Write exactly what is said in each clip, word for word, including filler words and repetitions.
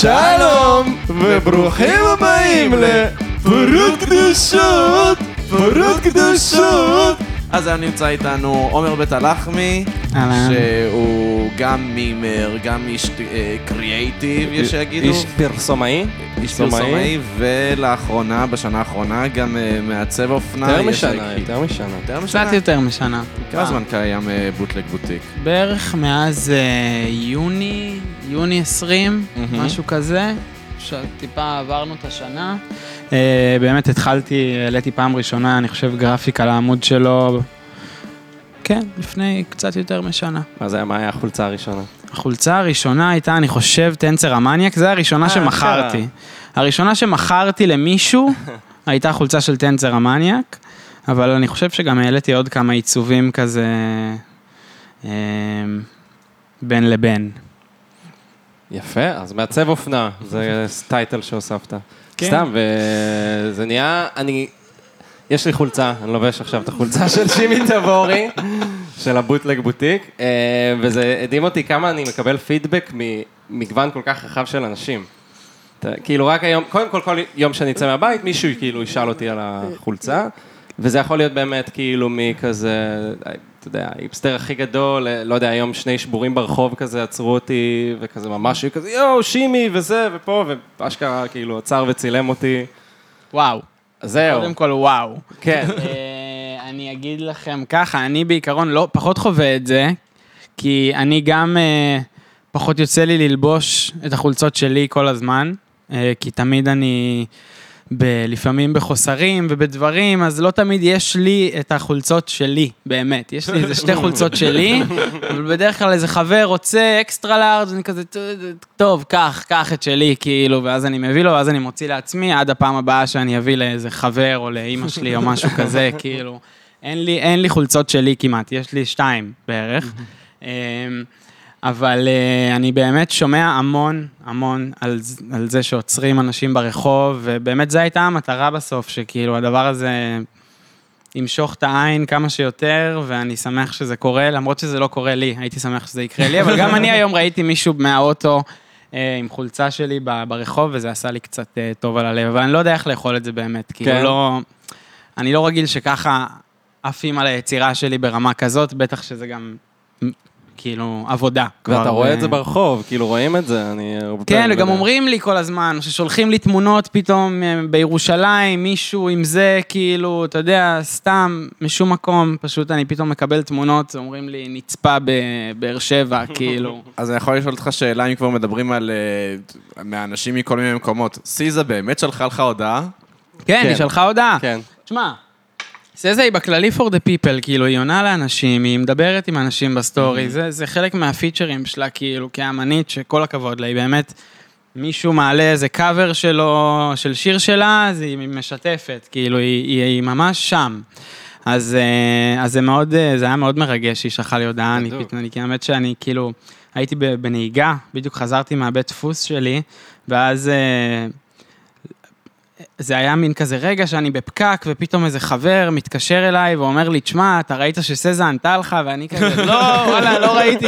שלום וברוכים הבאים לפרות קדושות, פרות קדושות. אז היום נמצא איתנו עומר בית הלחמי, שהוא גם מימר, גם איש קריאייטיב, יש שיגידו. איש פרסומאי. איש פרסומאי, ולאחרונה, בשנה האחרונה, גם מעצב אופנה. יותר משנה, יותר משנה. יותר משנה. קצת יותר משנה. כמה זמן קיים בוטלג בוטיק? בערך מאז יוני, יוני עשרים, משהו כזה. טיפה עברנו את השנה. באמת התחלתי, העליתי פעם ראשונה, אני חושב גרפיק על העמוד שלו, כן, לפני קצת יותר משנה. אז מה היה החולצה הראשונה? החולצה הראשונה הייתה, אני חושב, טנצר המניאק, זה הראשונה שמכרתי. הראשונה שמכרתי למישהו הייתה חולצה של טנצר המניאק, אבל אני חושב שגם העליתי עוד כמה עיצובים כזה בין לבין. יפה, אז מעצב אופנה, זה טייטל שהוספת. סתם, וזה נהיה, אני, יש לי חולצה, אני לובש עכשיו את החולצה של שימי תבורי, של הבוטלג בוטיק, וזה הדהים אותי כמה אני מקבל פידבק ממגוון כל כך רחב של אנשים. כאילו רק היום, קודם כל, כל יום שאני אצא מהבית, מישהו כאילו ישאל אותי על החולצה, וזה יכול להיות באמת כאילו מי כזה, אתה יודע, היפסטר הכי גדול, לא יודע, היום שני שבורים ברחוב כזה עצרו אותי, וכזה ממש היו כזה, יואו, שימי, וזה, ופה, ואשכרה, כאילו, עצר וצילם אותי. וואו. זהו. קודם כל, וואו. כן. אני אגיד לכם ככה, אני בעיקרון לא, פחות חווה את זה, כי אני גם, פחות יוצא לי ללבוש את החולצות שלי כל הזמן, כי תמיד אני... לפעמים בחוסרים ובדברים, אז לא תמיד יש לי את החולצות שלי, באמת. יש לי איזה שתי חולצות שלי, אבל בדרך כלל איזה חבר רוצה אקסטרה לארג' ואני כזה, טוב, קח, קח את שלי, כאילו, ואז אני מביא לו, ואז אני מוציא לעצמי, עד הפעם הבאה שאני אביא לאיזה חבר או לאמא שלי או משהו כזה, כאילו. אין לי, אין לי חולצות שלי כמעט, יש לי שתיים בערך. אבל uh, אני באמת שומע המון, המון על, על זה שעוצרים אנשים ברחוב, ובאמת זו הייתה המטרה בסוף, שכאילו הדבר הזה ימשוך את העין כמה שיותר, ואני שמח שזה קורה, למרות שזה לא קורה לי, הייתי שמח שזה יקרה לי, אבל גם אני היום ראיתי מישהו מהאוטו uh, עם חולצה שלי ברחוב, וזה עשה לי קצת uh, טוב על הלב, אבל אני לא יודע איך לאכול את זה באמת, כי כן. לא, אני לא רגיל שככה עפים על היצירה שלי ברמה כזאת, בטח שזה גם... כאילו, עבודה. ואתה רואה את זה ברחוב, כאילו רואים את זה, אני... כן, וגם אומרים לי כל הזמן, ששולחים לי תמונות פתאום בירושלים, מישהו עם זה, כאילו, אתה יודע, סתם, משום מקום, פשוט אני פתאום מקבל תמונות, אומרים לי, נצפה בבאר שבע, כאילו. אז אני יכול לשאול אותך שאלה, אם כבר מדברים על... מהאנשים מכל מיני מקומות, סיזה באמת שלחה לך הודעה? כן, היא שלחה הודעה. כן. תשמע... זה היא בכללי for the people, כאילו, היא עונה לאנשים, היא מדברת עם האנשים בסטורי, זה, זה חלק מהפיצ'רים שלה, כאילו, כאמנית, שכל הכבוד לה, היא באמת, מישהו מעלה איזה קאבר שלו, של שיר שלה, אז היא משתפת, כאילו, היא, היא, היא ממש שם. אז, אז זה מאוד, זה היה מאוד מרגש, היא שלחה לי הודעה, אני, אני, כי האמת שאני, כאילו, הייתי בנהיגה, בדיוק חזרתי מהבית דפוס שלי, ואז... זה היה מין כזה רגע שאני בפקק, ופתאום איזה חבר מתקשר אליי ואומר לי, תשמע, אתה ראית שסזה ענתה לך? ואני כזה, לא, וואלה, לא ראיתי.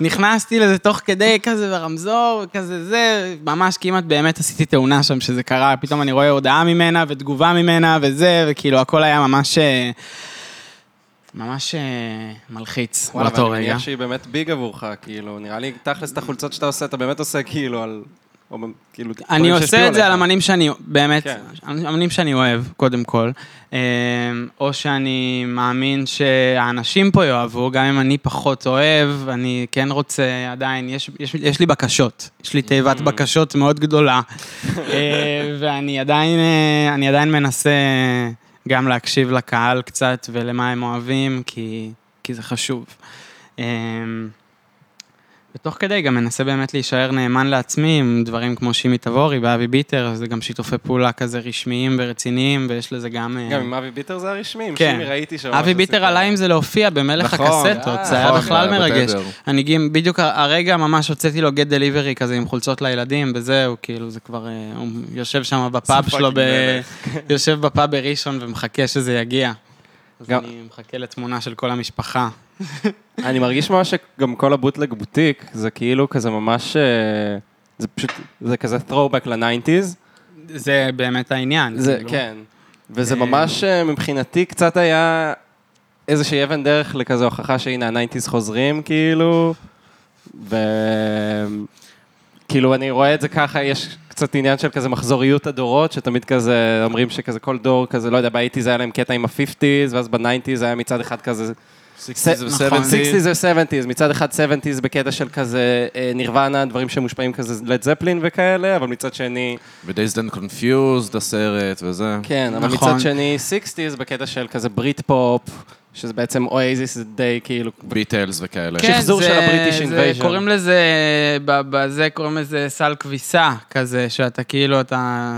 נכנסתי לזה תוך כדי כזה ברמזור, כזה זה, ממש כמעט באמת עשיתי תאונה שם שזה קרה, פתאום אני רואה הודעה ממנה ותגובה ממנה וזה, וכאילו הכל היה ממש... ממש מלחיץ. וואלה, ואני מניח שהיא באמת ביג עבורך, כאילו, נראה לי תכלס את החולצות שאתה עושה, אתה באמת עושה כאילו על... אני עושה את זה על אמנים שאני, באמת, אמנים שאני אוהב, קודם כל, או שאני מאמין שהאנשים פה יאהבו, גם אם אני פחות אוהב, אני כן רוצה, עדיין, יש לי בקשות, יש לי תיבת בקשות מאוד גדולה, ואני עדיין, אני עדיין מנסה גם להקשיב לקהל קצת, ולמה הם אוהבים, כי זה חשוב. ותוך כדי גם מנסה באמת להישאר נאמן לעצמי עם דברים כמו שימי תבורי ואבי ביטר, זה גם שיתופי פעולה כזה רשמיים ורציניים, ויש לזה גם... גם עם אבי ביטר זה הרשמיים, שימי ראיתי שם... אבי ביטר עליים זה להופיע במלך הקסטות, זה היה בכלל מרגש. אני בדיוק הרגע ממש הוצאתי לו גט דליברי כזה עם חולצות לילדים, וזהו, כאילו זה כבר... הוא יושב שם בפאב שלו, יושב בפאב בראשון ומחכה שזה יגיע. אז אני מחכה לתמונה של כל המשפחה. אני מרגיש ממש שגם כל הבוטלג בוטיק, זה כאילו כזה ממש זה פשוט, זה כזה throwback ל-תשעים. זה באמת העניין. זה, כאילו. כן. וזה ממש מבחינתי קצת היה איזושהי אבן דרך לכזה הוכחה שהנה ה-תשעים חוזרים, כאילו, ו... כאילו אני רואה את זה ככה, יש קצת עניין של כזה מחזוריות הדורות, שתמיד כזה אומרים שכזה כל דור כזה, לא יודע, ב-שמונים היה להם קטע עם ה-חמישים, ואז ב-תשעים היה מצד אחד כזה... שישים ושבעים, מצד אחד שבעים בקטע של כזה נירוונה, דברים שמושפעים כזה לד זפלין וכאלה, אבל מצד שני... ו-Dazed and Confused, הסרט וזה. כן, אבל מצד שני שישים בקטע של כזה ברית פופ, שזה בעצם אוייזיס די כאילו... ביטלס וכאלה. שחזור של הבריטיש אינבייז'ן. קוראים לזה, בזה קוראים לזה סל כביסה כזה, שאתה כאילו, אתה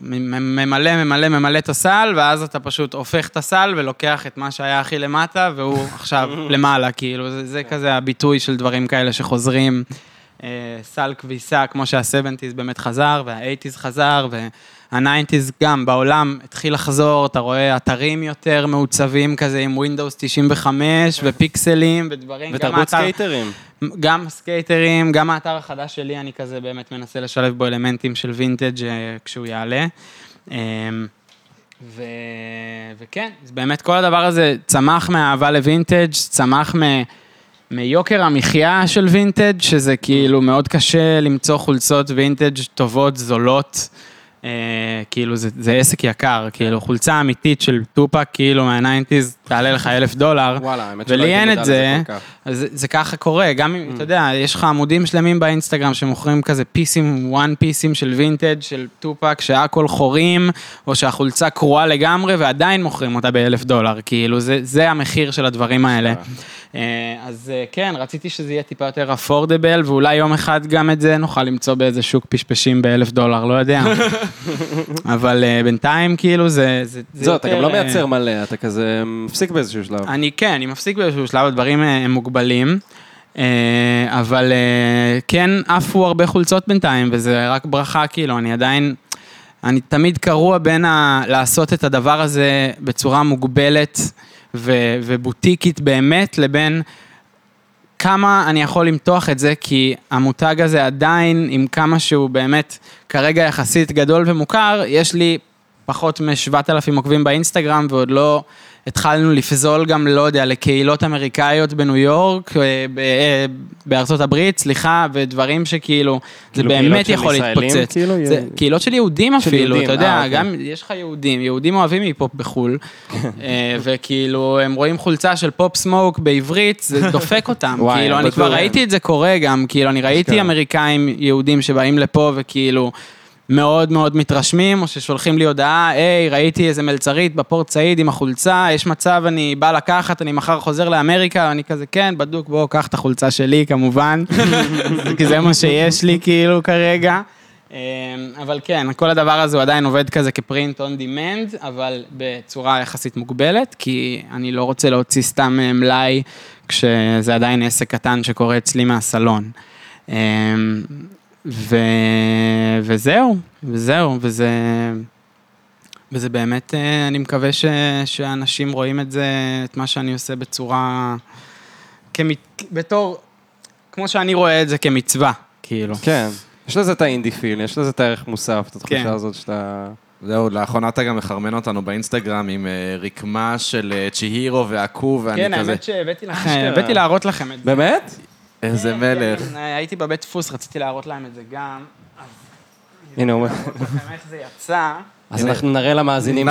ממלא, ממלא, ממלא את הסל, ואז אתה פשוט הופך את הסל ולוקח את מה שהיה הכי למטה, והוא עכשיו למעלה, כאילו. זה, זה כזה הביטוי של דברים כאלה שחוזרים. סל כביסה, כמו שה-שבעים באמת חזר, וה-שמונים חזר, ו... ה-תשעים גם בעולם התחיל לחזור, אתה רואה אתרים יותר מעוצבים כזה עם ווינדוס תשעים וחמש ופיקסלים ודברים. ותרבות סקייטרים. גם סקייטרים, גם האתר החדש שלי, אני כזה באמת מנסה לשלב בו אלמנטים של וינטג' כשהוא יעלה. וכן, באמת כל הדבר הזה צמח מהאהבה לווינטג', צמח מ... מיוקר המחיה של וינטג', שזה כאילו מאוד קשה למצוא חולצות וינטג' טובות, זולות. כאילו זה, זה עסק יקר, כאילו חולצה אמיתית של טופק, כאילו מה-תשעים תעלה לך אלף דולר, ולי אין את זה, זה, זה ככה קורה, גם אם, אתה יודע, יש לך עמודים שלמים באינסטגרם שמוכרים כזה פיסים, וואן פיסים של וינטג' של טופק, שהכל חורים, או שהחולצה קרועה לגמרי, ועדיין מוכרים אותה באלף דולר, כאילו זה, זה המחיר של הדברים האלה. אז כן, רציתי שזה יהיה טיפה יותר אפורדבל, ואולי יום אחד גם את זה נוכל למצוא באיזה שוק פשפשים באלף דולר, לא יודע. אבל בינתיים כאילו זה... זו, אתה גם לא מייצר מלא, אתה כזה מפסיק באיזשהו שלב. אני כן, אני מפסיק באיזשהו שלב, הדברים הם מוגבלים, אבל כן, עפו הרבה חולצות בינתיים, וזה רק ברכה כאילו, אני עדיין... אני תמיד קרוע בין לעשות את הדבר הזה בצורה מוגבלת, ו- ובוטיקית באמת, לבין כמה אני יכול למתוח את זה, כי המותג הזה עדיין, עם כמה שהוא באמת כרגע יחסית גדול ומוכר, יש לי פחות מ-שבעת אלפים עוקבים באינסטגרם, ועוד לא התחלנו לפזול גם, לא יודע, לקהילות אמריקאיות בניו יורק, בארצות הברית, סליחה, ודברים שכאילו, זה באמת יכול להתפוצץ. קהילות של יהודים אפילו, אתה יודע, גם יש לך יהודים, יהודים אוהבים היפופ בחול, וכאילו הם רואים חולצה של פופ סמוק בעברית, זה דופק אותם, כאילו אני כבר ראיתי את זה קורה גם, כאילו אני ראיתי אמריקאים יהודים שבאים לפה וכאילו, מאוד מאוד מתרשמים, או ששולחים לי הודעה, היי, ראיתי איזה מלצרית בפורט סעיד עם החולצה, יש מצב, אני בא לקחת, אני מחר חוזר לאמריקה, אני כזה, כן, בדוק, בוא, קח את החולצה שלי, כמובן, כי זה מה שיש לי, כאילו, כרגע. אבל כן, כל הדבר הזה הוא עדיין עובד כזה כפרינט און דימנד, אבל בצורה יחסית מוגבלת, כי אני לא רוצה להוציא סתם מלאי, כשזה עדיין עסק קטן שקורה אצלי מהסלון. ו... וזהו, וזהו, וזה, וזה באמת, אני מקווה ש... שאנשים רואים את זה, את מה שאני עושה בצורה, כמת... בתור, כמו שאני רואה את זה כמצווה, כאילו. כן, יש לזה את האינדי פיל, יש לזה את הערך מוסף, את התחושה כן. הזאת שאתה... זהו, לאחרונה אתה גם מחרמן אותנו באינסטגרם עם רקמה של צ'הירו והקו, ואני כן, כזה... כן, האמת שהבאתי לכם, הבאתי להראות לכם את זה. באמת? איזה מלך. הייתי בבית דפוס, רציתי להראות להם את זה גם. הנה, הוא... איך זה יצא. אז אנחנו נראה למאזינים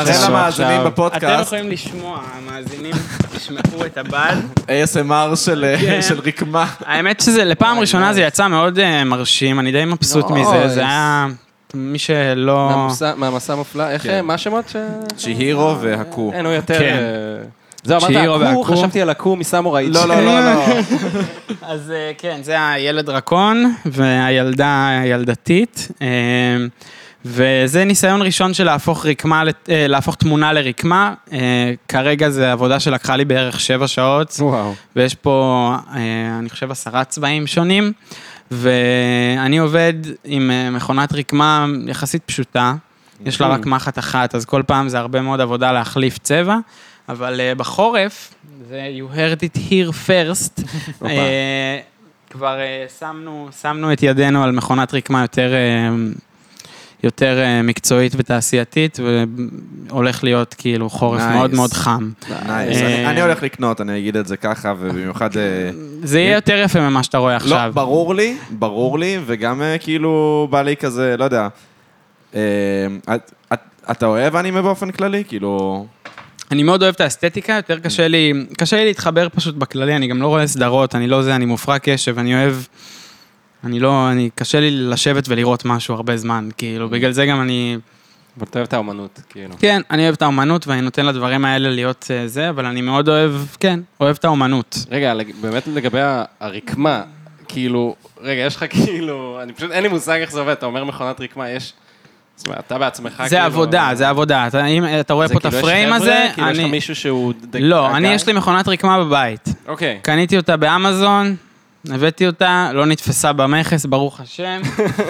בפודקאסט. אתם יכולים לשמוע, המאזינים ישמעו את הבד. איי אס אם אר של רקמה. האמת שזה, לפעם ראשונה זה יצא מאוד מרשים, אני די מבסוט מזה, זה היה... מי שלא... מהמסע מופלא, איך, מה שמות ש... צ'הירו והקו. אין, הוא יותר... זה אמרת, הקו, חשבתי על הקו מסמוראי. לא, לא, לא, לא. אז כן, זה הילד רקון, והילדה הילדתית, וזה ניסיון ראשון של להפוך רקמה, להפוך תמונה לרקמה, כרגע זה עבודה שלקחה לי בערך שבע שעות, ויש פה, אני חושב, עשרה צבעים שונים, ואני עובד עם מכונת רקמה יחסית פשוטה, יש לה רק מחט אחת, אז כל פעם זה הרבה מאוד עבודה להחליף צבע, אבל בחורף, זה you heard it here first, כבר שמנו, שמנו את ידינו על מכונת רקמה יותר, יותר מקצועית ותעשייתית, והולך להיות כאילו חורף מאוד מאוד חם. אני הולך לקנות, אני אגיד את זה ככה, ובמיוחד... זה יהיה יותר יפה ממה שאתה רואה עכשיו. לא, ברור לי, ברור לי, וגם כאילו בא לי כזה, לא יודע, אתה אוהב אנימה באופן כללי? כאילו... אני מאוד אוהב את האסתטיקה, יותר קשה לי, קשה לי להתחבר פשוט בכללי, אני גם לא רואה סדרות, אני לא זה, אני מופרע קשב, אני אוהב, אני לא, אני, קשה לי לשבת ולראות משהו הרבה זמן, כאילו, בגלל זה גם אני... אבל אתה אוהב את האומנות, כאילו. כן, אני אוהב את האומנות, ואני נותן לדברים האלה להיות זה, אבל אני מאוד אוהב, כן, אוהב את האומנות. רגע, באמת לגבי הרקמה, כאילו, רגע, יש לך כאילו, אני פשוט, אין לי מושג איך זה עובד, אתה אומר מכונת רקמה, יש... זאת אומרת, אתה בעצמך כאילו... זה עבודה, זה עבודה. אתה רואה פה את הפריים הזה, אני... יש לך מישהו שהוא... לא, אני יש לי מכונת רקמה בבית. אוקיי. קניתי אותה באמזון, הבאתי אותה, לא נתפסה במכס, ברוך השם,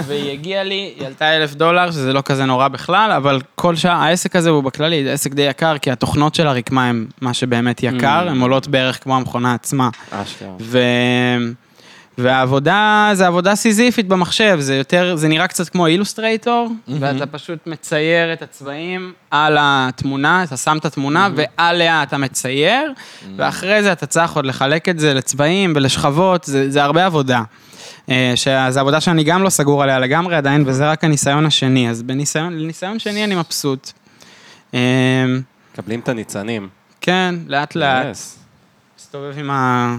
והיא הגיעה לי, היא עלתה אלף דולר, שזה לא כזה נורא בכלל, אבל כל שעה, העסק הזה הוא בכללי, זה עסק די יקר, כי התוכנות של הרקמה הן מה שבאמת יקר, הן עולות בערך כמו המכונה עצמה. אשכרה. ו... והעבודה, זה עבודה סיזיפית במחשב, זה יותר, זה נראה קצת כמו אילוסטרייטור, ואתה פשוט מצייר את הצבעים על התמונה, אתה שם את התמונה, ועליה אתה מצייר, ואחרי זה אתה צריך עוד לחלק את זה לצבעים ולשכבות, זה, זה הרבה עבודה. שזו עבודה שאני גם לא סגור עליה לגמרי עדיין, וזה רק הניסיון השני, אז בניסיון, לניסיון שני אני מבסוט. קבלים את הניצנים. כן, לאט לאט. מסתובב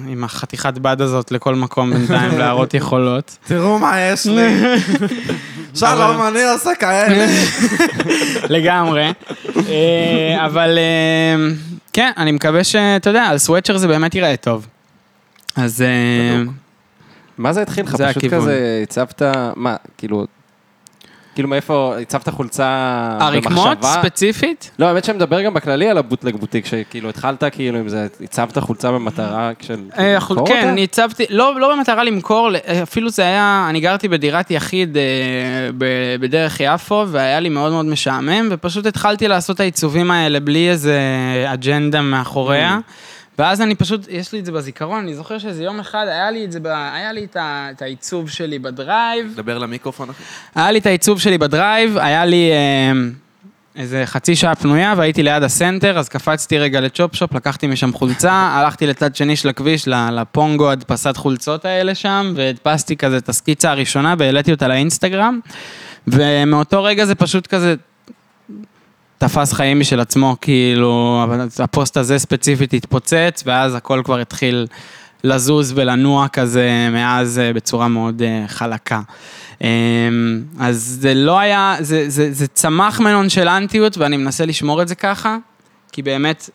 עם החתיכת בד הזאת לכל מקום בינתיים, להראות יכולות. תראו מה יש לי. שלום, אני עושה כאלה. לגמרי. אבל כן, אני מקווה שאתה יודע, על סוואצ'ר זה באמת ייראה טוב. אז... מה זה התחיל לך? פשוט כזה הצבת, מה, כאילו... כאילו מאיפה, הצבת חולצה במחשבה. הרקמות ספציפית? לא, האמת שמדבר גם בכללי על הבוטלג בוטיק, שכאילו התחלת כאילו עם זה, הצבת חולצה במטרה של למכור אותה? כן, אני הצבתי, לא במטרה למכור, אפילו זה היה, אני גרתי בדירת יחיד בדרך יפו, והיה לי מאוד מאוד משעמם, ופשוט התחלתי לעשות העיצובים האלה, בלי איזה אג'נדה מאחוריה, ואז אני פשוט, יש לי את זה בזיכרון, אני זוכר שזה יום אחד, היה לי את זה, היה לי את העיצוב שלי בדרייב. דבר למיקרופון. היה לי את העיצוב שלי בדרייב, היה לי איזה חצי שעה פנויה, והייתי ליד הסנטר, אז קפצתי רגע לצ'ופ-שופ, לקחתי משם חולצה, הלכתי לצד שני של הכביש, לפונגו הדפסת חולצות האלה שם, והדפסתי כזה את הסקיצה הראשונה, והעליתי אותה לאינסטגרם, ומאותו רגע זה פשוט כזה... תפס חיים של עצמו, כאילו, הפוסט הזה ספציפית התפוצץ, ואז הכל כבר התחיל לזוז ולנוע כזה, מאז בצורה מאוד חלקה. אז זה לא היה, זה, זה, זה צמח מנון של אנטיות, ואני מנסה לשמור את זה ככה, כי באמת,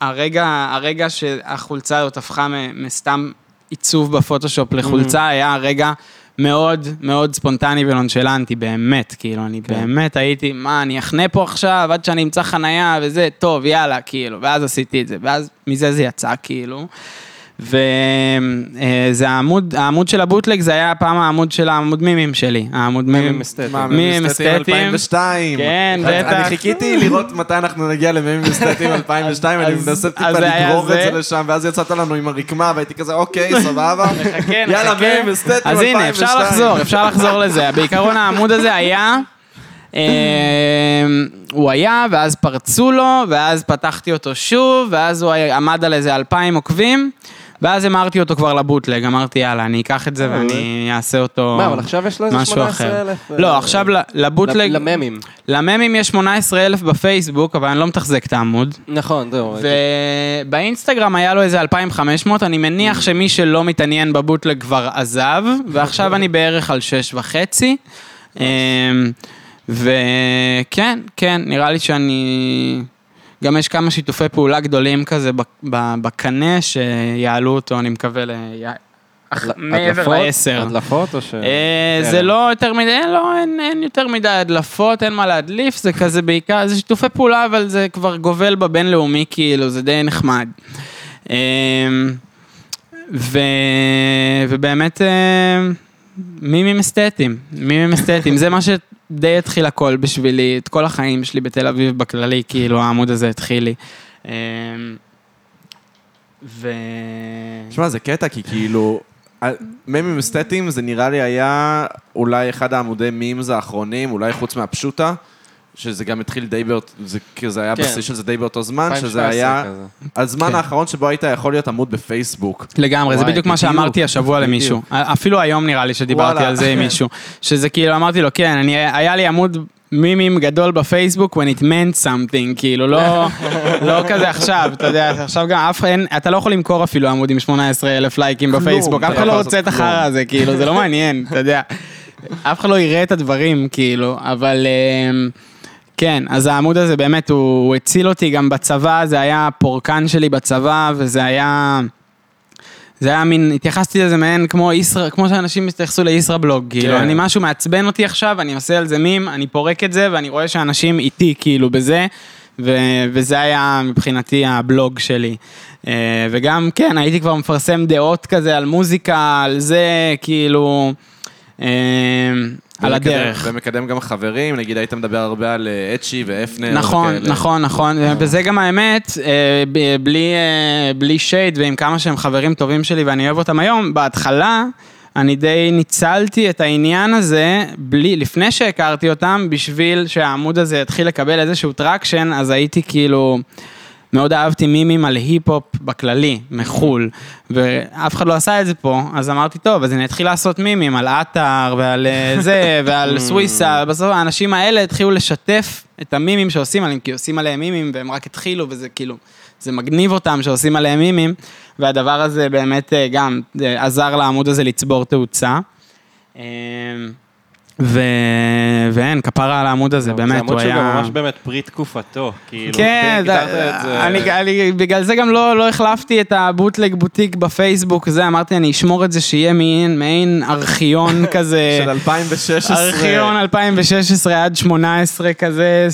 הרגע, הרגע שהחולצה הזאת הפכה מסתם עיצוב בפוטושופ לחולצה, היה הרגע... מאוד, מאוד ספונטני ולונשלנטי, באמת, כאילו, אני באמת הייתי, מה, אני אחנה פה עכשיו, עד שאני אמצא חנייה, וזה, טוב, יאללה, כאילו, ואז עשיתי את זה, ואז מזה זה יצא, כאילו, וזה העמוד, העמוד של הבוטלג, זה היה הפעם העמוד של העמוד מימים שלי, העמוד מימים אסתטיים, מימים אסתטיים, אלפיים ושתיים, כן, בטח, אני חיכיתי לראות מתי אנחנו נגיע למימים אסתטיים אלפיים ושתיים, אני מנסה טיפה לגרור את זה לשם, ואז יצאת לנו עם הרקמה, והייתי כזה, אוקיי, סבבה, יאללה, מימים אסתטיים, אז הנה, אפשר לחזור, אפשר לחזור לזה, בעיקרון העמוד הזה היה... הוא היה, ואז פרצו לו, ואז פתחתי אותו שוב, ואז הוא עמד על איזה אלפיים עוקבים, ואז אמרתי אותו כבר לבוטלג, אמרתי יאללה, אני אקח את זה ואני אעשה אותו משהו אחר. מה, אבל עכשיו יש לו איזה שמונה עשרה אלף? לא, עכשיו לבוטלג... לממים. לממים יש שמונה עשרה אלף בפייסבוק, אבל אני לא מתחזק את העמוד. נכון, זהו. ובאינסטגרם היה לו איזה אלפיים וחמש מאות, אני מניח שמי שלא מתעניין בבוטלג כבר עזב, ועכשיו אני בערך על שש וחצי. וכן, כן, נראה לי שאני, גם יש כמה שיתופי פעולה גדולים כזה בקנה שיעלו אותו, אני מקווה ל... מעבר לעשר. הדלפות או ש... זה לא יותר מדי, לא, אין יותר מדי הדלפות, אין מה להדליף, זה כזה בעיקר, זה שיתופי פעולה, אבל זה כבר גובל בבינלאומי, כאילו, זה די נחמד. ובאמת, מימים אסתטיים, מימים אסתטיים, זה מה ש... די התחיל הכל בשבילי, את כל החיים שלי בתל אביב בכללי, כאילו העמוד הזה התחיל לי. ו... תשמע, זה קטע, כי כאילו, מימים אסתטיים זה נראה לי היה אולי אחד העמודי מימס האחרונים, אולי חוץ מהפשוטה, שזה גם התחיל די באותו, זה היה בסי של זה די באותו זמן, שזה היה הזמן האחרון שבו היית יכול להיות עמוד בפייסבוק. לגמרי, זה בדיוק מה שאמרתי השבוע למישהו. אפילו היום נראה לי שדיברתי על זה עם מישהו. שזה כאילו, אמרתי לו, כן, היה לי עמוד מימים גדול בפייסבוק, when it meant something, כאילו, לא, לא כזה עכשיו, אתה יודע, עכשיו גם אף, אין, אתה לא יכול למכור אפילו עמוד עם שמונה עשרה אלף לייקים בפייסבוק, אף אחד לא רוצה את החרא הזה, כאילו, זה לא מעניין, אתה יודע, אף אחד לא יראה את הדברים, כאילו, אבל, כן, אז העמוד הזה באמת, הוא הציל אותי גם בצבא, זה היה פורקן שלי בצבא, וזה היה, זה היה מין, התייחסתי לזה מעין כמו איסרה, כמו שאנשים התייחסו לאיסרה בלוג, כאילו, אני משהו מעצבן אותי עכשיו, אני עושה על זה מים, אני פורק את זה, ואני רואה שאנשים איתי, כאילו, בזה, וזה היה מבחינתי הבלוג שלי. וגם, כן, הייתי כבר מפרסם דעות כזה על מוזיקה, על זה, כאילו, על הדרך. ומקדם גם חברים, נגיד היית מדבר הרבה על אצ'י ואפנר. נכון, נכון, נכון. וזה גם האמת, בלי שייד ועם כמה שהם חברים טובים שלי ואני אוהב אותם היום, בהתחלה אני די ניצלתי את העניין הזה, לפני שהכרתי אותם, בשביל שהעמוד הזה יתחיל לקבל איזשהו טראקשן, אז הייתי כאילו... מאוד אהבתי מימים על היפ-הופ בכללי, מחול, ואף אחד לא עשה את זה פה, אז אמרתי, טוב, אז אני אתחיל לעשות מימים על אתר ועל זה, ועל סוויסה, בסוף האנשים האלה התחילו לשתף את המימים שעושים עליהם, כי עושים עליהם מימים, והם רק התחילו, וזה כאילו, זה מגניב אותם שעושים עליהם מימים, והדבר הזה באמת גם עזר לעמוד הזה לצבור תאוצה. ואין, כפרה על העמוד הזה, באמת, הוא היה... זה עמוד שהוא ממש באמת פרי תקופתו, כאילו, כן, בגלל זה גם לא החלפתי את הבוטלג בוטיק בפייסבוק, זה, אמרתי, אני אשמור את זה שיהיה מעין ארכיון כזה... של אלפיים ושש עשרה. ארכיון אלפיים ושש עשרה עד שמונה עשרה כזה,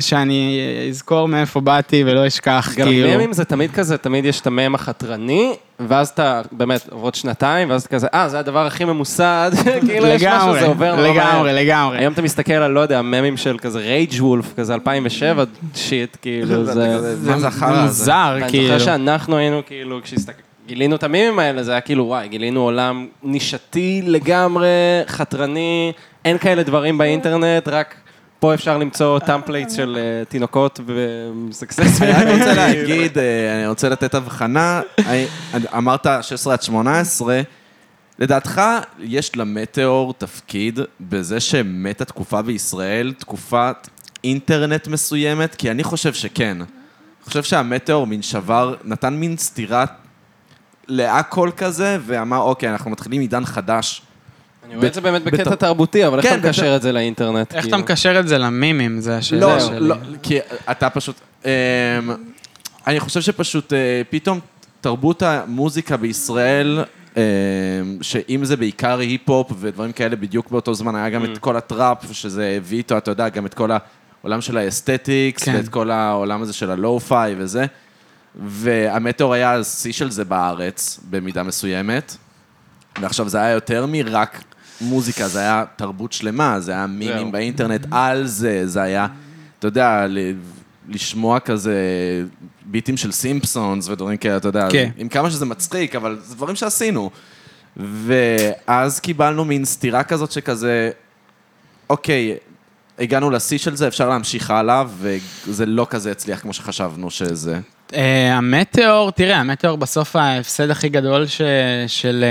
שאני אזכור מאיפה באתי ולא אשכח, כאילו. גם מימים זה תמיד כזה, תמיד יש את המם החתרני, ואז אתה באמת עוברות שנתיים, ואז אתה כזה, אה, זה הדבר הכי ממוסד, כאילו יש משהו, זה עובר נורא. לגמרי, לגמרי. היום אתה מסתכל על, לא יודע, הממים של כזה רייג' וולף, כזה אלפיים ושבע, שיט, כאילו, זה... זה מוזר, כאילו. אני חושב שאנחנו היינו, כאילו, כשגילינו את המימים האלה, זה היה כאילו, וואי, גילינו עולם נישתי לגמרי, חתרני, אין כאלה דברים באינטרנט, רק... פה אפשר למצוא טמפלייט של תינוקות וסקסס. אני רוצה להגיד, אני רוצה לתת הבחנה, אמרת שש עשרה עד שמונה עשרה, לדעתך יש למטאור תפקיד בזה שמתה תקופה בישראל, תקופת אינטרנט מסוימת? כי אני חושב שכן. אני חושב שהמטאור מן שבר, נתן מין סתירה לאכול כזה, ואמר, אוקיי, אנחנו מתחילים עידן חדש. אני רואה את זה באמת בקטע תרבותי, אבל איך אתה מקשר את זה לאינטרנט? איך אתה מקשר את זה למימים? זה השאלה שלי. לא, כי אתה פשוט... אני חושב שפשוט פתאום תרבות המוזיקה בישראל, שאם זה בעיקר היפ-הופ ודברים כאלה, בדיוק באותו זמן היה גם את כל הטראפ, שזה הביא איתו, אתה יודע, גם את כל העולם של האסתטיקס, ואת כל העולם הזה של הלואו-פיי וזה, והמטאור היה השיא של זה בארץ, במידה מסוימת, ועכשיו זה היה יותר מרק מוזיקה, זה היה תרבות שלמה, זה היה מימים באינטרנט על זה, זה היה, אתה יודע, לשמוע כזה ביטים של סימפסונס ודברים כאלה, אתה יודע, עם כמה שזה מצחיק, אבל זה דברים שעשינו. ואז קיבלנו מין סתירה כזאת שכזה, אוקיי, הגענו לשיא של זה, אפשר להמשיך הלאה, וזה לא כזה הצליח כמו שחשבנו שזה. המטאור, תראה, המטאור בסוף ההפסד הכי גדול של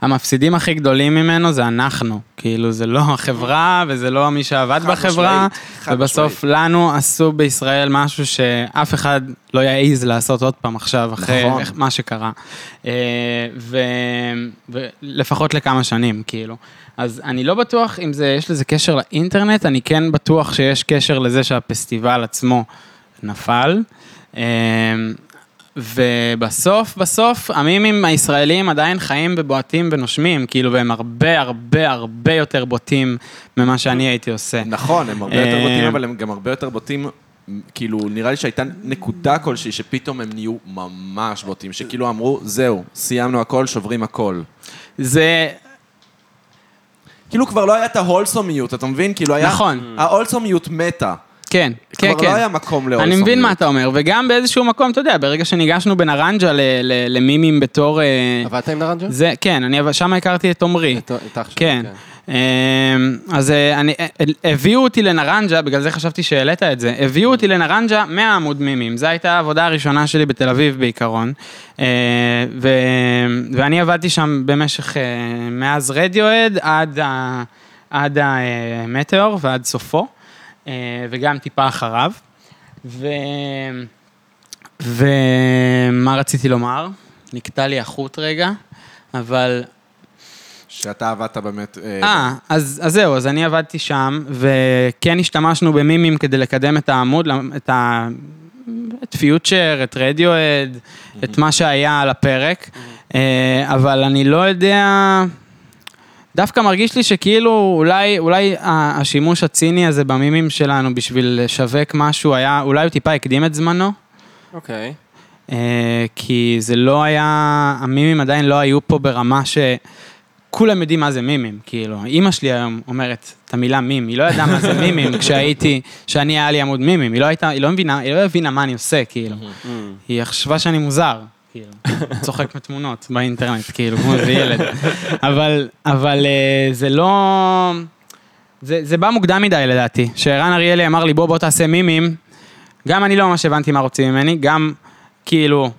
המפסידים הכי גדולים ממנו זה אנחנו, כאילו זה לא החברה וזה לא מי שעבד בחברה, ובסוף לנו עשו בישראל משהו שאף אחד לא יעיז לעשות עוד פעם עכשיו אחרי מה שקרה, ולפחות לכמה שנים, כאילו. אז אני לא בטוח אם יש לזה קשר לאינטרנט, אני כן בטוח שיש קשר לזה שהפסטיבל עצמו נפל, ובסוף, בסוף, המימים הישראלים עדיין חיים ובועטים ונושמים, כאילו, והם הרבה, הרבה, הרבה יותר בוטים ממה שאני הייתי עושה. נכון, הם הרבה יותר בוטים, אבל הם גם הרבה יותר בוטים, כאילו, נראה לי שהייתה נקודה כלשהי, שפתאום הם נהיו ממש בוטים, שכאילו אמרו, זהו, סיימנו הכל, שוברים הכל. זה... כאילו כבר לא היה את ההולסומיות, אתה מבין? כאילו היה... נכון. ההולסומיות מתה. כן, כן, כבר כן. לא היה מקום לאולסוניות. אני מבין מה אתה אומר, וגם באיזשהו מקום, אתה יודע, ברגע שניגשנו בנרנג'ה למימים בתור... עבדת עם נרנג'ה? זה, כן, אני שם הכרתי את עומרי. את, את אח שלך, כן. כן. אז אני, הביאו אותי לנרנג'ה, בגלל זה חשבתי שהעלית את זה, הביאו אותי לנרנג'ה מהעמוד מימים, זו הייתה העבודה הראשונה שלי בתל אביב בעיקרון, ו, ואני עבדתי שם במשך, מאז רדיו עד, עד, עד המטאור ועד סופו, וגם טיפה אחריו, ו... ומה רציתי לומר? נקטע לי החוט רגע, אבל... שאתה עבדת באמת... אה, אז, אז זהו, אז אני עבדתי שם, וכן השתמשנו במימים כדי לקדם את העמוד, את ה... את פיוטשר, את רדיו עד, mm-hmm. את מה שהיה על הפרק, mm-hmm. אבל אני לא יודע... דווקא מרגיש לי שכאילו אולי, אולי השימוש הציני הזה במימים שלנו בשביל לשווק משהו היה, אולי הוא טיפה הקדים את זמנו. אוקיי. כי זה לא היה, המימים עדיין לא היו פה ברמה שכולם יודעים מה זה מימים, כאילו. אמא שלי היום אומרת את המילה מים, היא לא ידעה מה זה מימים כשהייתי, שאני היה לי עמוד מימים, היא לא הייתה, היא לא מבינה, היא לא הבינה מה אני עושה, כאילו. היא חשבה שאני מוזר. צוחק מתמונות באינטרנט, כאילו, כמו זה ילד. אבל, אבל זה לא... זה, זה בא מוקדם מדי, לדעתי. שרן אריאלי אמר לי, בוא, בוא תעשה מימים. גם אני לא ממש הבנתי מה רוצים ממני, גם, כאילו...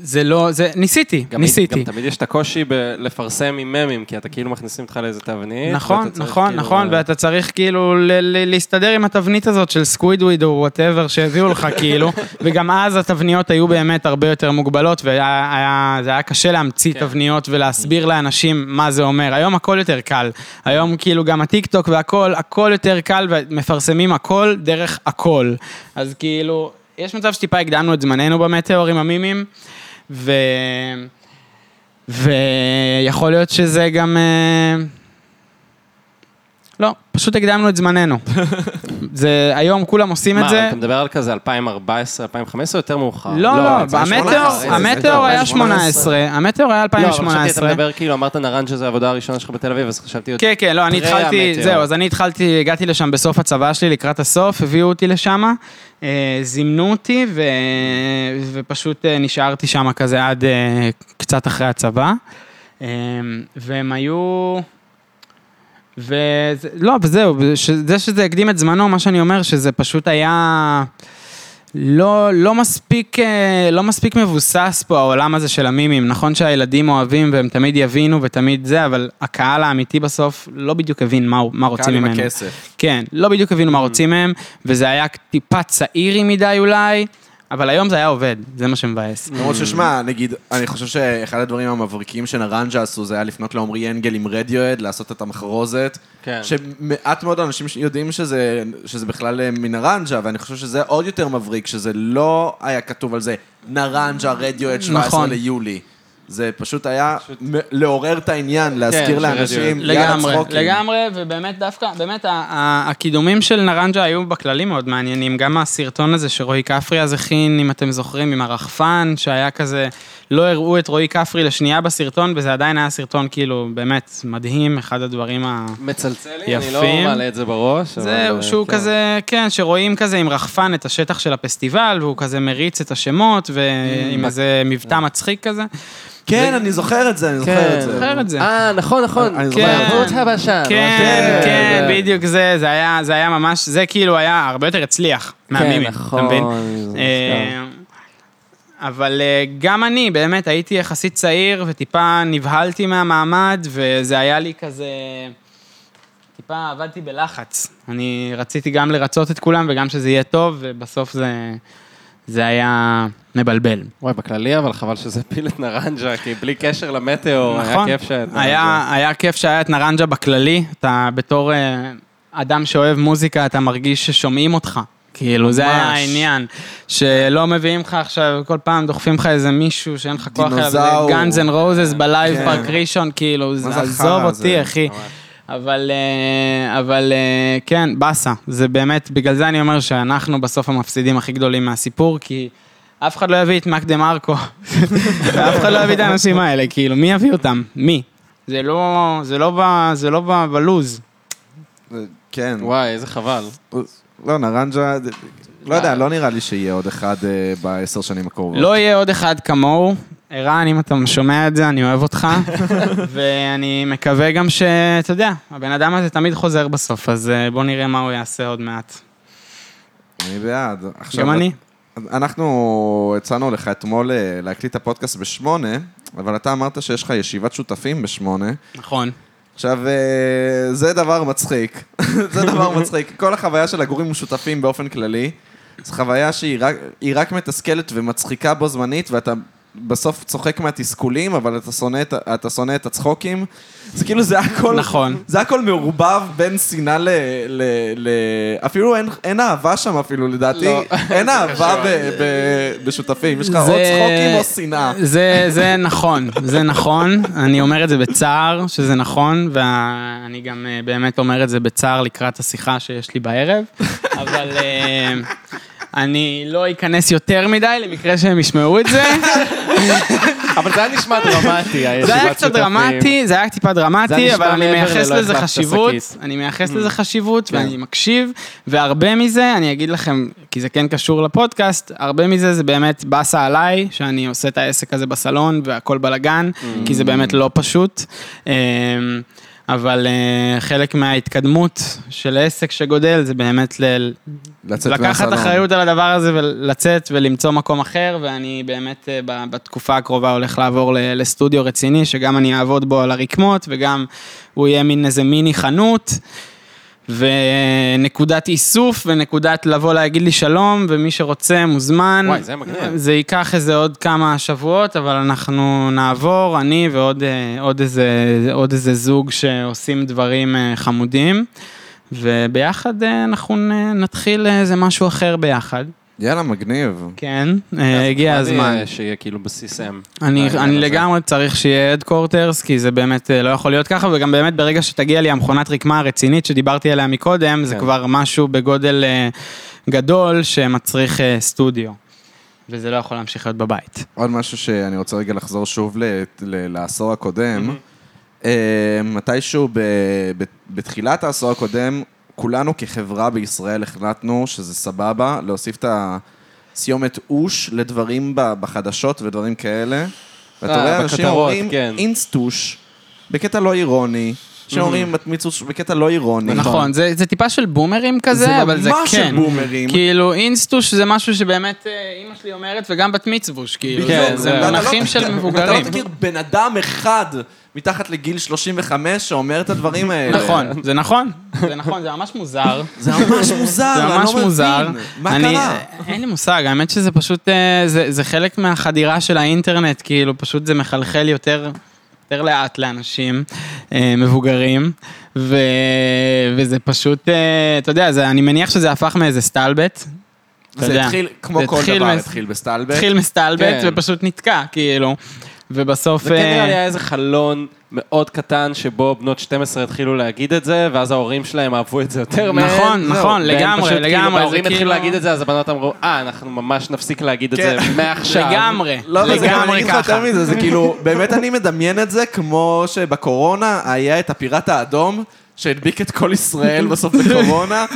זה לא, זה, ניסיתי, גם ניסיתי. גם תמיד יש את הקושי לפרסם עם ממים, כי אתה כאילו מכניסים אותך לאיזה תבנית. נכון, נכון, כאילו... נכון, ואתה צריך כאילו ל- ל- להסתדר עם התבנית הזאת של סקווידוויד או וואטאבר שהביאו לך כאילו, וגם אז התבניות היו באמת הרבה יותר מוגבלות, וזה היה, היה קשה להמציא כן. תבניות ולהסביר לאנשים מה זה אומר. היום הכל יותר קל. היום כאילו גם הטיקטוק והכל, הכל יותר קל, ומפרסמים הכל דרך הכל. אז כאילו, יש מצב שטיפה הקדמנו את זמננו במטאור עם המימים, ו... ויכול להיות שזה גם... לא, פשוט הקדמנו את זמננו. זה, היום כולם עושים את זה. מה, אתה מדבר על כזה אלפיים וארבע עשרה, אלפיים וחמש עשרה או יותר מאוחר? לא, לא, המטאור היה שמונה עשרה, המטאור היה אלפיים ושמונה עשרה. לא, חשבתי, אתה מדבר כאילו, אמרת נרנג'ה שזו העבודה הראשונה שלך בתל אביב, אז חשבתי... כן, כן, לא, אני התחלתי, זהו, אז אני התחלתי, הגעתי לשם בסוף הצבא שלי, לקראת הסוף, הביאו אותי לשם, זימנו אותי, ופשוט נשארתי שם כזה עד קצת אחרי הצבא, והם היו... ולא, זהו, זה שזה הקדים את זמנו, מה שאני אומר, שזה פשוט היה לא, לא מספיק, לא מספיק מבוסס פה העולם הזה של המימים. נכון שהילדים אוהבים והם תמיד יבינו ותמיד זה, אבל הקהל האמיתי בסוף לא בדיוק הבין מה, מה רוצים ממנו. קהל עם הכסף. כן, לא בדיוק הבינו מה רוצים מהם, וזה היה טיפה צעירי מדי אולי, אבל היום זה היה עובד, זה מה שמבאס. למרות ששמע, נגיד, אני חושב שאחד הדברים המבריקים שנרנג'ה עשו, זה היה לפנות לעומרי אנגל עם רדיו-אד, לעשות את המחרוזת, שמעט מאוד אנשים יודעים שזה בכלל מנרנג'ה, ואני חושב שזה עוד יותר מבריק, שזה לא היה כתוב על זה, נרנג'ה, רדיו-אד שבעה עשר ליולי. זה פשוט היה לעורר את העניין, להזכיר לאנשים, לגמרי, לגמרי, ובאמת דווקא, באמת הקידומים של נרנג'ה היו בכללים מאוד מעניינים, גם הסרטון הזה שרועי קפרי אז הכין, אם אתם זוכרים, עם הרחפן, שהיה כזה, לא הראו את רועי קפרי לשנייה בסרטון, וזה עדיין היה סרטון כאילו באמת מדהים, אחד הדברים היפים. מצלצל לי, אני לא מעלה את זה בראש. זהו, שהוא כזה, כן, שרואים כזה עם רחפן את השטח של הפסטיבל, והוא כזה מריץ את השמות, ועם איזה מבטא מצחיק כזה. כן, אני זוכר את זה, אני זוכר את זה. זוכר את זה. אה, נכון, נכון. עבוד הבשן. כן, כן, בדיוק זה, זה היה ממש, זה כאילו היה הרבה יותר הצליח מהמימים. נכון. אבל גם אני באמת הייתי יחסית צעיר, וטיפה נבהלתי מהמעמד, וזה היה לי כזה, טיפה עבדתי בלחץ. אני רציתי גם לרצות את כולם, וגם שזה יהיה טוב, ובסוף זה... זה היה מבלבל. וואי, בכללי, אבל חבל שזה פיל את נרנג'ה, כי בלי קשר למטאור, נכון. היה כיף שהיה את נרנג'ה. היה כיף שהיה את נרנג'ה בכללי, אתה בתור אדם שאוהב מוזיקה, אתה מרגיש ששומעים אותך. כאילו, זה היה העניין, שלא מביאים לך עכשיו, כל פעם דוחפים לך איזה מישהו שאין לך כוח אליו, גאנז אנד רוזס בלייב פארק ראשון, כאילו, עזוב אותי, אחי. אבל, אבל כן, בסה, זה באמת, בגלל זה אני אומר שאנחנו בסוף המפסידים הכי גדולים מהסיפור, כי אף אחד לא יביא את מקדם ארקו, ואף אחד לא יביא את האנשים האלה, כאילו, מי יביא אותם? מי? זה לא, זה לא בלוז. כן. וואי, איזה חבל. לא, נרנג'ה, לא יודע, לא נראה לי שיהיה עוד אחד בעשר שנים הקרובות. לא יהיה עוד אחד כמוהו. ערן, אם אתה שומע את זה, אני אוהב אותך. ואני מקווה גם שאתה יודע, הבן אדם הזה תמיד חוזר בסוף, אז בוא נראה מה הוא יעשה עוד מעט. אני בעד. גם אני. אנחנו הצענו לך אתמול להקליט הפודקאסט בשמונה, אבל אתה אמרת שיש לך ישיבת שותפים בשמונה. נכון. עכשיו, זה דבר מצחיק. זה דבר מצחיק. כל החוויה של הגורים משותפים באופן כללי, זו חוויה שהיא רק, רק מתסכלת ומצחיקה בו זמנית, ואתה בסוף צוחק מהתסכולים, אבל אתה שונא, אתה שונא את הצחוקים. זה כאילו, זה הכל, נכון. זה הכל מעורבב בין שנאה ל, ל, ל... אפילו אין, אין אהבה שם אפילו, לדעתי. לא. אין אהבה ב, ב, בשותפים. יש לך עוד צחוקים או שנאה. זה, זה נכון, זה נכון. אני אומר את זה בצער, שזה נכון, ואני גם באמת אומר את זה בצער לקראת השיחה שיש לי בערב. אבל... אני לא אכנס יותר מדי, למקרה שהם ישמעו את זה. אבל זה היה נשמע דרמטי. זה היה קצת דרמטי, זה היה טיפה דרמטי, אבל אני מייחס לזה חשיבות, אני מייחס לזה חשיבות, ואני מקשיב, והרבה מזה, אני אגיד לכם, כי זה כן קשור לפודקאסט, הרבה מזה זה באמת בסה עליי, שאני עושה את העסק הזה בסלון, והכל בלגן, כי זה באמת לא פשוט. אבל uh, חלק מההתקדמות של העסק שגודל, זה באמת ל- לקחת אחריות על הדבר הזה, ולצאת ולמצוא מקום אחר, ואני באמת uh, ב- בתקופה הקרובה הולך לעבור ל- לסטודיו רציני, שגם אני אעבוד בו על הרקמות, וגם הוא יהיה מין איזה מיני חנות, ונקודת איסוף, ונקודת לבוא להגיד לי שלום, ומי שרוצה מוזמן. וואי, זה מגניב. זה ייקח איזה עוד כמה שבועות, אבל אנחנו נעבור, אני ועוד עוד איזה, עוד איזה זוג שעושים דברים חמודים, וביחד אנחנו נתחיל איזה משהו אחר ביחד. יאללה, מגניב. כן, הגיע הזמן. שיהיה כאילו בסיסם. אני לגמרי צריך שיהיה הדקורטרס, כי זה באמת לא יכול להיות ככה, וגם באמת ברגע שתגיע לי המכונת רקמה הרצינית שדיברתי עליה מקודם, זה כבר משהו בגודל גדול שמצריך סטודיו. וזה לא יכול להמשיך להיות בבית. עוד משהו שאני רוצה רגע לחזור שוב לעשור הקודם. מתישהו בתחילת העשור הקודם, כולנו כחברה בישראל החלטנו שזה סבבה, להוסיף את הסיומת אוש לדברים בחדשות ודברים כאלה. ואתה רואה אנשים אומרים אינסטוש, בקטע לא אירוני, שאומרים מיצוש בקטע לא אירוני. נכון, זה טיפה של בומרים כזה, אבל זה כן. זה ממש של בומרים. כאילו אינסטוש זה משהו שבאמת אמא שלי אומרת, וגם בת מצווש, כאילו. זה מונחים של מבוגרים. אתה לא תכיר בן אדם אחד... מתחת לגיל שלושים וחמש שאומר את הדברים האלה. נכון, זה נכון. זה נכון, זה ממש מוזר. זה ממש מוזר. זה ממש מוזר. מה קרה? אין לי מושג, האמת שזה פשוט, זה חלק מהחדירה של האינטרנט, כאילו פשוט זה מחלחל יותר לאט לאנשים מבוגרים, וזה פשוט, אתה יודע, אני מניח שזה הפך מאיזה סטלבט, זה התחיל, כמו כל דבר, התחיל בסטלבט. התחיל מסטלבט ופשוט נתקע, כאילו. ובסוף... זה כן נראה לי איזה חלון מאוד קטן שבו בנות שתים עשרה התחילו להגיד את זה, ואז ההורים שלהם אהבו את זה יותר מהן. נכון, נכון, לגמרי, לגמרי. ההורים התחילו להגיד את זה, אז הבנות אמרו, אה, אנחנו ממש נפסיק להגיד את זה מעכשיו. לגמרי, לגמרי ככה. זה כאילו, באמת אני מדמיין את זה כמו שבקורונה היה את הפיראט האדום, שהדביק את כל ישראל בסוף בקורונה,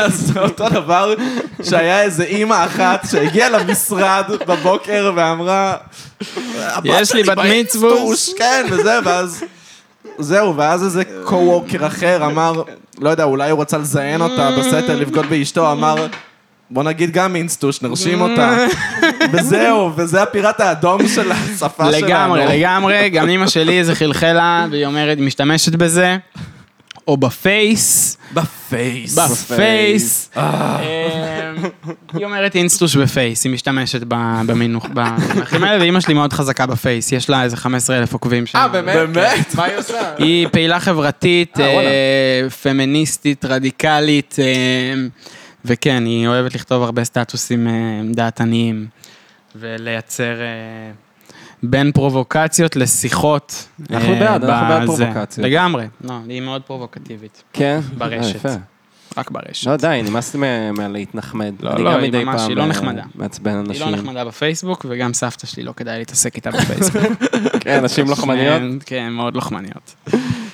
אז זה אותו דבר שהיה איזה אימא אחת שהגיעה למשרד בבוקר ואמרה, יש לי בת מצווש, כן, וזהו, ואז זהו, ואז איזה קו-ווקר אחר אמר, לא יודע, אולי הוא רוצה לזיין אותה בסתר, לבגוד באשתו, אמר, בוא נגיד גם אינסטוש, נרשים אותה. וזהו, וזה הפיראט האדום של השפה שלנו. לגמרי, לגמרי, גם אימא שלי זה חלחלה, והיא אומרת, היא משתמשת בזה, או בפייס. בפייס. בפייס. היא אומרת אינסטוש בפייס, היא משתמשת במינוח, במונחים האלה, ואימא שלי מאוד חזקה בפייס, יש לה איזה חמישה עשר אלף עוקבים שם. אה, באמת? מה היא עושה? היא פעילה חברתית, פמיניסטית, רדיקלית, וכן, היא אוהבת לכתוב הרבה סטטוסים דעתניים, ולייצר... בין פרובוקציות לשיחות. אנחנו בעד, אנחנו בעד פרובוקציות. לגמרי. לא, היא מאוד פרובוקטיבית. כן? ברשת. רק ברשת. לא, די, נמאס להתנחמד. לא, לא, היא ממש, היא לא נחמדה. מעצבן אנשים. היא לא נחמדה בפייסבוק, וגם סבתא שלי לא כדאי להתעסק איתה בפייסבוק. כן, אנשים לוחמניות? כן, מאוד לוחמניות.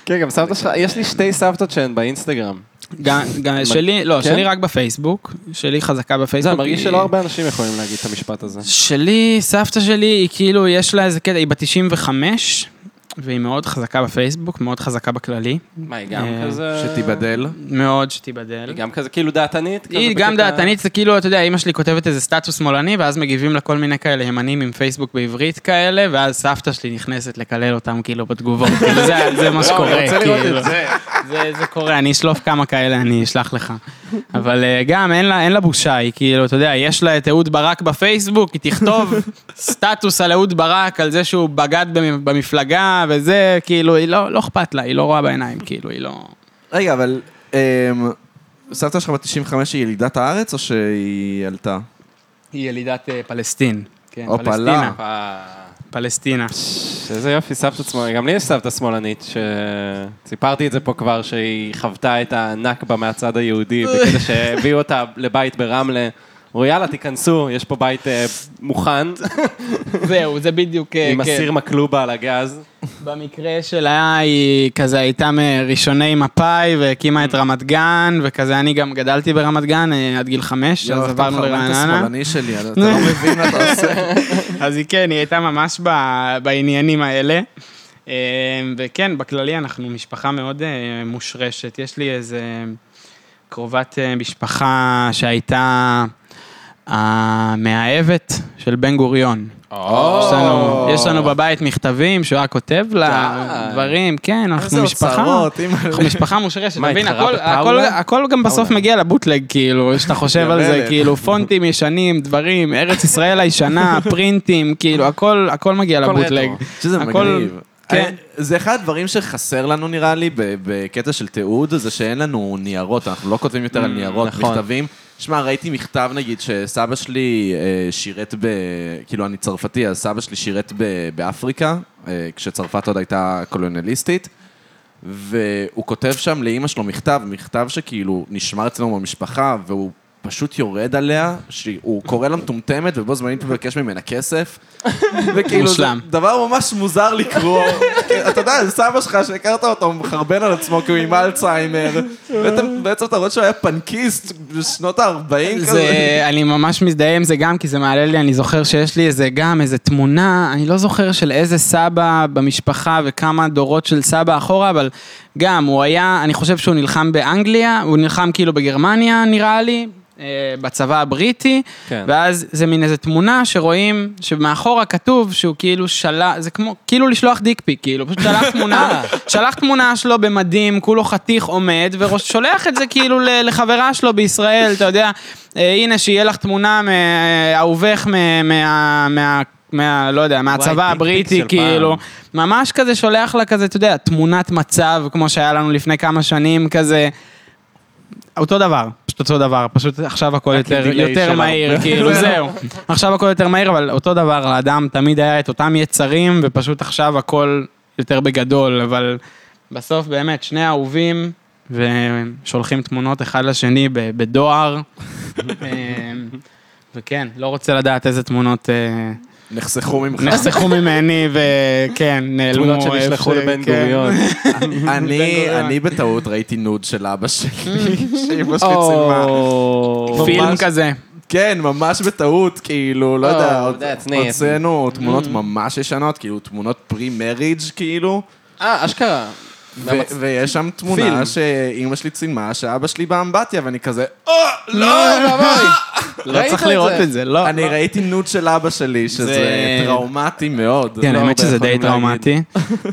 כן, גם סבתא שלך, יש לי שתי סבתות שהן באינסטגרם. גם שלי, לא, שלי רק בפייסבוק, שלי חזקה בפייסבוק. זה מרגיש שלא הרבה אנשים יכולים להגיד את המשפט הזה. שלי, סבתא שלי, היא כאילו, יש לה איזה קטע, היא ב-תשעים וחמש, והיא מאוד חזקה בפייסבוק, מאוד חזקה בכללי. מה, היא גם כזה? שתיבדל? מאוד שתיבדל. היא גם כזה, כאילו דעתנית? היא גם דעתנית, זה כאילו, אתה יודע, אמא שלי כותבת איזה סטטוס שמאלני, ואז מגיבים לכל מיני כאלה ימנים עם פייסבוק בעברית כאלה, ואז סבתא שלי נכנסת לקלל אותם כאילו בתגובות. זה מה שקורה. זה קורה, אני אשלוף כמה כאלה, אני אשלח לך. אבל גם אין לה בושה, היא כאילו, אתה יודע, יש לה את אהוד ברק בפייסבוק, היא תכתוב סטטוס על אהוד ברק, על זה שהוא בגד במפלגה, וזה, כאילו, היא לא אכפת לה, היא לא רואה בעיניים, כאילו, היא לא... רגע, אבל סבתא שלך ב-תשעים וחמש היא ילידת הארץ, או שהיא עלתה? היא ילידת פלסטין. או פלסטינה. פלסטינה. איזה יופי, סבתא שמאלנית. גם לי יש סבתא שמאלנית, שסיפרתי את זה פה כבר, שהיא חוותה את הנכבה מהצד היהודי, בכדי שהביאו אותה לבית ברמלה, אמרו, יאללה, תיכנסו, יש פה בית מוכן. זהו, זה בדיוק... עם הסיר מקלובה על הגז. במקרה שלה היא כזה הייתה מראשוני מפאי, והקימה את רמת גן, וכזה אני גם גדלתי ברמת גן עד גיל חמש, אז עברנו לרעננה. אתה שמאלני שלי, אתה לא מבין מה אתה עושה. אז היא כן, היא הייתה ממש בעניינים האלה. וכן, בכללי אנחנו משפחה מאוד מושרשת. יש לי איזה קרובת משפחה שהייתה... המאהבת של בן גוריון. יש לנו בבית מכתבים שהוא היה כותב לדברים, כן, אנחנו משפחה. אנחנו משפחה מושרשת, תבין, הכל גם בסוף מגיע לבוטלג, כאילו, שאתה חושב על זה, כאילו, פונטים ישנים, דברים, ארץ ישראל הישנה, פרינטים, כאילו, הכל מגיע לבוטלג. שזה מגניב. זה אחד הדברים שחסר לנו, נראה לי, בקטע של תיעוד, זה שאין לנו ניירות, אנחנו לא כותבים יותר על ניירות, מכתבים. שמע, ראיתי מכתב, נגיד, שסבא שלי שירת ב... כאילו, אני צרפתי, אז סבא שלי שירת ב... באפריקה, כשצרפת עוד הייתה קולוניאליסטית, והוא כותב שם לאמא שלו מכתב, מכתב שכאילו נשמר אצלנו במשפחה, והוא פשוט יורד עליה, שהוא קורא לה מטומטמת, ובו זמנית מבקש ממנה כסף, וכאילו דבר ממש מוזר לקרוא. אתה יודע, סבא שלך שהכרת אותו, מחרבן על עצמו, כי הוא עם אלצהיימר, בעצם אתה רואה שהוא היה פנקיסט בשנות ה-ארבעים כזה. אני ממש מזדהה עם זה גם, כי זה מעלה לי, אני זוכר שיש לי איזה גם, איזה תמונה, אני לא זוכר של איזה סבא במשפחה, וכמה דורות של סבא אחורה, אבל גם, הוא היה, אני חושב שהוא נלחם באנגליה, הוא נלחם כאילו בגרמניה, נראה לי, בצבא הבריטי, כן. ואז זה מין איזו תמונה שרואים, שמאחורה כתוב שהוא כאילו שלח, זה כמו, כאילו לשלוח דיקפי, כאילו, פשוט שלח תמונה, שלח תמונה שלו במדים, כולו חתיך עומד, ושולח את זה כאילו לחברה שלו בישראל, אתה יודע, הנה שיהיה לך תמונה מהאהובך, מה... מה, מה מה, לא יודע, מהצבא הבריטי, כאילו, ממש כזה שולח לה כזה, אתה יודע, תמונת מצב, כמו שהיה לנו לפני כמה שנים, כזה, אותו דבר, פשוט אותו דבר, פשוט עכשיו הכל יותר מהיר, כאילו, זהו, עכשיו הכל יותר מהיר, אבל אותו דבר, לאדם תמיד היה את אותם יצרים, ופשוט עכשיו הכל יותר בגדול, אבל בסוף באמת, שני אהובים, ושולחים תמונות אחד לשני בדואר, וכן, לא רוצה לדעת איזה תמונות... נחסכו ממך. נחסכו ממני, וכן, נעלמו. תמונות שנשלחו לבן גוריון. אני בטעות ראיתי נוד של אבא שלי, שאימא שלי צילמה. פילם כזה. כן, ממש בטעות, כאילו, לא יודע, הוצאנו תמונות ממש ישנות, כאילו, תמונות פרי-מריג' כאילו. אה, אשכרה. ויש שם תמונה שאימא שלי צילמה, שאבא שלי באמבטיה, ואני כזה, אה, לא, רבי. לא צריך לראות את זה, לא. אני ראיתי נוד של אבא שלי, שזה טראומטי מאוד. כן, האמת שזה די טראומטי.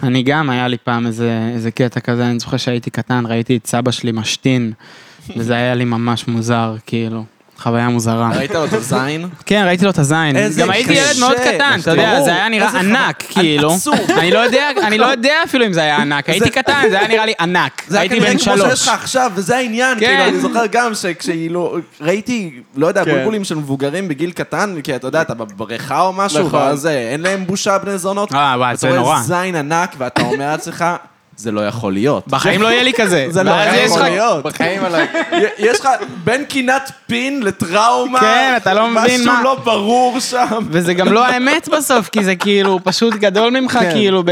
אני גם, היה לי פעם איזה קטע כזה, אני זוכר שהייתי קטן, ראיתי את סבא שלי משתין, וזה היה לי ממש מוזר, כאילו, חוויה מוזרה. ראית לו את הזין? כן, ראיתי לו את הזין. גם הייתי ילד מאוד קטן, אתה יודע, זה היה נראה ענק, כאילו. אני לא יודע אפילו אם זה היה ענק, הייתי קטן, זה היה נראה לי ענק. זה היה כנראה כמו שיש לך עכשיו, וזה העניין, כאילו, אני זוכר גם שכשאילו, ראיתי, לא יודע, גולגולים של מבוגרים בגיל קטן, כי אתה יודע, אתה בבריכה או משהו, ואז אין להם בושה בני זונות. אה, וואי, זה נורא. אתה רואה זין ענק, ואתה אומר עצמך, זה לא יכול להיות. בחיים לא יהיה לי כזה. זה לא יכול להיות. בחיים עליי. יש לך בין קינת פין לטראומה. כן, אתה לא מבין מה. משהו לא ברור שם. וזה גם לא האמת בסוף, כי זה כאילו פשוט גדול ממך, כאילו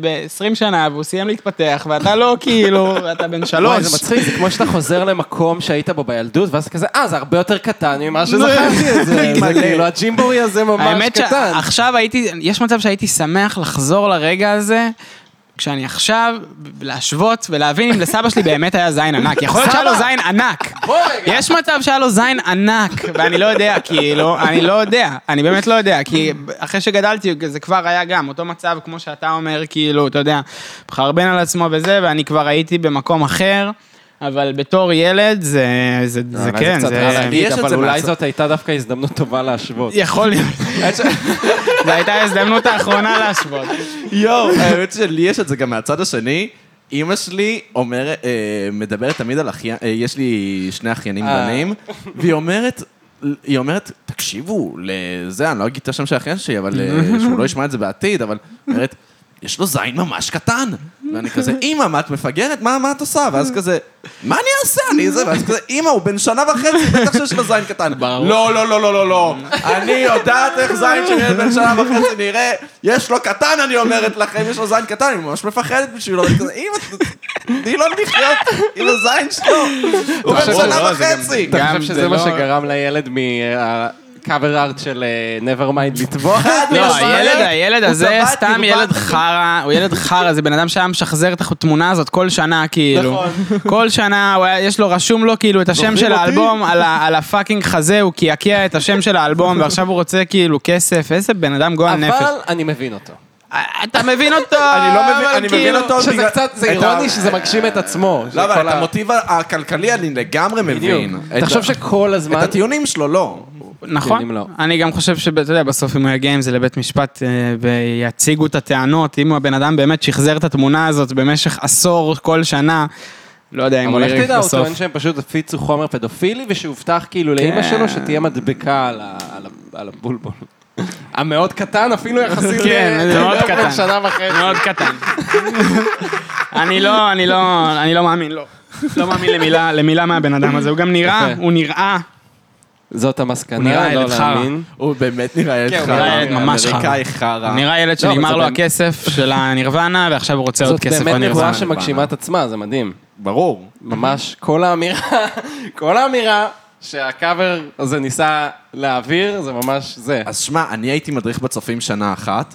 ב-עשרים שנה, והוא סיים להתפתח, ואתה לא כאילו, ואתה בן שלוש. זה מצחיק, זה כמו שאתה חוזר למקום שהיית בו בילדות, ואז כזה, אה, זה הרבה יותר קטן ממה שזכרתי את זה. כאילו, הג'ימבורי הזה ממש קטן. האמת שעכשיו הייתי, יש מצב שהייתי שמח לחזור לרגע הזה כשאני עכשיו, להשוות ולהבין אם לסבא שלי באמת היה זין ענק. יכול להיות שהיה לו זין ענק. יש מצב שהיה לו זין ענק, ואני לא יודע, כאילו, אני לא יודע, אני באמת לא יודע, כי אחרי שגדלתי, זה כבר היה גם אותו מצב, כמו שאתה אומר, כאילו, אתה יודע, בחרבן על עצמו וזה, ואני כבר הייתי במקום אחר, אבל בתור ילד זה, זה, זה כן, אבל אולי זאת הייתה דווקא הזדמנות טובה להשוות. יכול להיות. זו הייתה הזדמנות האחרונה להשוות. יו, האמת שלי יש את זה גם מהצד השני. אמא שלי אומרת, מדברת תמיד על אחיין, יש לי שני אחיינים בנים, והיא אומרת, היא אומרת, תקשיבו, לזה, אני לא אגיד את השם של האחיין שלי, אבל שהוא לא ישמע את זה בעתיד, אבל אומרת, יש לו זין ממש קטן. ואני כזה, אמא, מה את מפגרת? מה, מה את עושה? ואז כזה, מה אני אעשה? אני זה, ואז כזה, אמא, הוא בן שנה וחצי, בטח שיש לו זין קטן. לא, לא, לא, לא, לא. אני יודעת איך זין שלי בן שנה וחצי נראה, יש לו קטן, אני אומרת לכם, יש לו זין קטן, אני ממש מפחדת בשבילו. אני כזה, אמא, תני לו לחיות עם הזין שלו. הוא בן שנה וחצי. אתה חושב שזה מה שגרם לילד מה... קאבר ארט של נברמיינד לטבוח. לא, הילד הזה סתם ילד חרה, הוא ילד חרה, זה בן אדם שם שחזר את התמונה הזאת כל שנה, כאילו. כל שנה, יש לו רשום לו כאילו את השם של האלבום, על הפאקינג חזה, הוא קעקע את השם של האלבום, ועכשיו הוא רוצה כאילו כסף, איזה בן אדם גועל נפש. אבל אני מבין אותו. אתה מבין אותו, אני מבין אותו, שזה קצת, זה אירוני שזה מגשים את עצמו. לא, אבל את המוטיב הכלכלי אני לגמרי מבין. אתה חושב שכל הזמן... את הטיעונים שלו, לא. נכון, אני גם חושב שבסוף אם הוא יגיע עם זה לבית משפט ויציגו את הטענות, אם הבן אדם באמת שחזר את התמונה הזאת במשך עשור כל שנה, לא יודע אם הוא יריך בסוף. אבל איך תדע, הוא טוען שהם פשוט הפיצו חומר פדופילי ושהובטח כאילו לאמא שלו שתהיה מדבקה על הבולבול. המאוד קטן אפילו יחסי לשנה וחצי. מאוד קטן. אני לא, אני לא, אני לא מאמין, לא. לא מאמין למילה, למילה מהבן אדם הזה. הוא גם נראה, הוא נראה. זאת המסקנה, נראה ילד חרא. הוא באמת נראה ילד חרא. נראה ילד ממש חרא. נראה ילד שנגמר לו הכסף של הנרוונה, ועכשיו הוא רוצה עוד כסף בנרוונה. זאת באמת נבואה שמגשימה את עצמה, זה מדהים. ברור. ממש כל האמירה, כל האמירה שהקאבר הזה ניסה להעביר, זה ממש זה. אז שמע, אני הייתי מדריך בצופים שנה אחת,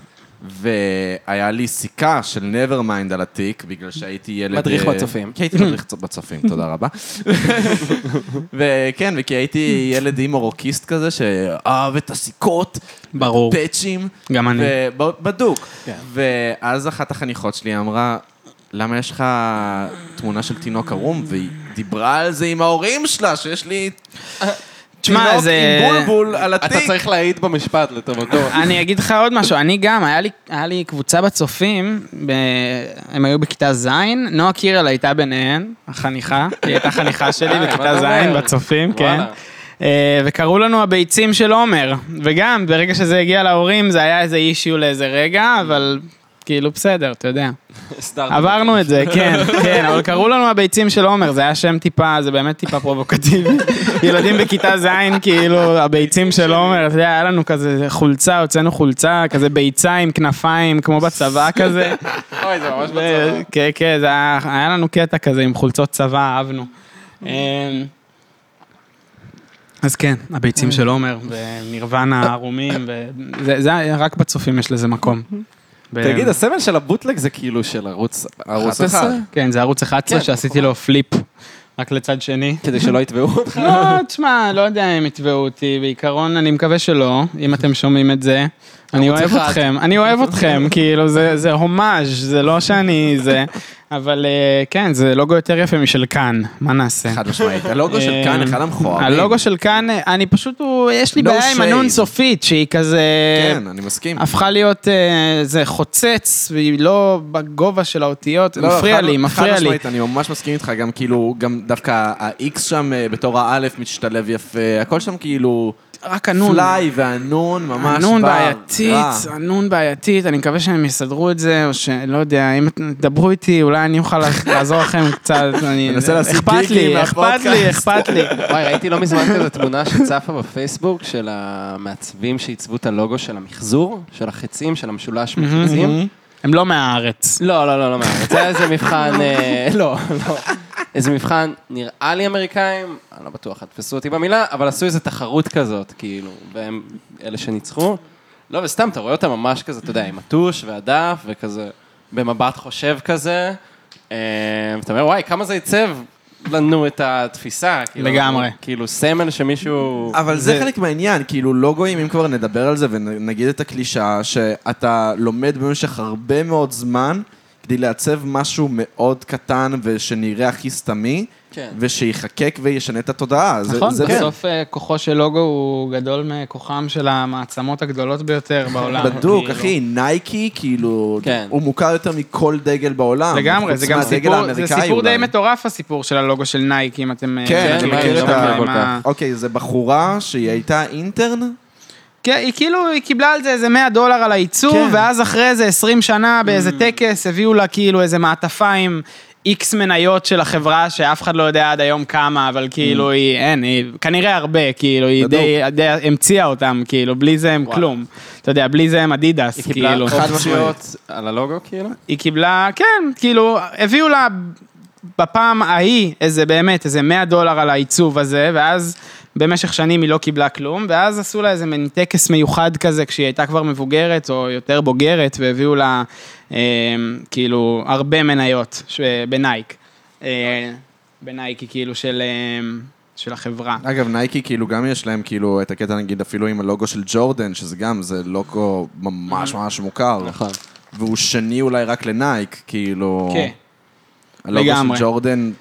והיה לי סיכה של נברמיינד על התיק, בגלל שהייתי ילד... מדריך בצופים. כי הייתי מדריך בצופים, תודה רבה. וכן, וכי הייתי ילד עם מורוקיסט כזה, שאהב את הסיכות, ברור. פאצ'ים. גם אני. בדוק. ואז אחת החניכות שלי אמרה, למה יש לך תמונה של תינוק ערום, והיא דיברה על זה עם ההורים שלה, שיש לי... תשמע, זה... בולבול על התיק. אתה צריך להעיד במשפט לטובתו. אני אגיד לך עוד משהו, אני גם, היה לי, היה לי קבוצה בצופים, ב... הם היו בכיתה זין, נועה קירל הייתה ביניהן, החניכה, היא הייתה חניכה שלי בכיתה זין, בצופים, כן. וקראו לנו הביצים של עומר, וגם ברגע שזה הגיע להורים, זה היה איזה אישיו לאיזה רגע, אבל... כאילו בסדר, אתה יודע. עברנו את זה, כן, כן, אבל קראו לנו הביצים של עומר, זה היה שם טיפה, זה באמת טיפה פרובוקטיבי. ילדים בכיתה זין, כאילו, הביצים של עומר, אתה יודע, היה לנו כזה חולצה, הוצאנו חולצה, כזה ביצה עם כנפיים, כמו בצבא כזה. אוי, זה ממש בצבא. כן, כן, היה לנו קטע כזה עם חולצות צבא, אהבנו. אז כן, הביצים של עומר, ונרוון הערומים, זה היה רק בצופים יש לזה מקום. תגיד, הסמל של הבוטלג זה כאילו של ערוץ אחת עשרה? כן, זה ערוץ אחת עשרה שעשיתי לו פליפ רק לצד שני. כדי שלא יתבעו אותך? לא, תשמע, לא יודע אם יתבעו אותי. בעיקרון, אני מקווה שלא, אם אתם שומעים את זה. אני אוהב אתכם, אני אוהב אתכם, כאילו, זה הומאז', זה לא שאני, זה... אבל כן, זה לוגו יותר יפה משל כאן, מה נעשה? אחד משמעית, הלוגו של כאן, אחד המכוערים. הלוגו של כאן, אני פשוט, יש לי בעיה עם הנון סופית, שהיא כזה... כן, אני מסכים. הפכה להיות איזה חוצץ, והיא לא בגובה של האותיות, מפריע לי, מפריע לי. אחד משמעית, אני ממש מסכים איתך, גם כאילו, גם דווקא ה-X שם בתור ה-א' משתלב יפה, הכל שם כאילו... רק הנון. פליי והנון ממש בר. הנון בעייתית, הנון בעייתית, אני מקווה שהם יסדרו את זה, או שלא יודע, אם תדברו איתי, אולי אני אוכל לעזור לכם קצת, אני... אכפת לי, אכפת לי, אכפת לי. וואי, ראיתי לא מזמן כזה תמונה שצפה בפייסבוק, של המעצבים שעיצבו את הלוגו של המחזור, של החצים, של המשולש מחצים. הם לא מהארץ. לא, לא, לא, לא מהארץ. זה איזה מבחן, לא, לא. איזה מבחן, נראה לי אמריקאים, אני לא בטוח, תפסו אותי במילה, אבל עשו איזו תחרות כזאת, כאילו, והם אלה שניצחו. לא, וסתם, אתה רואה אותם ממש כזה, אתה יודע, עם הטוש והדף, וכזה, במבט חושב כזה, ואתה אומר, וואי, כמה זה ייצב לנו את התפיסה. לגמרי. כאילו, סמל שמישהו... אבל זה חלק מהעניין, כאילו, לוגויים, אם כבר נדבר על זה, ונגיד את הקלישה, שאתה לומד במשך הרבה מאוד זמן, כדי לעצב משהו מאוד קטן ושנראה הכי סתמי, ושיחקק וישנה את התודעה. נכון, בסוף כוחו של לוגו הוא גדול מכוחם של המעצמות הגדולות ביותר בעולם. בדוק, אחי, נייקי, כאילו, הוא מוכר יותר מכל דגל בעולם. לגמרי, זה גם סיפור די מטורף, הסיפור של הלוגו של נייקי, אם אתם... כן, אני מכיר את ה... אוקיי, זה בחורה שהיא הייתה אינטרן? כן, היא כאילו, היא קיבלה על זה איזה מאה דולר על הייצור, כן. ואז אחרי איזה עשרים שנה באיזה טקס, הביאו לה כאילו איזה מעטפה עם איקס מניות של החברה, שאף אחד לא יודע עד היום כמה, אבל כאילו mm. היא, אין, היא כנראה הרבה, כאילו, היא די, די המציאה אותם, כאילו, בלי זה הם וואו. כלום. אתה יודע, בלי זה הם אדידס, היא כאילו. היא קיבלה אחת משמעיות על הלוגו, כאילו? היא קיבלה, כן, כאילו, הביאו לה בפעם ההיא, איזה באמת, איזה מאה דולר על הייצוב הזה, ואז... במשך שנים היא לא קיבלה כלום, ואז עשו לה איזה מין טקס מיוחד כזה, כשהיא הייתה כבר מבוגרת או יותר בוגרת, והביאו לה אה, כאילו הרבה מניות ש... בנייק. אה, בנייקי כאילו של, אה, של החברה. אגב, נייקי כאילו גם יש להם כאילו את הקטע נגיד אפילו עם הלוגו של ג'ורדן, שזה גם זה לוגו ממש ממש מוכר. נכון. והוא שני אולי רק לנייק, כאילו... כן. הלוגו לגמרי. של ג'ורדן...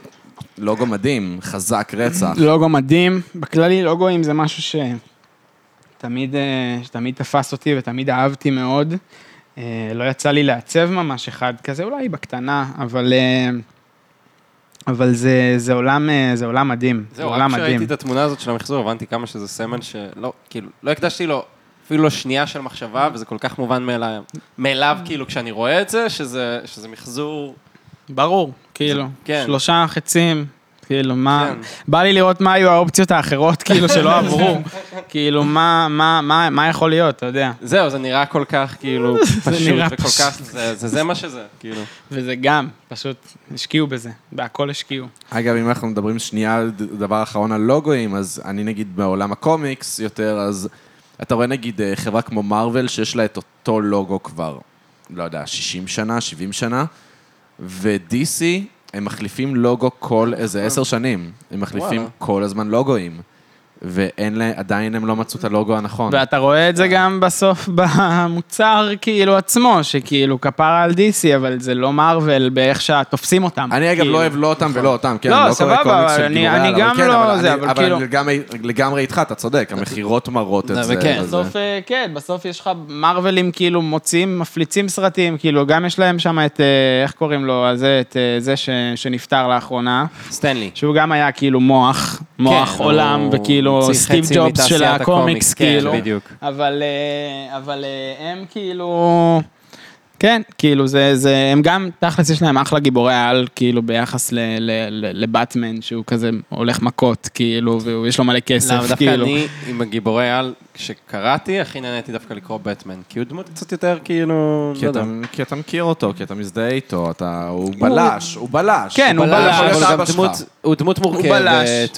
לוגו מדהים, חזק רצח. לוגו מדהים, בכללי לוגוים זה משהו שתמיד, שתמיד תפס אותי ותמיד אהבתי מאוד. לא יצא לי לעצב ממש אחד כזה, אולי בקטנה, אבל, אבל זה, זה עולם, זה עולם מדהים. זהו, רק כשראיתי את התמונה הזאת של המחזור, הבנתי כמה שזה סמל שלא, כאילו, לא הקדשתי לו אפילו שנייה של מחשבה, וזה כל כך מובן מאליו, מאליו, כאילו, כשאני רואה את זה, שזה, שזה מחזור... ברור, כאילו, שלושה חצים, כאילו, מה, בא לי לראות מה היו האופציות האחרות, כאילו, שלא עברו, כאילו, מה יכול להיות, אתה יודע. זהו, זה נראה כל כך, כאילו, פשוט, וכל כך, זה מה שזה, כאילו. וזה גם, פשוט, השקיעו בזה, בהכל השקיעו. אגב, אם אנחנו מדברים שנייה על דבר אחרון על לוגויים, אז אני נגיד בעולם הקומיקס יותר, אז אתה רואה נגיד חברה כמו מארוול, שיש לה את אותו לוגו כבר, לא יודע, שישים שנה, שבעים שנה, ודיסי, הם מחליפים לוגו כל איזה עשר שנים. הם מחליפים כל הזמן לוגויים. ועדיין הם לא מצאו את הלוגו הנכון. ואתה רואה את זה גם בסוף במוצר כאילו עצמו, שכאילו כפרה על דיסי, אבל זה לא מארוול באיך שתופסים אותם. אני אגב לא אוהב לא אותם ולא אותם, כן, לא סבבה, אני גם לא זה, אבל כאילו... אבל לגמרי איתך, אתה צודק, המחירות מראות את זה. כן, בסוף יש לך מארוולים כאילו מוצאים, מפליצים סרטים, כאילו גם יש להם שם את, איך קוראים לו, את זה שנפטר לאחרונה. סטנלי. שהוא גם היה כאילו מוח, מוח עולם וכאילו סטיב ג'ובס של הקומיקס, כאילו, אבל, אבל הם כאילו, כן, כאילו, זה, זה, הם גם, תכלס יש להם אחלה גיבורי העל, כאילו, ביחס ל, ל, ל, לבטמן, שהוא כזה הולך מכות, כאילו, ויש לו מלא כסף, לא, כאילו. דווקא אני, עם הגיבורי העל, כשקראתי, הכי נהניתי דווקא לקרוא בטמן, כי הוא דמות קצת יותר, כאילו, כי, לא אתה, כי אתה מכיר אותו, כי אתה מזדהה איתו, אתה, הוא בלש, הוא בלש. כן, הוא בלש, הוא, הוא, הוא, דמות, הוא דמות מורכבת, הוא,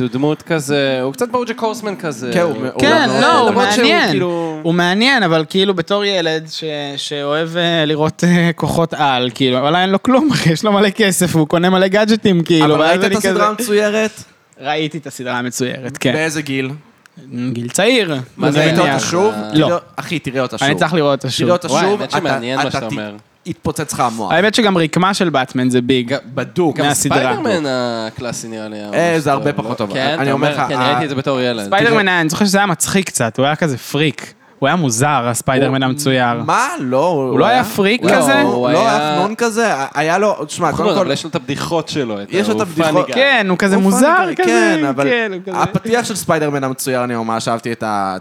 הוא דמות כזה, הוא קצת בוג'ק הורסמן כזה. כן, הוא, כן הוא, לא, הוא, הוא מעניין, שהוא, כאילו... הוא מעניין, אבל כאילו, בתור ילד ש, שאוהב לראות כוחות על, כאילו, אבל אין לו כלום, יש לו מלא כסף, הוא קונה מלא גאדג'טים, כאילו. אבל ראית את הסדרה המצוירת? ראיתי את הסדרה המצוירת, כן. באיזה גיל? גיל צעיר. מה זה ראית אותה שוב? לא. אחי, תראה אותה שוב. אני צריך לראות אותה שוב. תראה אותה שוב, אתה תתפוצץ לך המוח. האמת שגם רקמה של בטמן זה ביג. בדוק. גם ספיידרמן הקלאסי נראה לי. אה, זה הרבה פחות טוב. כן, אני אומר לך. כן, ראיתי את זה בתור ילד. ספיידרמן, אני זוכר שזה היה מצחיק קצת, הוא היה כזה פריק. הוא היה מוזר, הספיידרמן המצויר. מה? לא. הוא לא היה פריק כזה? הוא לא היה חנון כזה? היה לו, תשמע, קודם כל... יש לו את הבדיחות שלו. יש לו את הבדיחות. כן, הוא כזה מוזר כזה. כן, אבל הפתיח של ספיידרמן המצויר, אני ממש אהבתי את ה...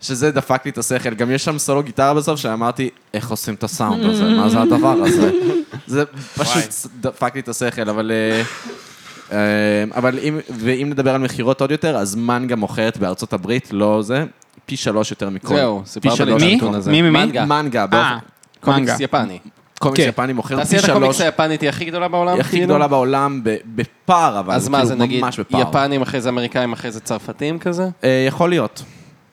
שזה דפק לי את השכל. גם יש שם סולו גיטרה בסוף, שאמרתי, איך עושים את הסאונד הזה? מה זה הדבר הזה? זה פשוט דפק לי את השכל, אבל... אבל אם, ואם נדבר על מחירות עוד יותר, אז מנגה מוכרת בארצות הברית, לא זה, פי שלוש יותר מכל. זהו, סיפרת לי נתון הזה. מי? מי? מנגה. מנגה. אה, קומיקס יפני. קומיקס יפני מוכר פי שלוש. תעשיית הקומיקס היפנית היא הכי גדולה בעולם? היא הכי גדולה בעולם בפער, אבל אז מה זה נגיד? יפנים אחרי זה אמריקאים, אחרי זה צרפתים כזה? יכול להיות.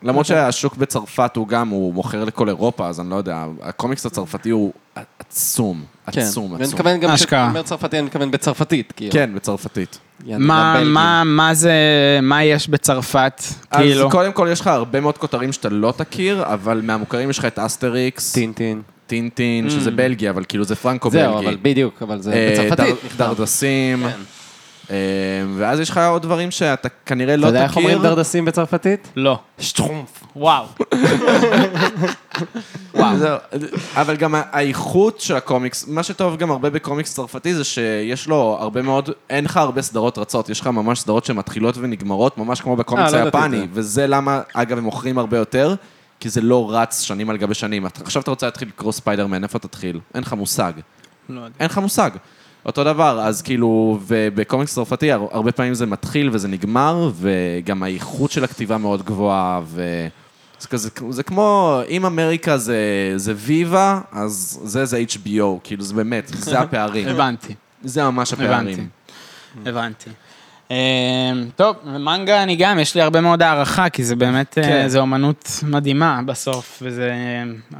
למרות שהשוק בצרפת הוא גם, הוא מוכר לכל אירופה, אז אני לא יודע, הקומיקס הצרפתי הוא עצום, עצום, עצום. ומתכוון גם כשאומר צרפתי, אני מתכוון בצרפתית. כן, בצרפתית. מה זה, מה יש בצרפת? אז קודם כל יש לך הרבה מאוד כותרים שאתה לא תכיר, אבל מהמוכרים יש לך את אסטריקס. טינטין. טינטין, שזה בלגיה, אבל כאילו זה פרנקו-בלגי. זהו, אבל בדיוק, אבל זה בצרפתית. דרדסים. ואז יש לך עוד דברים שאתה כנראה לא תכיר. אתה יודע איך אומרים דרדסים בצרפתית? לא. שטרומפ. וואו. אבל גם האיכות של הקומיקס, מה שטוב גם הרבה בקומיקס צרפתי זה שיש לו הרבה מאוד, אין לך הרבה סדרות רצות, יש לך ממש סדרות שמתחילות ונגמרות, ממש כמו בקומיקס היפני, וזה למה אגב הם מוכרים הרבה יותר, כי זה לא רץ שנים על גבי שנים. עכשיו אתה רוצה להתחיל לקרוא ספיידרמן, איפה תתחיל? אין לך מושג. אין לך מושג. אותו דבר, אז כאילו, ובקומיקס צרפתי הרבה פעמים זה מתחיל וזה נגמר, וגם האיכות של הכתיבה מאוד גבוהה, וזה כמו, אם אמריקה זה ויווה, אז זה זה אייץ' בי או, כאילו זה באמת, זה הפערים. הבנתי. זה ממש הפערים. הבנתי. טוב, מנגה אני גם, יש לי הרבה מאוד הערכה, כי זה באמת, זה אומנות מדהימה בסוף, וזה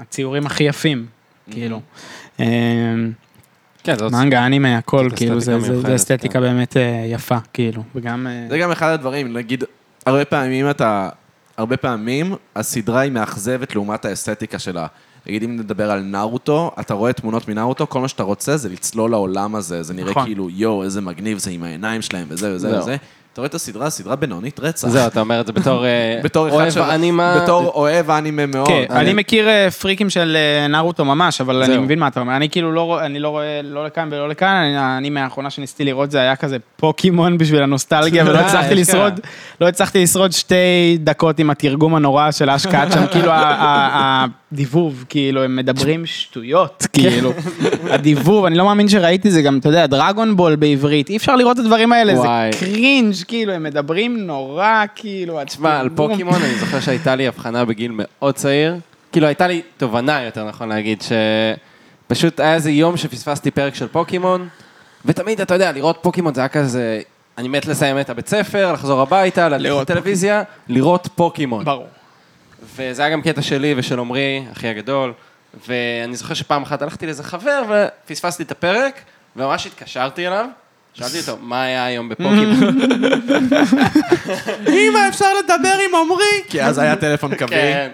הציורים הכי יפים, כאילו. מנגה, אנימה, הכל, כאילו, זה אסתטיקה באמת יפה, כאילו, וגם... זה גם אחד הדברים, נגיד, הרבה פעמים אתה, הרבה פעמים הסדרה היא מאכזבת לעומת האסתטיקה שלה. נגיד, אם נדבר על נרוטו, אתה רואה תמונות מנרוטו, כל מה שאתה רוצה זה לצלול לעולם הזה, זה נראה כאילו, יו, איזה מגניב זה עם העיניים שלהם, וזה וזה וזה. אתה רואה את הסדרה, סדרה בינונית רצח. זהו, אתה אומר את זה בתור אוהב אנימה. בתור אוהב אנימה מאוד. כן, אני מכיר פריקים של נרוטו ממש, אבל אני מבין מה אתה אומר. אני כאילו לא רואה, לא לכאן ולא לכאן, אני מהאחרונה שניסיתי לראות, זה היה כזה פוקימון בשביל הנוסטלגיה, ולא הצלחתי לשרוד, לא הצלחתי לשרוד שתי דקות עם התרגום הנורא של השקעת שם, כאילו הדיבוב, כאילו הם מדברים שטויות, כאילו. הדיבוב, אני לא מאמין שראיתי זה גם, אתה יודע, דרגון בול בעברית, אי אפשר לראות את הדברים האלה, זה קרינג' כאילו, הם מדברים נורא, כאילו... תשמע, על פוקימון, אני זוכר שהייתה לי הבחנה בגיל מאוד צעיר, כאילו, הייתה לי תובנה, יותר נכון להגיד, שפשוט היה איזה יום שפספסתי פרק של פוקימון, ותמיד, אתה יודע, לראות פוקימון זה היה כזה, אני מת לסיים את הבית ספר, לחזור הביתה, לראות טלוויזיה, לראות פוקימון. ברור. וזה היה גם קטע שלי ושל עומרי, אחי הגדול, ואני זוכר שפעם אחת הלכתי לאיזה חבר, ופספסתי את הפרק, וממש התקשרתי אליו, שאלתי אותו, מה היה היום בפוקימון? אמא, אפשר לדבר עם עומרי? כי אז היה טלפון קווי. כן,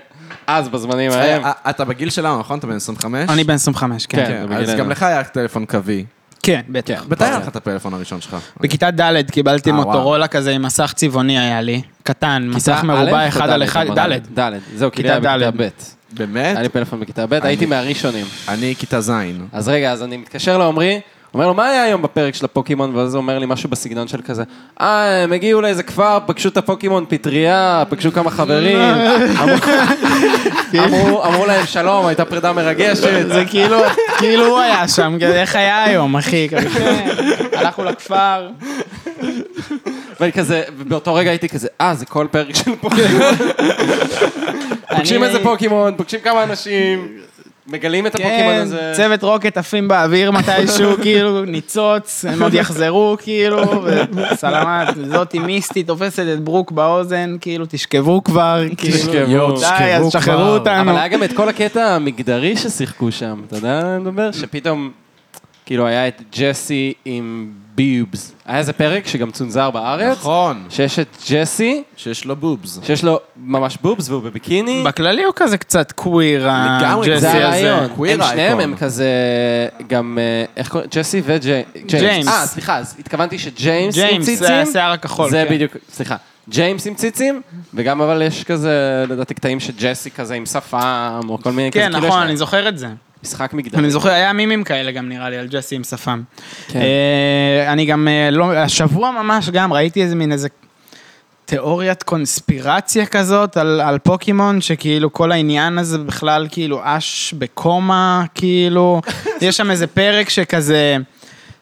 אז בזמנים ההם. אתה בגיל שלנו, נכון? אתה בן עשרים וחמש? אני בן עשרים וחמש, כן. אז גם לך היה טלפון קווי. כן, בטח. בטח היה לך את הפלאפון הראשון שלך. בכיתה ד' קיבלתי מוטורולה כזה עם מסך צבעוני היה לי. קטן, מסך מרובה אחד על אחד. ד' ד' זהו, כיתה ב'. באמת? היה לי פלאפון בכיתה ב', הייתי מהראשונים. אני כיתה ז'. אז רגע, אז אני מתקשר לעומרי, אומר לו, מה היה היום בפרק של הפוקימון? ואז הוא אומר לי משהו בסגנון של כזה, אה, הם הגיעו לאיזה כפר, פגשו את הפוקימון פטריה, פגשו כמה חברים, אמרו להם שלום, הייתה פרידה מרגשת. זה כאילו הוא היה שם, איך היה היום, אחי? הלכו לכפר. וכזה, באותו רגע הייתי כזה, אה, זה כל פרק של פוקימון. פוגשים איזה פוקימון, פוגשים כמה אנשים. מגלים את הפוקימון הזה. כן, צוות רוקט עפים באוויר מתישהו, כאילו, ניצוץ, הם עוד יחזרו, כאילו, וסלמת, זאתי מיסטית, תופסת את ברוק באוזן, כאילו, תשכבו כבר, כאילו, תשכבו, די, אז שחררו אותנו. אבל היה גם את כל הקטע המגדרי ששיחקו שם, אתה יודע, אני מדבר, שפתאום, כאילו, היה את ג'סי עם ביובס. היה איזה פרק שגם צונזר בארץ. נכון. שיש את ג'סי. שיש לו בובס. שיש לו ממש בובס והוא בביקיני. בכללי הוא כזה קצת קוויר, הג'סי הזה. זה רעיון. הם שניהם הם כזה גם, איך קוראים? ג'סי וג'יימס. ג'יימס. אה, סליחה, אז התכוונתי שג'יימס עם ציצים. ג'יימס, זה השיער הכחול. זה בדיוק, סליחה. ג'יימס עם ציצים, וגם אבל יש כזה, לדעתי קטעים שג'סי כזה עם שפם, או כל מיני כזה. כן, נכון, אני זוכר את זה. משחק מגדל. אני זוכר, היה מימים כאלה גם נראה לי, על ג'סי עם שפם. אני גם, השבוע ממש גם ראיתי איזה מין איזה תיאוריית קונספירציה כזאת על, על פוקימון, שכאילו כל העניין הזה בכלל כאילו אש בקומה, כאילו, יש שם איזה פרק שכזה...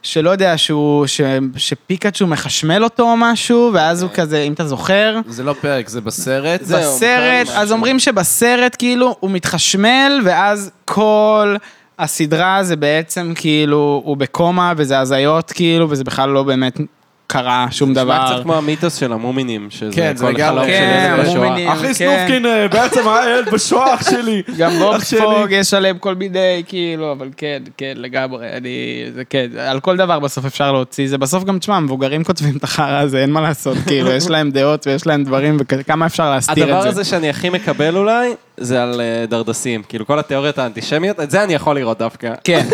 שלא יודע, שהוא, ש, שפיקאצ'ו מחשמל אותו או משהו, ואז הוא כזה, אם אתה זוכר... זה לא פרק, זה בסרט. בסרט, אז אומרים שבסרט, כאילו, הוא מתחשמל, ואז כל הסדרה זה בעצם, כאילו, הוא בקומה, וזה הזיות, כאילו, וזה בכלל לא באמת... קרה, שום דבר. זה קצת כמו המיתוס של המומינים, שזה כל חלום של ילד בשואה. אחי סנופקין, בעצם הילד בשואה, אח שלי. גם בוב פוג יש עליהם כל מיני, כאילו, אבל כן, כן, לגמרי, אני, זה כן, על כל דבר בסוף אפשר להוציא, זה בסוף גם, תשמע, מבוגרים כותבים את החרא הזה, אין מה לעשות, כאילו, יש להם דעות ויש להם דברים, וכמה אפשר להסתיר את זה. הדבר הזה שאני הכי מקבל אולי, זה על דרדסים, כאילו, כל התיאוריות האנטישמיות, את זה אני יכול לראות דווקא. כן.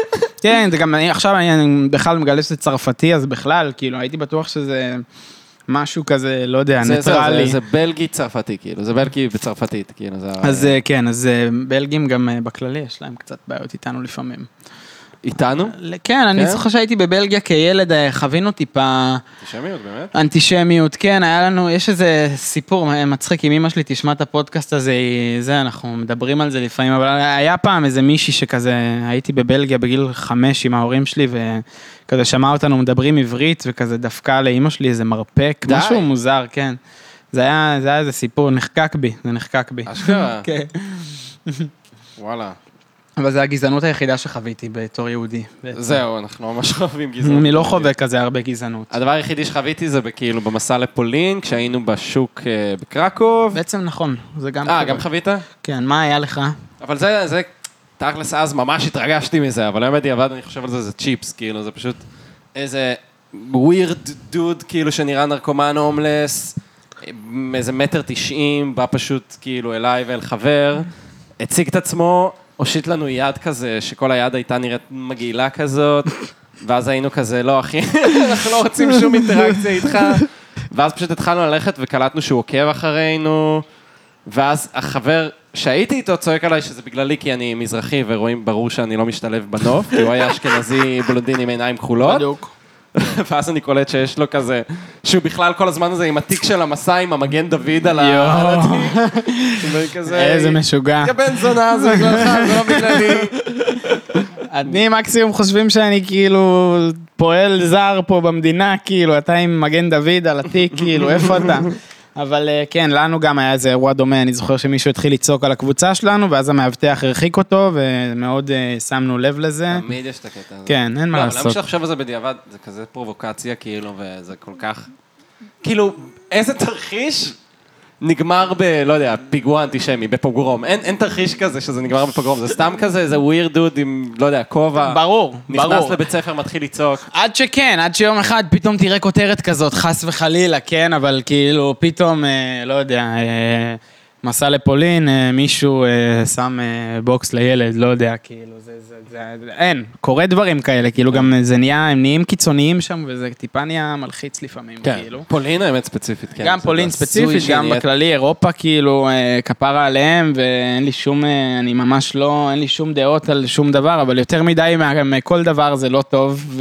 כן, זה גם, עכשיו אני בכלל מגלה שזה צרפתי, אז בכלל, כאילו, הייתי בטוח שזה משהו כזה, לא יודע, ניטרלי. זה בלגי צרפתי, כאילו, זה בלגי בצרפתית, כאילו. אז כן, אז בלגים גם בכללי, יש להם קצת בעיות איתנו לפעמים. איתנו? כן, אני זוכר שהייתי בבלגיה כילד, חווינו טיפה... אנטישמיות, באמת? אנטישמיות, כן, היה לנו, יש איזה סיפור מצחיק, אם אמא שלי תשמע את הפודקאסט הזה, זה, אנחנו מדברים על זה לפעמים, אבל היה פעם איזה מישהי שכזה, הייתי בבלגיה בגיל חמש עם ההורים שלי, וכזה שמע אותנו מדברים עברית, וכזה דווקא לאמא שלי איזה מרפק, משהו מוזר, כן. זה היה, זה היה איזה סיפור, נחקק בי, זה נחקק בי. אשכרה? כן. וואלה. אבל זה הגזענות היחידה שחוויתי בתור יהודי. זהו, אנחנו ממש חווים גזענות. אני לא חווה כזה הרבה גזענות. הדבר היחידי שחוויתי זה כאילו במסע לפולין, כשהיינו בשוק בקרקוב. בעצם נכון, זה גם... אה, גם חווית? כן, מה היה לך? אבל זה, זה, תכלס אז ממש התרגשתי מזה, אבל היום בדיעבד אני חושב על זה, זה צ'יפס, כאילו, זה פשוט איזה ווירד דוד, כאילו, שנראה נרקומן הומלס, איזה מטר תשעים, בא פשוט כאילו אליי ואל חבר, הציג את עצמו, הושיט לנו יד כזה, שכל היד הייתה נראית מגעילה כזאת, ואז היינו כזה, לא אחי, אנחנו לא רוצים שום אינטראקציה איתך, ואז פשוט התחלנו ללכת וקלטנו שהוא עוקב אחרינו, ואז החבר שהייתי איתו צועק עליי, שזה בגללי כי אני מזרחי, ורואים ברור שאני לא משתלב בנוף, כי הוא היה אשכנזי בלונדין עם עיניים כחולות. בדיוק. ואז אני קולט שיש לו כזה, שהוא בכלל כל הזמן הזה עם התיק של המסע, עם המגן דוד על התיק. איזה משוגע. תקבן זונה, זה בגללך, זה לא בגללי. אני מקסימום חושבים שאני כאילו פועל זר פה במדינה, כאילו, אתה עם מגן דוד על התיק, כאילו, איפה אתה? אבל כן, לנו גם היה איזה אירוע דומה, אני זוכר שמישהו התחיל לצעוק על הקבוצה שלנו, ואז המאבטח הרחיק אותו, ומאוד שמנו לב לזה. תמיד יש את הקטע הזה. כן, אין מה לעשות. אבל למה שעכשיו זה בדיעבד, זה כזה פרובוקציה, כאילו, וזה כל כך... כאילו, איזה תרחיש נגמר ב... לא יודע, פיגוע אנטישמי, בפוגרום. אין תרחיש כזה שזה נגמר בפוגרום, זה סתם כזה, זה weird dude עם, לא יודע, כובע. ברור, ברור. נכנס לבית ספר, מתחיל לצעוק. עד שכן, עד שיום אחד פתאום תראה כותרת כזאת, חס וחלילה, כן, אבל כאילו פתאום, לא יודע, מסע לפולין, מישהו שם בוקס לילד, לא יודע, כאילו, זה, זה, זה, אין, קורה דברים כאלה, כאילו גם זה נהיה, הם נהיים קיצוניים שם, וזה טיפה נהיה מלחיץ לפעמים, כאילו. פולין האמת ספציפית, כן. גם פולין ספציפית, גם בכללי אירופה, כאילו, כפרה עליהם, ואין לי שום, אני ממש לא, אין לי שום דעות על שום דבר, אבל יותר מדי מכל דבר זה לא טוב,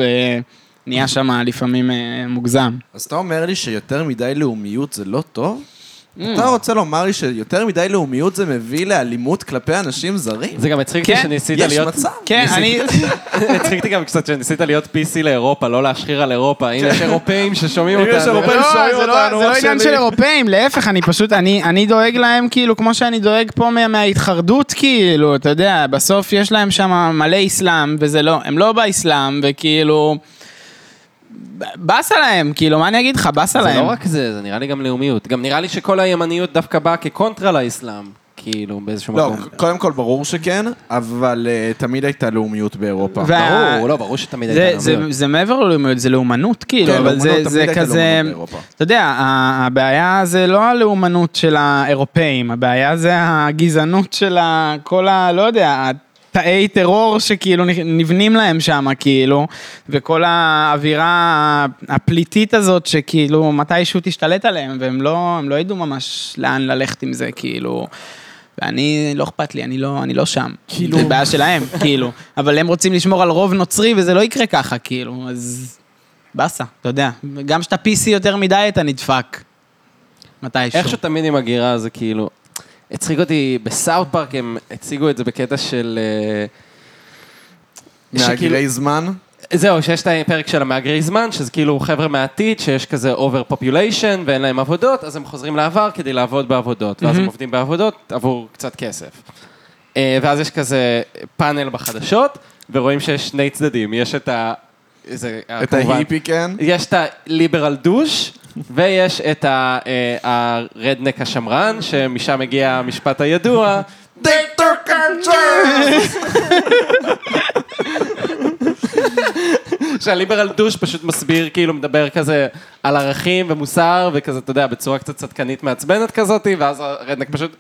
ונהיה שם לפעמים מוגזם. אז אתה אומר לי שיותר מדי לאומיות זה לא טוב? אתה רוצה לומר לי שיותר מדי לאומיות זה מביא לאלימות כלפי אנשים זרים? זה גם הצחיקתי שניסית להיות... יש מצב. כן, אני... הצחיקתי גם קצת שניסית להיות פי סי לאירופה, לא להשחיר על אירופה. הנה יש אירופאים ששומעים אותנו. זה לא עניין של אירופאים, להפך, אני פשוט, אני דואג להם כאילו, כמו שאני דואג פה מההתחרדות כאילו, אתה יודע, בסוף יש להם שם מלא איסלאם, וזה לא, הם לא באיסלאם, וכאילו... באס עליהם, כאילו, מה אני אגיד לך? באס עליהם. זה לא רק זה, זה נראה לי גם לאומיות. גם נראה לי שכל הימניות דווקא באה כקונטרה לאסלאם, כאילו, באיזשהו מקום. לא, קודם כל ברור שכן, אבל תמיד הייתה לאומיות באירופה. ברור, לא, ברור שתמיד הייתה לאומיות. זה מעבר לאומיות, זה לאומנות, כאילו, אבל זה כזה... אתה יודע, הבעיה זה לא הלאומנות של האירופאים, הבעיה זה הגזענות של כל ה... לא יודע, תאי טרור שכאילו נבנים להם שם, כאילו, וכל האווירה הפליטית הזאת שכאילו מתישהו תשתלט עליהם, והם לא, הם לא ידעו ממש לאן ללכת עם זה, כאילו, ואני, לא אכפת לי, אני לא, אני לא שם, כאילו, זה בעיה שלהם, כאילו, אבל הם רוצים לשמור על רוב נוצרי, וזה לא יקרה ככה, כאילו, אז בסה, אתה יודע, גם שאתה פיסי יותר מדי, אתה נדפק, מתישהו. איך שתמיד עם הגירה זה כאילו, הצחיק אותי, בסאוט פארק הם הציגו את זה בקטע של... מהגרי זמן? זהו, שיש את הפרק של המהגרי זמן, שזה כאילו חבר'ה מעתיד, שיש כזה over population ואין להם עבודות, אז הם חוזרים לעבר כדי לעבוד בעבודות, ואז הם עובדים בעבודות עבור קצת כסף. ואז יש כזה פאנל בחדשות, ורואים שיש שני צדדים, יש את ה... את ההיפי, כן? יש את הליברל דוש, ויש את הרדנק השמרן, שמשם הגיע המשפט הידוע, דיקטור קאנצ'רס! שהליברל דוש פשוט מסביר, כאילו מדבר כזה על ערכים ומוסר, וכזה, אתה יודע, בצורה קצת צדקנית מעצבנת כזאת, ואז הרדנק פשוט...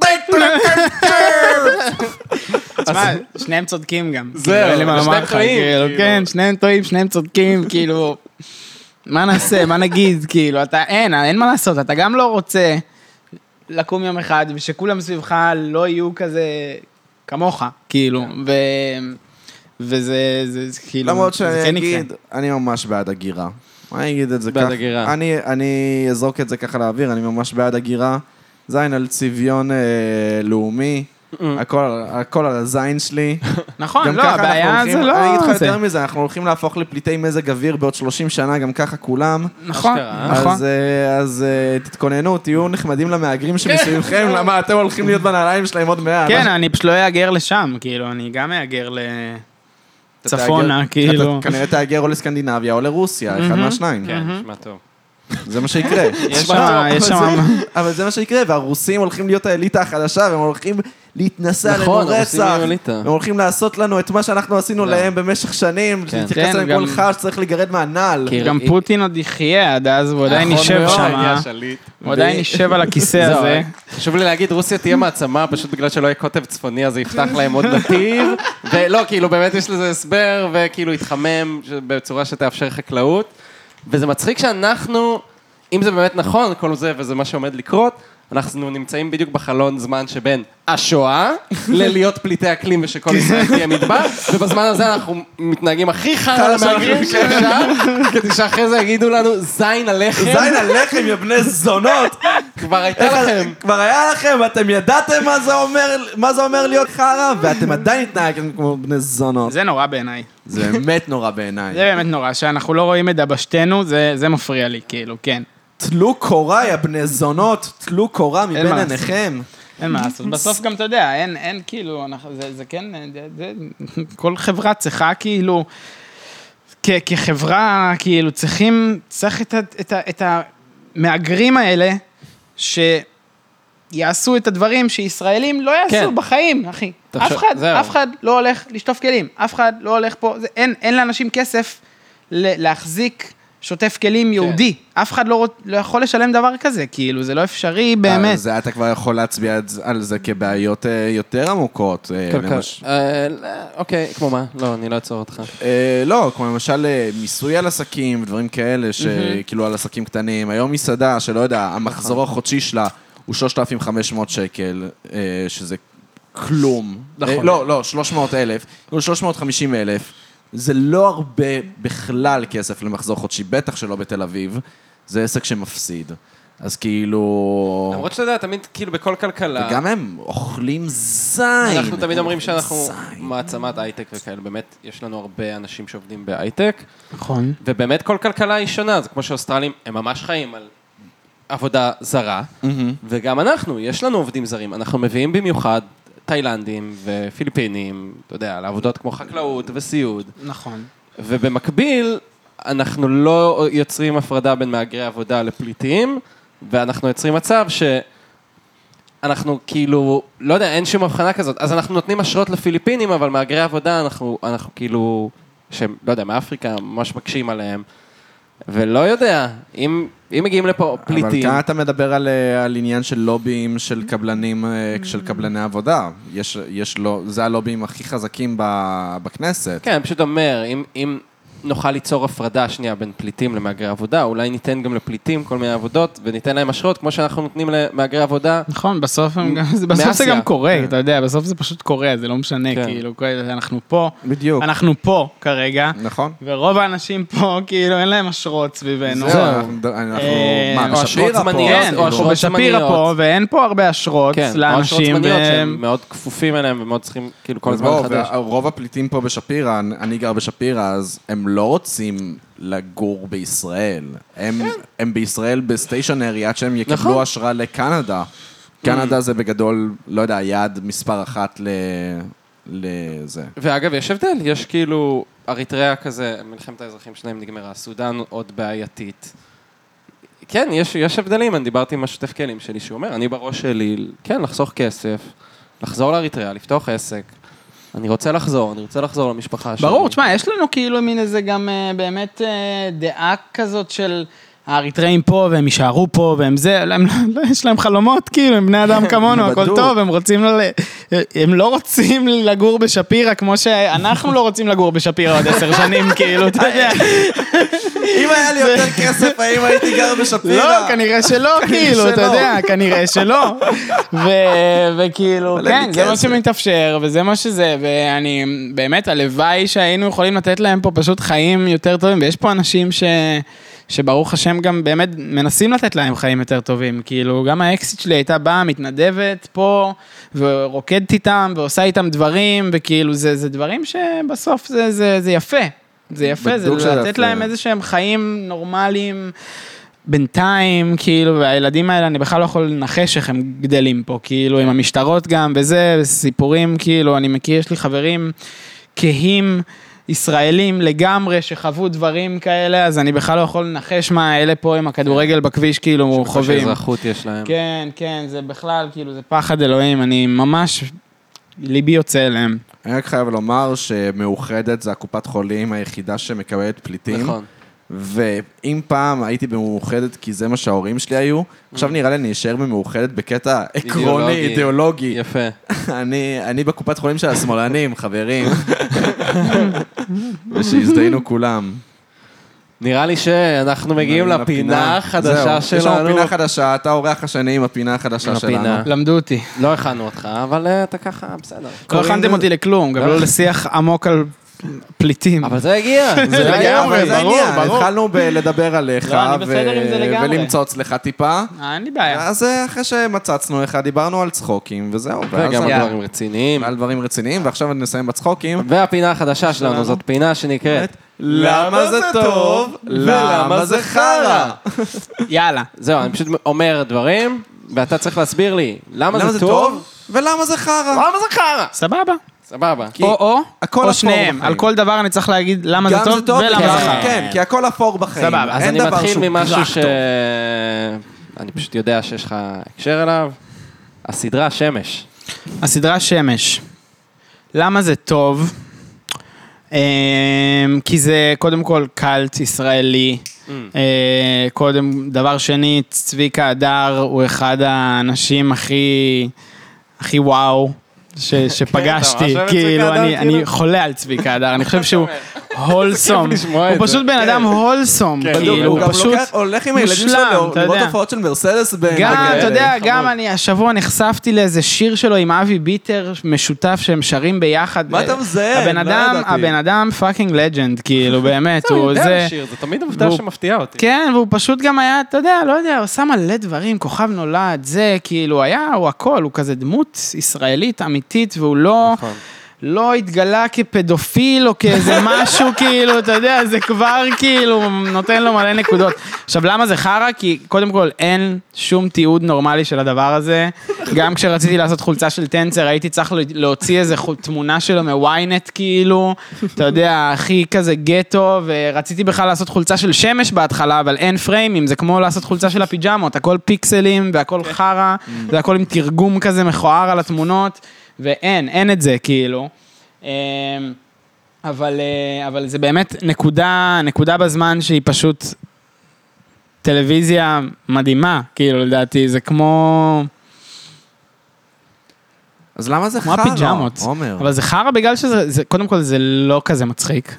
דיקטור קאנצ'רס! תשמע, שניהם צודקים גם. זהו, שניהם טועים. כן, שניהם טועים, שניהם צודקים, כאילו... מה נעשה, מה נגיד, כאילו, אתה, אין, אין מה לעשות, אתה גם לא רוצה לקום יום אחד, ושכולם סביבך לא יהיו כזה כמוך, כאילו, ו... וזה, זה, כאילו... למרות שאני אגיד, אני ממש בעד הגירה. אני אגיד את זה ככה. בעד הגירה. אני, אני אזרוק את זה ככה לאוויר, אני ממש בעד הגירה. זין על צביון אה, לאומי. הכל, הכל על הזין שלי. נכון, לא, הבעיה זה לא... אני אגיד לך יותר מזה, אנחנו הולכים להפוך לפליטי מזג אוויר בעוד שלושים שנה, גם ככה כולם. נכון, נכון. אז תתכוננו, תהיו נחמדים למהגרים שמסביבכם, למה אתם הולכים להיות בנעליים שלהם עוד מאה. כן, אני פשוט לא אאגר לשם, כאילו, אני גם אאגר לצפונה, כאילו. אתה כנראה תאגר או לסקנדינביה או לרוסיה, אחד מהשניים. כן, נשמע טוב. זה מה שיקרה. אבל זה מה שיקרה, והרוסים הולכים להיות האליטה החדשה, והם הולכים להתנסה לנו רצח, והם הולכים לעשות לנו את מה שאנחנו עשינו להם במשך שנים, להתייחס להם כל חש, צריך לגרד מהנעל. גם פוטין עוד יחיה עד אז, הוא עדיין יישב שם, הוא עדיין יישב על הכיסא הזה. חשוב לי להגיד, רוסיה תהיה מעצמה, פשוט בגלל שלא יהיה קוטב צפוני, אז יפתח להם עוד נתיב, ולא, כאילו באמת יש לזה הסבר, וכאילו יתחמם בצורה שתאפשר חקלאות. וזה מצחיק שאנחנו, אם זה באמת נכון, כל זה וזה מה שעומד לקרות, אנחנו נמצאים בדיוק בחלון זמן שבין השואה ללהיות פליטי אקלים ושכל ישראל תהיה מדבר, ובזמן הזה אנחנו מתנהגים הכי חל מהגרים שאפשר, כדי שאחרי זה יגידו לנו, זין עליכם. זין עליכם, יא בני זונות. כבר הייתה לכם. כבר היה לכם, ואתם ידעתם מה זה אומר להיות חרא, ואתם עדיין התנהגים כמו בני זונות. זה נורא בעיניי. זה באמת נורא בעיניי. זה באמת נורא, שאנחנו לא רואים את דבשתנו, זה מפריע לי, כאילו, כן. תלו קורה, יא בני זונות, תלו קורה מבין עיניכם. אין מה לעשות, בסוף גם אתה יודע, אין, אין כאילו, זה כן, כל חברה צריכה כאילו, כחברה כאילו צריכים, צריך את המאגרים האלה, שיעשו את הדברים שישראלים לא יעשו בחיים, אחי. אף אחד, אף אחד לא הולך לשטוף כלים, אף אחד לא הולך פה, אין לאנשים כסף להחזיק שוטף כלים יהודי. אף אחד לא יכול לשלם דבר כזה, כאילו, זה לא אפשרי באמת. אז אתה כבר יכול להצביע על זה כבעיות יותר עמוקות. אוקיי, כמו מה? לא, אני לא אצור אותך. לא, כמו למשל מיסוי על עסקים, דברים כאלה שכאילו על עסקים קטנים. היום מסעדה שלא יודע, המחזור החודשי שלה הוא שלושת אלפים וחמש מאות שקל, שזה כלום. לא, לא, שלוש מאות אלף. כאילו שלוש מאות וחמישים אלף. זה לא הרבה בכלל כסף למחזור חודשי, בטח שלא בתל אביב, זה עסק שמפסיד. אז כאילו... למרות שאתה יודע, תמיד כאילו בכל כלכלה... וגם הם אוכלים זין. אנחנו תמיד אומרים שאנחנו מעצמת הייטק וכאלה, באמת יש לנו הרבה אנשים שעובדים בהייטק. נכון. ובאמת כל כלכלה היא שונה, זה כמו שאוסטרלים, הם ממש חיים על עבודה זרה, וגם אנחנו, יש לנו עובדים זרים, אנחנו מביאים במיוחד, תאילנדים ופיליפינים, אתה יודע, לעבודות כמו חקלאות וסיוד. נכון. ובמקביל, אנחנו לא יוצרים הפרדה בין מאגרי עבודה לפליטים, ואנחנו יוצרים מצב שאנחנו כאילו, לא יודע, אין שום הבחנה כזאת. אז אנחנו נותנים אשרות לפיליפינים, אבל מאגרי עבודה אנחנו, אנחנו כאילו, שהם, לא יודע, מאפריקה, ממש מקשים עליהם. ולא יודע, אם מגיעים לפה פליטים... אבל כאן אתה מדבר על עניין של לובים, של קבלנים, של קבלני עבודה. זה הלובים הכי חזקים בכנסת. כן, אני פשוט אומר, אם נוכל ליצור הפרדה שנייה בין פליטים למאגרי עבודה, אולי ניתן גם לפליטים כל מיני עבודות, וניתן להם אשרות, כמו שאנחנו נותנים למאגרי עבודה. נכון, בסוף זה גם קורה, אתה יודע, בסוף זה פשוט קורה, זה לא משנה, כאילו, אנחנו פה, אנחנו פה כרגע, ורוב האנשים פה, כאילו, אין להם אשרות סביבנו. או אשרות זמניות, או בשפירה פה, ואין פה הרבה אשרות לאנשים. שהם מאוד כפופים אליהם, ומאוד צריכים, כאילו, כל הזמן חדש. רוב הפליטים פה בשפירה, אני גר בשפירה, אז הם לא רוצים לגור בישראל. הם, הם בישראל בסטיישנרי, עד שהם יקבלו השראה לקנדה. קנדה זה בגדול, לא יודע, יעד מספר אחת ל... לזה. ואגב, יש הבדל. יש כאילו, אריטריה כזה, מלחמת האזרחים שלהם נגמרה, סודן עוד בעייתית. כן, יש, יש הבדלים. אני דיברתי עם השותף כלים שלי שאומר, אני בראש שלי, כן, לחסוך כסף, לחזור לאריטריה, לפתוח עסק. אני רוצה לחזור, אני רוצה לחזור למשפחה שלי. ברור, תשמע, יש לנו כאילו מין איזה גם באמת דעה כזאת של האריטראים פה, והם יישארו פה, והם זה, יש להם חלומות, כאילו, הם בני אדם כמונו, הכל טוב, הם רוצים לא, הם לא רוצים לגור בשפירה, כמו שאנחנו לא רוצים לגור בשפירה עוד עשר שנים, כאילו, אתה יודע. אם היה לי יותר כסף, האם הייתי גר בשפירה? לא, כנראה שלא, כאילו, אתה יודע, כנראה שלא. וכאילו, כן, זה מה שמתאפשר, וזה מה שזה, ואני, באמת, הלוואי שהיינו יכולים לתת להם פה פשוט חיים יותר טובים, ויש פה אנשים ש... שברוך השם גם באמת מנסים לתת להם חיים יותר טובים, כאילו גם האקסיט שלי הייתה באה, מתנדבת פה, ורוקדת איתם, ועושה איתם דברים, וכאילו זה, זה דברים שבסוף זה, זה, זה יפה, זה יפה, זה לתת להם איזה שהם חיים נורמליים, בינתיים, כאילו, והילדים האלה, אני בכלל לא יכול לנחש איך הם גדלים פה, כאילו, עם המשטרות גם, וזה, וסיפורים, כאילו, אני מכיר, יש לי חברים כהים, ישראלים לגמרי שחוו דברים כאלה, אז אני בכלל לא יכול לנחש מה האלה פה עם הכדורגל בכביש, כאילו חווים. שאזרחות יש להם. כן, כן, זה בכלל, כאילו, זה פחד אלוהים, אני ממש, ליבי יוצא אליהם. אני רק חייב לומר שמאוחדת זה הקופת חולים היחידה שמקבלת פליטים. נכון. ואם פעם הייתי במאוחדת, כי זה מה שההורים שלי היו, עכשיו נראה לי אני אשאר במאוחדת בקטע עקרוני, אידיאולוגי. יפה. אני בקופת חולים של השמאלנים, חברים. ושהזדהינו כולם. נראה לי שאנחנו מגיעים לפינה החדשה שלנו. יש לנו פינה חדשה, אתה עורך השני עם הפינה החדשה שלנו. למדו אותי. לא הכנו אותך, אבל אתה ככה, בסדר. לא הכנתם אותי לכלום, גם לא לשיח עמוק על... פליטים. אבל זה הגיע. זה הגיע, ברור, ברור. התחלנו לדבר עליך ולמצוץ לך טיפה. אין לי בעיה. אז אחרי שמצצנו לך, דיברנו על צחוקים וזהו. וגם על דברים רציניים. על דברים רציניים, ועכשיו נסיים בצחוקים. והפינה החדשה שלנו, זאת פינה שנקראת למה זה טוב ולמה זה חרא. יאללה. זהו, אני פשוט אומר דברים, ואתה צריך להסביר לי למה זה טוב ולמה זה חרא. למה זה חרא. סבבה. סבבה. או, או, או שניהם. על כל דבר אני צריך להגיד למה זה טוב ולמה זה חרא. כן, כי הכל אפור בחיים. סבבה. אז אני מתחיל ממשהו ש... אני פשוט יודע שיש לך הקשר אליו. הסדרה שמש. הסדרה שמש. למה זה טוב? כי זה קודם כל קלט ישראלי. קודם, דבר שני, צביקה הדר הוא אחד האנשים הכי... הכי וואו. שפגשתי, כאילו, אני חולה על צביקה הדר, אני חושב שהוא הולסום, הוא פשוט בן אדם הולסום, כאילו, הוא פשוט מושלם, אתה יודע, גם, אתה יודע, גם אני השבוע נחשפתי לאיזה שיר שלו עם אבי ביטר משותף שהם שרים ביחד, מה אתה מזהה? הבן אדם פאקינג לג'נד, כאילו, באמת, הוא זה, זה תמיד עובדה שמפתיעה אותי, כן, והוא פשוט גם היה, אתה יודע, לא יודע, הוא שם מלא דברים, כוכב נולד, זה, כאילו, היה, הוא הכל, הוא כזה דמות ישראלית, אמיתית, והוא לא, לא התגלה כפדופיל או כאיזה משהו, כאילו, אתה יודע, זה כבר כאילו נותן לו מלא נקודות. עכשיו, למה זה חרא? כי קודם כל אין שום תיעוד נורמלי של הדבר הזה. גם כשרציתי לעשות חולצה של טנצר, הייתי צריך להוציא איזה תמונה שלו מוויינט, כאילו, אתה יודע, הכי כזה גטו, ורציתי בכלל לעשות חולצה של שמש בהתחלה, אבל אין פריימים, זה כמו לעשות חולצה של הפיג'מות, הכל פיקסלים והכל חרא, והכל עם תרגום כזה מכוער על התמונות. ואין, אין את זה, כאילו. אבל, אבל זה באמת נקודה, נקודה בזמן שהיא פשוט טלוויזיה מדהימה, כאילו, לדעתי, זה כמו... אז למה זה חרא? כמו הפיג'מות. אבל זה חרא בגלל שזה, קודם כל, זה לא כזה מצחיק.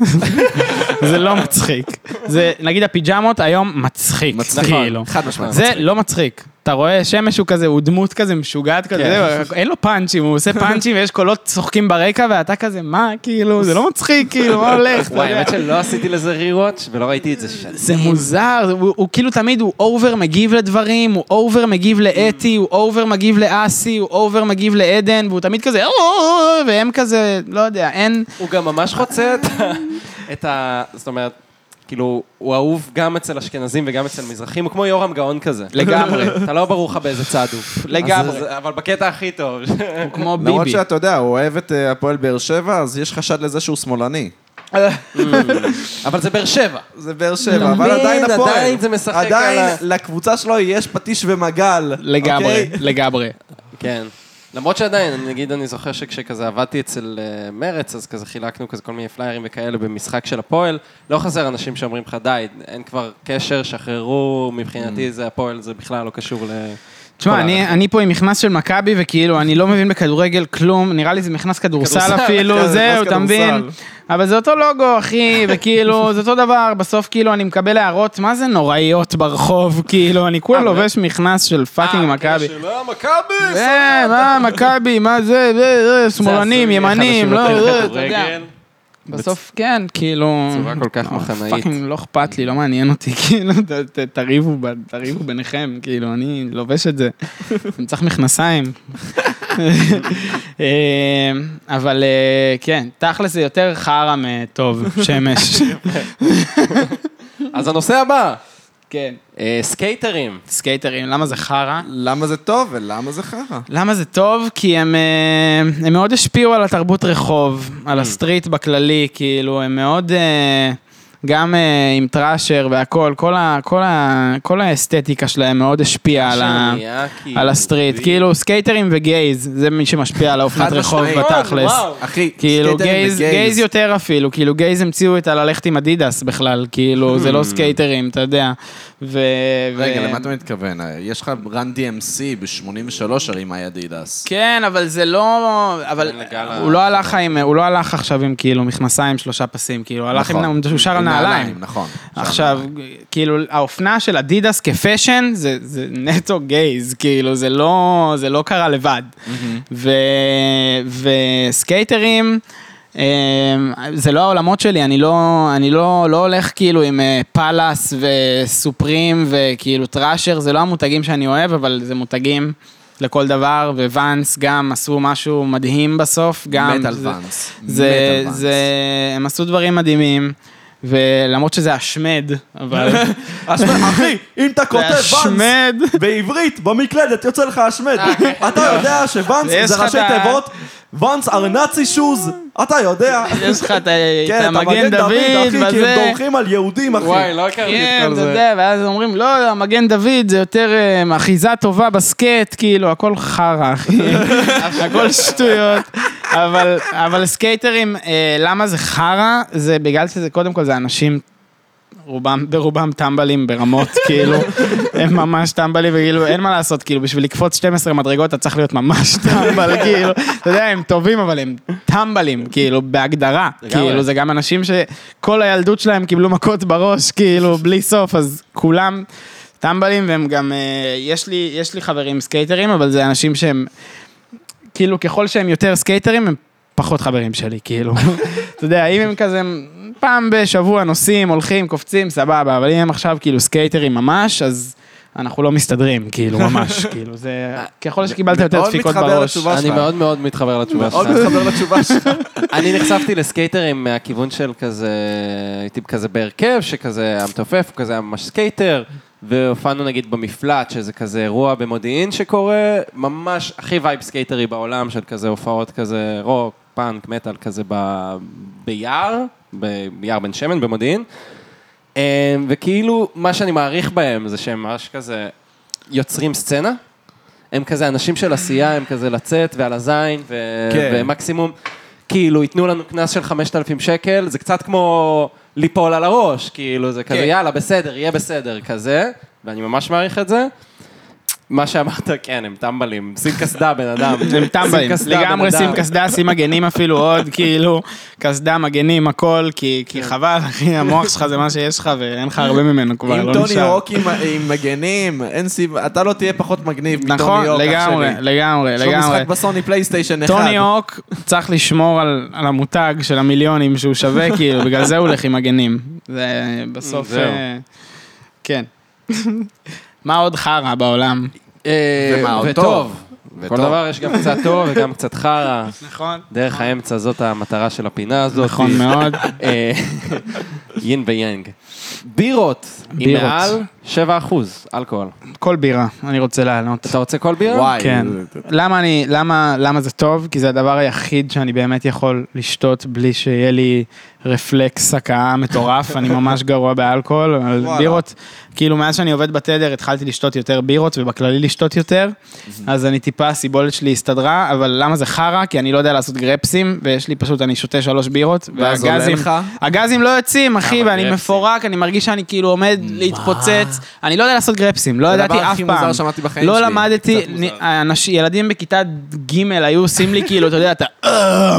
זה לא מצחיק. זה, נגיד, הפיג'מות היום מצחיק. מצחיק, חד משמעית. זה לא מצחיק. אתה רואה שמש הוא כזה, הוא דמות כזה, משוגעת כזה, אין לו פאנצ'ים, הוא עושה פאנצ'ים, ויש קולות צוחקים ברקע, ואתה כזה, מה, כאילו, זה לא מצחיק, כאילו, מה הולך? וואי, האמת שלא עשיתי לזה רירוץ' ולא ראיתי את זה שנים. זה מוזר, הוא כאילו תמיד, הוא אובר מגיב לדברים, הוא אובר מגיב לאתי, הוא אובר מגיב לאסי, הוא אובר מגיב לעדן, והוא תמיד כזה, והם כזה, לא יודע, אין... הוא גם ממש חוצה את ה... זאת אומרת... כאילו, הוא אהוב גם אצל אשכנזים וגם אצל מזרחים, הוא כמו יורם גאון כזה. לגמרי. אתה לא ברור לך באיזה צעד הוא. לגמרי. אבל בקטע הכי טוב. הוא כמו ביבי. למרות שאתה יודע, הוא אוהב את הפועל באר שבע, אז יש חשד לזה שהוא שמאלני. אבל זה באר שבע. זה באר שבע, אבל עדיין הפועל. עדיין זה משחק על... עדיין לקבוצה שלו יש פטיש ומגל. לגמרי, לגמרי. כן. למרות שעדיין, נגיד, אני זוכר שכשכזה עבדתי אצל מרץ, אז כזה חילקנו כזה כל מיני פליירים וכאלה במשחק של הפועל, לא חזר אנשים שאומרים לך, די, אין כבר קשר, שחררו, מבחינתי זה הפועל, זה בכלל לא קשור ל... תשמע, אני פה עם מכנס של מכבי, וכאילו, אני לא מבין בכדורגל כלום, נראה לי זה מכנס כדורסל אפילו, זהו, אתה מבין? אבל זה אותו לוגו, אחי, וכאילו, זה אותו דבר, בסוף כאילו אני מקבל הערות, מה זה נוראיות ברחוב, כאילו, אני כולה לובש מכנס של פאקינג מכבי. מה, מכבי? מה, מכבי, מה זה, שמאלנים, ימנים, לא, אתה יודע. בסוף כן, כאילו... צורה כל כך מחנאית. פאקינג לא אכפת לי, לא מעניין אותי, כאילו, תריבו ביניכם, כאילו, אני לובש את זה. אני צריך מכנסיים. אבל כן, תכל'ס זה יותר חרא מטוב, שמש. אז הנושא הבא. כן. סקייטרים. סקייטרים, למה זה חרא? למה זה טוב ולמה זה חרא? למה זה טוב? כי הם מאוד השפיעו על התרבות רחוב, על הסטריט בכללי, כאילו, הם מאוד, גם עם טראשר והכל, כל האסתטיקה שלהם מאוד השפיעה על הסטריט, כאילו, סקייטרים וגייז, זה מי שמשפיע על אופנת רחוב בתכלס. כאילו, גייז יותר אפילו, כאילו, גייז המציאו את הללכת עם אדידס בכלל, כאילו, זה לא סקייטרים, אתה יודע. רגע, למה אתה מתכוון? יש לך רן די-אמסי ב-שמונים ושלוש הרים אדידס. כן, אבל זה לא... הוא לא הלך עכשיו עם כאילו מכנסיים שלושה פסים, כאילו, הלך עם שר הנעליים. נכון. עכשיו, כאילו, האופנה של אדידס כפשן, זה נטו גייז, כאילו, זה לא קרה לבד. וסקייטרים... זה לא העולמות שלי, אני לא, אני לא, לא הולך כאילו עם פלס וסופרים וכאילו טראשר, זה לא המותגים שאני אוהב, אבל זה מותגים לכל דבר, וונץ גם עשו משהו מדהים בסוף, גם מטל וונץ. זה, זה, הם עשו דברים מדהימים. ולמרות שזה אשמד, אבל... אשמד, אחי, אם אתה כותב ונץ בעברית, במקלדת יוצא לך אשמד. אתה יודע שוונץ זה ראשי תיבות, ונץ ארנאצי שוז, אתה יודע. יש לך את המגן דוד, אחי, כי הם דורכים על יהודים, אחי. וואי, לא הכרתי את כל זה. אתה יודע, ואז אומרים, לא, המגן דוד זה יותר אחיזה טובה בסקט, כאילו, הכל חרא, אחי. הכל שטויות. אבל, אבל סקייטרים, למה זה חרא? זה בגלל שזה, קודם כל, זה אנשים רובם, ברובם טמבלים ברמות, כאילו, הם ממש טמבלים, וכאילו, אין מה לעשות, כאילו, בשביל לקפוץ שתים עשרה מדרגות, אתה צריך להיות ממש טמבל, כאילו, אתה יודע, הם טובים, אבל הם טמבלים, כאילו, בהגדרה, כאילו, זה גם אנשים שכל הילדות שלהם קיבלו מכות בראש, כאילו, בלי סוף, אז כולם טמבלים, והם גם, יש לי, יש לי חברים סקייטרים, אבל זה אנשים שהם, כאילו, ככל שהם יותר סקייטרים, הם פחות חברים שלי, כאילו. אתה יודע, אם הם כזה, פעם בשבוע נוסעים, הולכים, קופצים, סבבה, אבל אם הם עכשיו כאילו סקייטרים ממש, אז אנחנו לא מסתדרים, כאילו, ממש, כאילו, זה... ככל שקיבלת יותר דפיקות בראש. אני מאוד מאוד מתחבר לתשובה שלך. מאוד מתחבר לתשובה שלך. אני נחשפתי לסקייטרים מהכיוון של כזה, טיפ כזה בהרכב, שכזה המתופף, כזה ממש סקייטר, והופענו נגיד במפלט, שזה כזה אירוע במודיעין שקורה, ממש הכי וייב סקייטרי בעולם, של כזה הופעות כזה רוק, פאנק, מטל, כזה ב... ביער, ביער בן שמן, במודיעין, וכאילו מה שאני מעריך בהם זה שהם ממש כזה יוצרים סצנה, הם כזה אנשים של עשייה, הם כזה לצאת ועל הזין, ו... כן. ומקסימום, כאילו ייתנו לנו כנס של חמשת אלפים שקל, זה קצת כמו... ליפול על הראש, כאילו זה כזה, יאללה, בסדר, יהיה בסדר, כזה, ואני ממש מעריך את זה. מה שאמרת, כן, הם טמבלים, שים כסדה בן אדם. הם טמבלים, לגמרי שים כסדה, שים מגנים אפילו עוד, כאילו, כסדה, מגנים, הכל, כי חבל, אחי, המוח שלך זה מה שיש לך, ואין לך הרבה ממנו כבר, לא נשאר. אם טוני אוק עם מגנים, אתה לא תהיה פחות מגניב מטוני אוק. נכון, לגמרי, לגמרי, לגמרי. שהוא משחק בסוני פלייסטיישן אחד. טוני אוק צריך לשמור על המותג של המיליונים שהוא שווה, כאילו, בגלל זה הוא הולך עם מגנים. זה בסוף, כן. מה עוד חרה בעולם? ומה עוד טוב. כל דבר יש גם קצת טוב וגם קצת חרה. נכון. דרך האמצע זאת המטרה של הפינה הזאת. נכון מאוד. יין ויאנג. בירות עם מעל שבע אחוז אלכוהול. כל בירה, אני רוצה לענות. אתה רוצה כל בירה? וואי. כן. למה זה טוב? כי זה הדבר היחיד שאני באמת יכול לשתות בלי שיהיה לי רפלקס הקעה מטורף, אני ממש גרוע באלכוהול, אבל בירות, כאילו מאז שאני עובד בתדר התחלתי לשתות יותר בירות ובכללי לשתות יותר, אז אני טיפה, הסיבולת שלי הסתדרה, אבל למה זה חרה? כי אני לא יודע לעשות גרפסים, ויש לי פשוט, אני שותה שלוש בירות, והגזים לא יוצאים, אחי, ואני מפורק, אני מרגיש שאני כאילו עומד להתפוצץ, אני לא יודע לעשות גרפסים, לא ידעתי אף פעם, לא למדתי, ילדים בכיתה ג' היו עושים לי כאילו, אתה יודע, אתה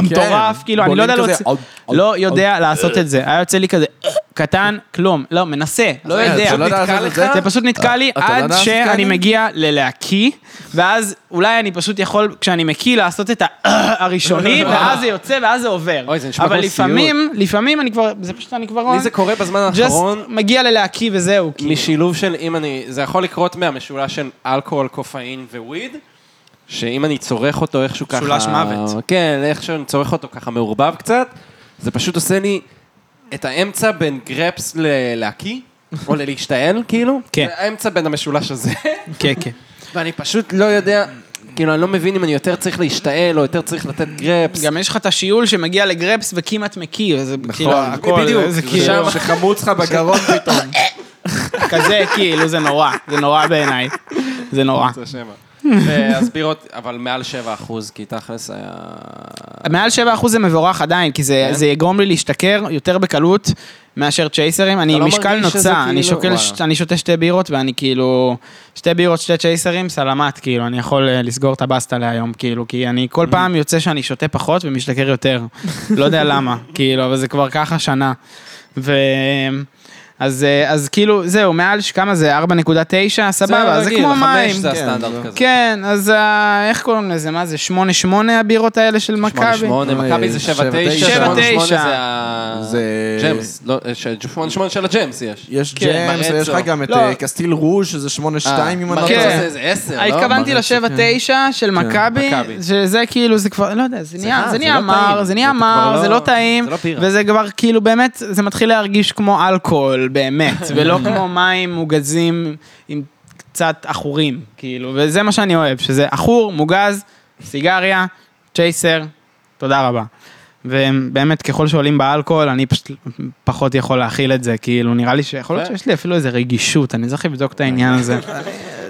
מטורף, כאילו, אני לא יודע לעשות את זה, היה יוצא לי כזה קטן, כלום, לא, מנסה, לא יודע, זה פשוט נתקע לי עד שאני מגיע ללהקי, ואז אולי אני פשוט יכול, כשאני מקיא, לעשות את הראשוני, ואז זה יוצא ואז זה עובר, אבל לפעמים, לפעמים אני כבר, זה פשוט אני כבר, לי זה קורה בזמן האחרון, מגיע ללהקי וזהו, משילוב של, אם אני, זה יכול לקרות מהמשולה של אלכוהול, קופאין ווויד, שאם אני צורך אותו איכשהו ככה, שולש מוות, כן, איכשהו אני צורך אותו ככה מעורבב קצת, זה פשוט עושה לי את האמצע בין גרפס ללהקי, או ללהשתעל, כאילו. כן. האמצע בין המשולש הזה. כן, כן. ואני פשוט לא יודע, כאילו, אני לא מבין אם אני יותר צריך להשתעל, או יותר צריך לתת גרפס. גם יש לך את השיעול שמגיע לגרפס וכמעט מקיא, וזה כאילו, הכל, זה כאילו. שחמוץ לך בגרון פתאום. כזה, כאילו, זה נורא. זה נורא בעיניי. זה נורא. זה שמע. אז בירות, אבל מעל שבע אחוז, כי תכלס היה... מעל שבע אחוז זה מבורך עדיין, כי זה יגרום לי להשתכר יותר בקלות מאשר צ'ייסרים. אני משקל נוצא, אני שותה שתי בירות, ואני כאילו, שתי בירות, שתי צ'ייסרים, סלמת, כאילו, אני יכול לסגור את הבסטה להיום, כאילו, כי אני כל פעם יוצא שאני שותה פחות ומשתכר יותר. לא יודע למה, כאילו, אבל זה כבר ככה שנה. ו... אז, אז כאילו, זהו, מעל כמה זה? ארבע נקודה תשע, סבבה, זה כמו מים. זה הסטנדרט כזה. כן, אז איך קוראים לזה? מה זה? שמונה שמונה הבירות האלה של מכבי? שמונה שמונה, מכבי זה שבע תשע. שבע תשע. זה ג'מס, לא, שמונה שמונה של הג'מס יש. יש ג'מס, יש לך גם את קסטיל רוז' שזה שמונה שתיים אם אני לא יודע. זה עשר, לא? התכוונתי ל-שבע תשע של מכבי, שזה כאילו, זה כבר, לא יודע, זה נהיה מר, זה נהיה מר, זה לא טעים, וזה כבר כאילו באמת, זה מתחיל להרגיש כמו אלכוהול. באמת, ולא כמו מים מוגזים עם קצת אחורים, כאילו, וזה מה שאני אוהב, שזה אחור, מוגז, סיגריה, צ'ייסר, תודה רבה. ובאמת, ככל שעולים באלכוהול, אני פשוט פחות יכול להכיל את זה, כאילו, נראה לי שיכול להיות שיש לי אפילו איזו רגישות, אני צריך לבדוק את העניין הזה,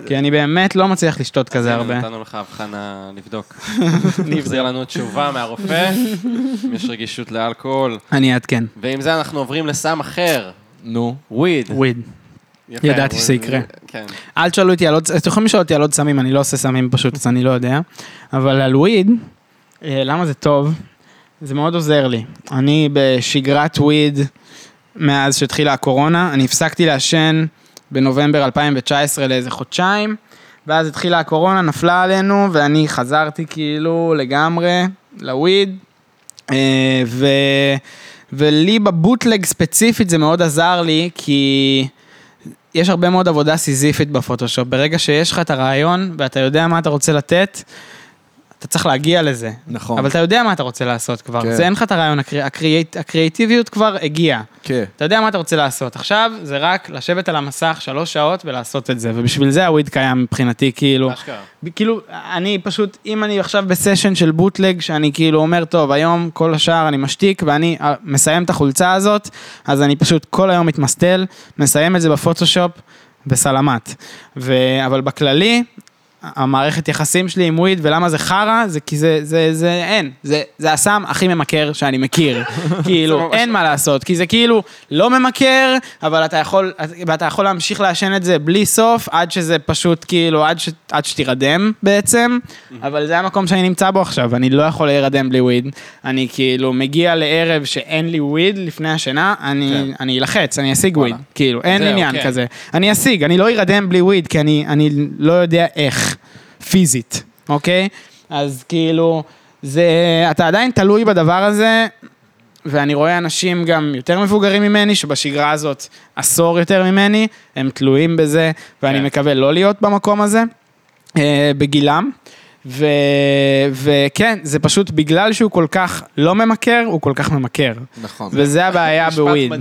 כי אני באמת לא מצליח לשתות כזה הרבה. נתנו לך הבחנה לבדוק. נבזיר לנו תשובה מהרופא, אם יש רגישות לאלכוהול. אני אעדכן. ועם זה אנחנו עוברים לסם אחר. נו, וויד. וויד. ידעתי שזה יקרה. אל תשאלו אותי על עוד, אתם יכולים לשאול אותי על עוד סמים, אני לא עושה סמים פשוט, אז אני לא יודע. אבל על וויד, למה זה טוב? זה מאוד עוזר לי. אני בשגרת וויד, מאז שהתחילה הקורונה, אני הפסקתי לעשן בנובמבר אלפיים תשע עשרה לאיזה חודשיים, ואז התחילה הקורונה, נפלה עלינו, ואני חזרתי כאילו לגמרי לוויד, ו... ולי בבוטלג ספציפית זה מאוד עזר לי, כי יש הרבה מאוד עבודה סיזיפית בפוטושופ. ברגע שיש לך את הרעיון, ואתה יודע מה אתה רוצה לתת, אתה צריך להגיע לזה. נכון. אבל אתה יודע מה אתה רוצה לעשות כבר. כן. זה אין לך את הרעיון, הקריאט, הקריאטיביות כבר הגיעה. כן. אתה יודע מה אתה רוצה לעשות. עכשיו זה רק לשבת על המסך שלוש שעות ולעשות את זה, ובשביל זה הוויד קיים מבחינתי, כאילו. אשכרה. כאילו, אני פשוט, אם אני עכשיו בסשן של בוטלג, שאני כאילו אומר, טוב, היום כל השאר אני משתיק, ואני מסיים את החולצה הזאת, אז אני פשוט כל היום מתמסטל, מסיים את זה בפוטושופ, בסלמת. ו... אבל בכללי, המערכת יחסים שלי עם וויד, ולמה זה חרה, זה כי זה, זה, זה, אין, זה, זה הסם הכי ממכר שאני מכיר, כאילו, אין מה לעשות, כי זה כאילו לא ממכר, אבל אתה יכול, אתה יכול להמשיך לעשן את זה בלי סוף, עד שזה פשוט, כאילו, עד ש, עד שתירדם בעצם, אבל זה המקום שאני נמצא בו עכשיו, אני לא יכול להירדם בלי וויד, אני כאילו מגיע לערב שאין לי וויד לפני השינה, אני, אני אלחץ, אני אשיג וויד, כאילו, אין עניין כזה, אני אשיג, אני לא יירדם בלי וויד, כי אני, אני לא יודע איך. פיזית, אוקיי? אז כאילו, זה, אתה עדיין תלוי בדבר הזה, ואני רואה אנשים גם יותר מבוגרים ממני, שבשגרה הזאת עשור יותר ממני, הם תלויים בזה, ואני מקווה לא להיות במקום הזה, בגילם, ו, וכן, זה פשוט בגלל שהוא כל כך לא ממכר, הוא כל כך ממכר. נכון. וזה הבעיה בוויד.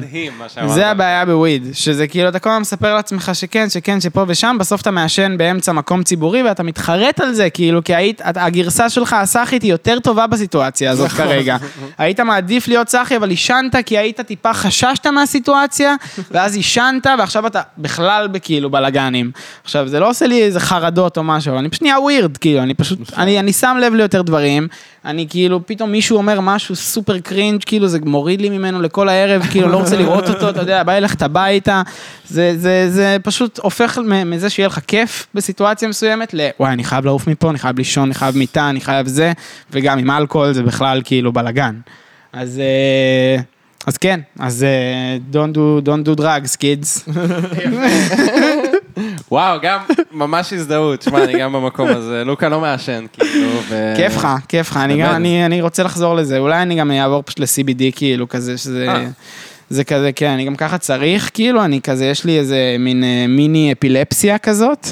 זה הבעיה בוויד, שזה כאילו, אתה כל הזמן מספר לעצמך שכן, שכן, שפה ושם, בסוף אתה מאשן באמצע מקום ציבורי, ואתה מתחרט על זה, כאילו, כי היית, הגרסה שלך, הסחית, היא יותר טובה בסיטואציה הזאת כרגע. היית מעדיף להיות סחי, אבל ישנת, כי היית טיפה חששת מהסיטואציה, ואז ישנת, ועכשיו אתה בכלל בכאילו בלגנים. עכשיו, זה לא עושה לי איזה חרדות או משהו, אני פשוט נהיה weird, כאילו, אני פשוט אני, אני שם לב ליותר דברים, אני כאילו, פתאום מישהו אומר משהו סופר קרינג', כאילו זה מוריד לי ממנו לכל הערב, כאילו לא רוצה לראות אותו, אתה יודע, בא ילך את הביתה, זה, זה, זה פשוט הופך מזה שיהיה לך כיף בסיטואציה מסוימת, לוואי, אני חייב לעוף מפה, אני חייב לישון, אני חייב מיטה, אני חייב זה, וגם עם אלכוהול זה בכלל כאילו בלגן. אז... אז כן, אז don't do, don't do drugs, kids. וואו, גם ממש הזדהות, שמה, אני גם במקום הזה, לוקה לא מעשן, כאילו, ו... כיף לך, כיף לך, אני רוצה לחזור לזה, אולי אני גם אעבור פשוט ל-סי בי די, כאילו, כזה שזה... זה כזה, כן, אני גם ככה צריך, כאילו, אני כזה, יש לי איזה מין מיני אפילפסיה כזאת,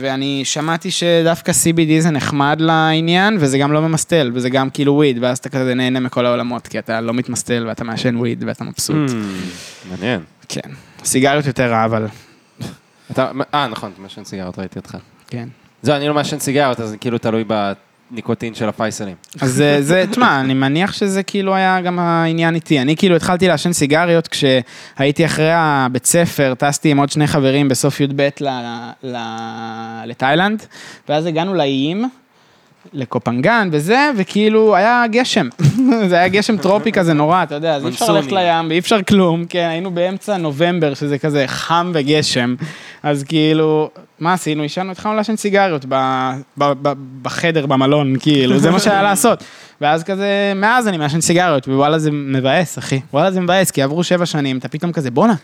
ואני שמעתי שדווקא סי בי די זה נחמד לעניין, וזה גם לא ממסטל, וזה גם כאילו וויד, ואז אתה כזה נהנה מכל העולמות, כי אתה לא מתמסטל, ואתה מעשן וויד, ואתה מבסוט. מעניין. כן, סיגריות יותר רע, אבל... אה, נכון, אתה מעשן סיגריות, ראיתי אותך. כן. זהו, אני לא מעשן סיגריות, אז כאילו תלוי ב... ניקוטין של הפייסלים. אז זה, תשמע, אני מניח שזה כאילו היה גם העניין איתי. אני כאילו התחלתי לעשן סיגריות כשהייתי אחרי הבית ספר, טסתי עם עוד שני חברים בסוף י' ב' לתאילנד, ואז הגענו לאיים, לקופנגן וזה, וכאילו היה גשם. זה היה גשם טרופי כזה נורא, אתה יודע, אז אי אפשר ללכת לים, ואי אפשר כלום, כן, היינו באמצע נובמבר, שזה כזה חם וגשם, אז כאילו... מה עשינו? ישנו, התחלנו לעשן סיגריות בחדר, במלון, כאילו, זה מה שהיה לעשות. ואז כזה, מאז אני מעשן סיגריות, ווואלה זה מבאס, אחי. וואלה זה מבאס, כי עברו שבע שנים, אתה פתאום כזה, בונה,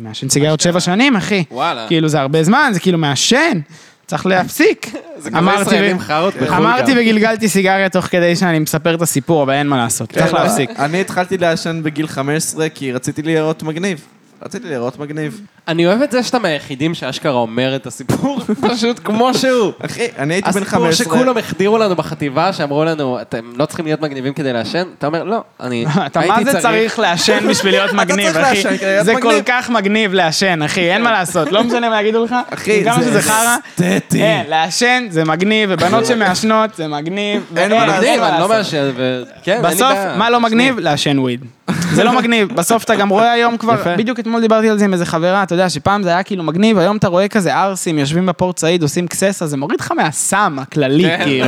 אני מעשן סיגריות שבע שנים, אחי. וואלה. כאילו, זה הרבה זמן, זה כאילו מעשן. צריך להפסיק. אמרתי וגלגלתי סיגריה תוך כדי שאני מספר את הסיפור, אבל אין מה לעשות. צריך להפסיק. אני התחלתי לעשן בגיל חמש עשרה, כי רציתי לראות מגניב. רציתי לראות מגניב. אני אוהב את זה שאתה מהיחידים שאשכרה אומר את הסיפור, פשוט כמו שהוא. אחי, אני הייתי בן חמש עשרה. הסיפור שכולם הכדירו לנו בחטיבה, שאמרו לנו, אתם לא צריכים להיות מגניבים כדי לעשן, אתה אומר, לא, אני הייתי צריך... אתה מה זה צריך לעשן בשביל להיות מגניב, אחי? זה כל כך מגניב לעשן, אחי, אין מה לעשות, לא משנה מה יגידו לך, כמה שזה חרה, אין, לעשן זה מגניב, ובנות שמעשנות זה מגניב, אין מה לעשות. בסוף, מה לא מגניב? לעשן וויד. זה לא מגניב, בסוף אתה גם רואה היום כבר, בדיוק אתמול דיברתי על זה עם איזה חברה, אתה יודע שפעם זה היה כאילו מגניב, היום אתה רואה כזה ארסים, יושבים בפורט סעיד, עושים קססה, זה מוריד לך מהסם הכללי, כאילו,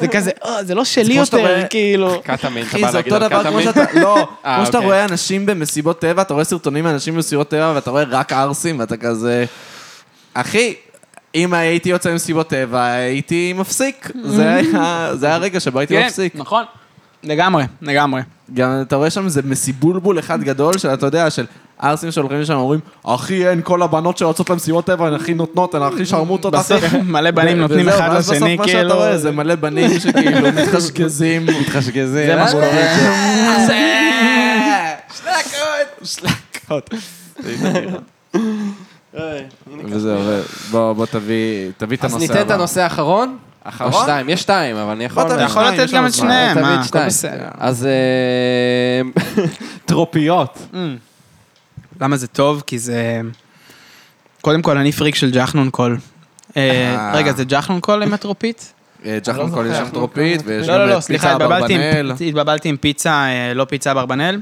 זה כזה, זה לא שלי יותר, כאילו, אחי, זה אותו דבר, כמו שאתה, לא, כמו שאתה רואה אנשים במסיבות טבע, אתה רואה סרטונים מאנשים במסיבות טבע, ואתה רואה רק ארסים, ואתה כזה, אחי, אם הייתי יוצא במסיבות טבע, הייתי מפסיק, זה היה הרגע שבו הייתי מפסיק. נכון. לגמרי, לגמרי. גם אתה רואה שם זה מסיבולבול אחד גדול, שאתה יודע, של ארסים שהולכים לשם, אומרים, אחי, אין כל הבנות שרוצות למסיבות טבע, הן הכי נותנות, הן הכי שרמוטות. בסוף מלא בנים נותנים אחד לשני, כאילו. זה מלא בנים שכאילו מתחשגזים, מתחשגזים. זה מה שקורה. שלקות! שלקות. וזהו, בוא תביא את הנושא הבא. אז ניתן את הנושא האחרון. או שתיים, יש שתיים, אבל אני יכול... אתה יכול לתת גם את שניהם, מה? אז טרופיות. למה זה טוב? כי זה... קודם כל, אני פריק של ג'אחנון קול. רגע, זה ג'אחנון קול עם הטרופית? ג'אחנון קול יש שם טרופית, ויש גם פיצה ברבנל. התבלבלתי עם פיצה, לא פיצה ברבנל.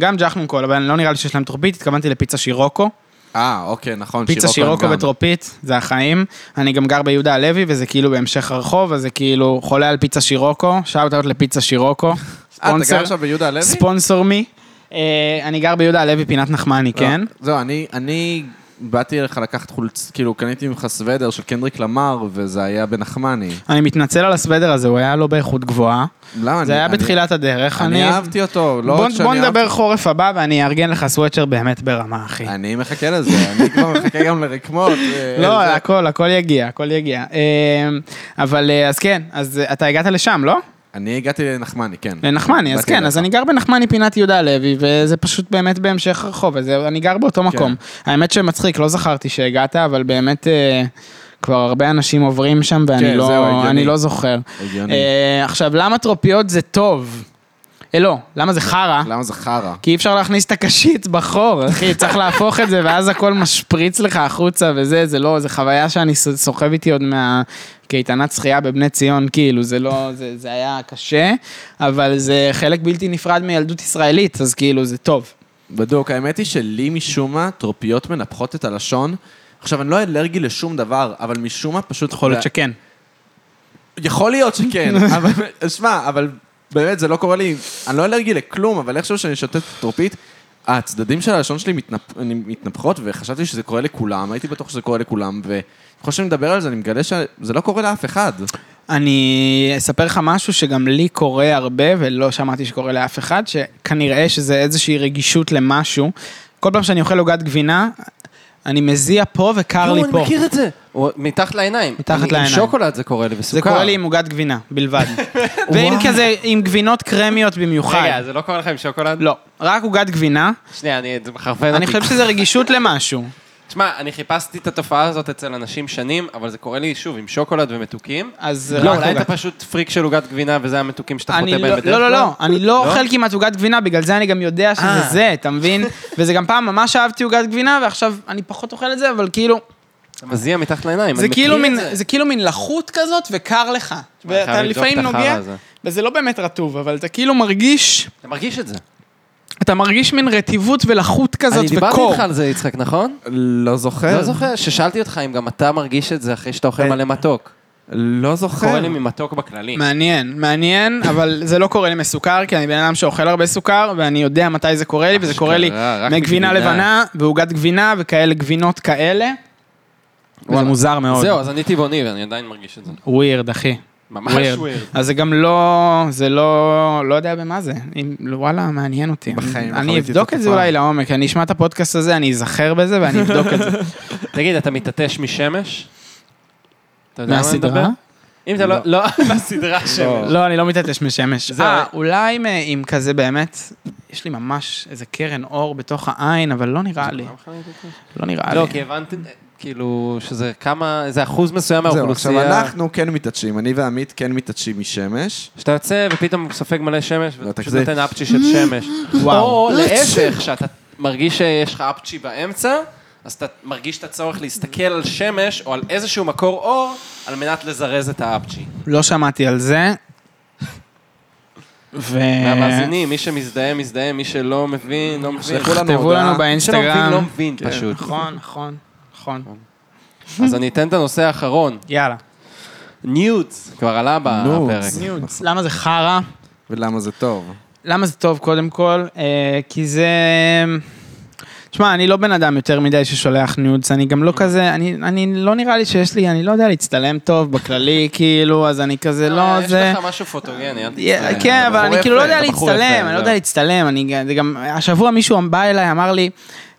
גם ג'אחנון קול, אבל לא נראה לי שיש להם טרופית, התכוונתי לפיצה שירוקו. אה, אוקיי, נכון. פיצה שירוקו וטרופית, זה החיים. אני גם גר ביהודה הלוי, וזה כאילו בהמשך הרחוב, אז זה כאילו חולה על פיצה שירוקו, שאוטאוט לפיצה שירוקו. אה, אתה גר עכשיו ביהודה הלוי? ספונסור מי. אני גר ביהודה הלוי, פינת נחמני, כן? זהו, אני באתי לך לקחת חולצה, כאילו קניתי ממך סוודר של קנדריק למר, וזה היה בנחמני. אני מתנצל על הסוודר הזה, הוא היה לא באיכות גבוהה. זה היה בתחילת הדרך. אני אהבתי אותו. בוא נדבר חורף הבא, ואני אארגן לך סוויצ'ר באמת ברמה, אחי. אני מחכה לזה, אני כבר מחכה גם לרקמות. לא, הכל, הכל יגיע, הכל יגיע. אבל אז כן, אז אתה הגעת לשם, לא? אני הגעתי לנחמני, כן. לנחמני, אז כן, אז אני גר בנחמני פינת יהודה הלוי, וזה פשוט באמת בהמשך הרחוב, אני גר באותו מקום. האמת שמצחיק, לא זכרתי שהגעת, אבל באמת כבר הרבה אנשים עוברים שם, ואני לא זוכר. עכשיו, למה טרופיות זה טוב? לא, למה זה חרה? למה זה חרה? כי אי אפשר להכניס את הקשית בחור, אחי, צריך להפוך את זה, ואז הכל משפריץ לך החוצה, וזה, זה לא, זה חוויה שאני סוחב איתי עוד מה... קייטנת שחייה בבני ציון, כאילו, זה לא, זה, זה היה קשה, אבל זה חלק בלתי נפרד מילדות ישראלית, אז כאילו, זה טוב. בדיוק, האמת היא שלי משום מה, טרופיות מנפחות את הלשון. עכשיו, אני לא אלרגי לשום דבר, אבל משום מה פשוט... יכול להיות שכן. יכול להיות שכן, אבל, שמה, אבל... באמת, זה לא קורה לי, אני לא אלרגי לכלום, אבל איכשהו שאני שותה טרופית, הצדדים של הלשון שלי מתנפ... מתנפחות, וחשבתי שזה קורה לכולם, הייתי בטוח שזה קורה לכולם, וככל שאני מדבר על זה, אני מגלה שזה לא קורה לאף אחד. אני אספר לך משהו שגם לי קורה הרבה, ולא שמעתי שקורה לאף אחד, שכנראה שזה איזושהי רגישות למשהו. כל פעם שאני אוכל עוגת גבינה, אני מזיע פה וקר לי פה. אני מכיר את זה. מתחת לעיניים. מתחת לעיניים. עם שוקולד זה קורה לי בסוכר. זה קורה לי עם עוגת גבינה, בלבד. ועם כזה, עם גבינות קרמיות במיוחד. רגע, זה לא קורה לך עם שוקולד? לא. רק עוגת גבינה. שנייה, אני מחרפן אותי. אני חושב שזה רגישות למשהו. תשמע, אני חיפשתי את התופעה הזאת אצל אנשים שנים, אבל זה קורה לי שוב עם שוקולד ומתוקים. אז לא, אולי אתה פשוט פריק של עוגת גבינה, וזה המתוקים שאתה חוטה בהם בדרך כלל. לא, לא, לא, אני לא אוכל כמעט עוגת גבינה, בגלל זה אני גם יודע שזה זה, אתה מבין? וזה גם פעם ממש אהבתי עוגת גבינה, ועכשיו אני פחות אוכל את זה, אבל כאילו... זה מזיע מתחת לעיניים. זה כאילו מין לחוט כזאת וקר לך. ואתה לפעמים נוגע, וזה לא באמת רטוב, אבל אתה כאילו מרגיש... אתה מרגיש את זה. אתה מרגיש מין רטיבות ולחות כזאת וקור. אני דיברתי איתך על זה, יצחק, נכון? לא זוכר. לא זוכר, ששאלתי אותך אם גם אתה מרגיש את זה אחרי שאתה אוכל מלא מתוק. לא זוכר. קורא לי ממתוק בכללי. מעניין, מעניין, אבל זה לא קורה לי מסוכר, כי אני בן אדם שאוכל הרבה סוכר, ואני יודע מתי זה קורה לי, וזה קורה לי מגבינה לבנה, ועוגת גבינה, וכאלה גבינות כאלה. זה מוזר מאוד. זהו, אז אני טבעוני, ואני עדיין מרגיש את זה. ווירד, אחי. ממש ווירד. אז זה גם לא, זה לא, לא יודע במה זה. וואלה, מעניין אותי. אני אבדוק את זה אולי לעומק. אני אשמע את הפודקאסט הזה, אני אזכר בזה ואני אבדוק את זה. תגיד, אתה מתעטש משמש? מהסדרה? אם אתה לא, לא, מהסדרה שמש. לא, אני לא מתעטש משמש. אולי אם כזה באמת, יש לי ממש איזה קרן אור בתוך העין, אבל לא נראה לי. לא נראה לי. לא, כי הבנתי... כאילו, שזה כמה, איזה אחוז מסוים מהאוכלוסייה. עכשיו, אנחנו כן מתעטשים, אני ועמית כן מתעטשים משמש. שאתה יוצא ופתאום סופג מלא שמש, ופשוט נותן אפצ'י של שמש. או להפך, שאתה מרגיש שיש לך אפצ'י באמצע, אז אתה מרגיש את הצורך להסתכל על שמש, או על איזשהו מקור אור, על מנת לזרז את האפצ'י. לא שמעתי על זה. והמאזינים, מי שמזדהה, מזדהה, מי שלא מבין, לא מבין. תכתבו לנו באינסטגרם. שלא מבין, לא מבין פשוט. נכון, נכון. נכון. אז אני אתן את הנושא האחרון. יאללה. ניוץ, כבר עלה בפרק. ניוץ. למה זה חרה? ולמה זה טוב? למה זה טוב, קודם כל? כי זה... תשמע, אני לא בן אדם יותר מדי ששולח ניוץ, אני גם לא כזה, אני לא נראה לי שיש לי, אני לא יודע להצטלם טוב בכללי, כאילו, אז אני כזה לא... יש לך משהו פוטוגני, אל תצטלם. כן, אבל אני כאילו לא יודע להצטלם, אני לא יודע להצטלם, אני גם... השבוע מישהו בא אליי, אמר לי,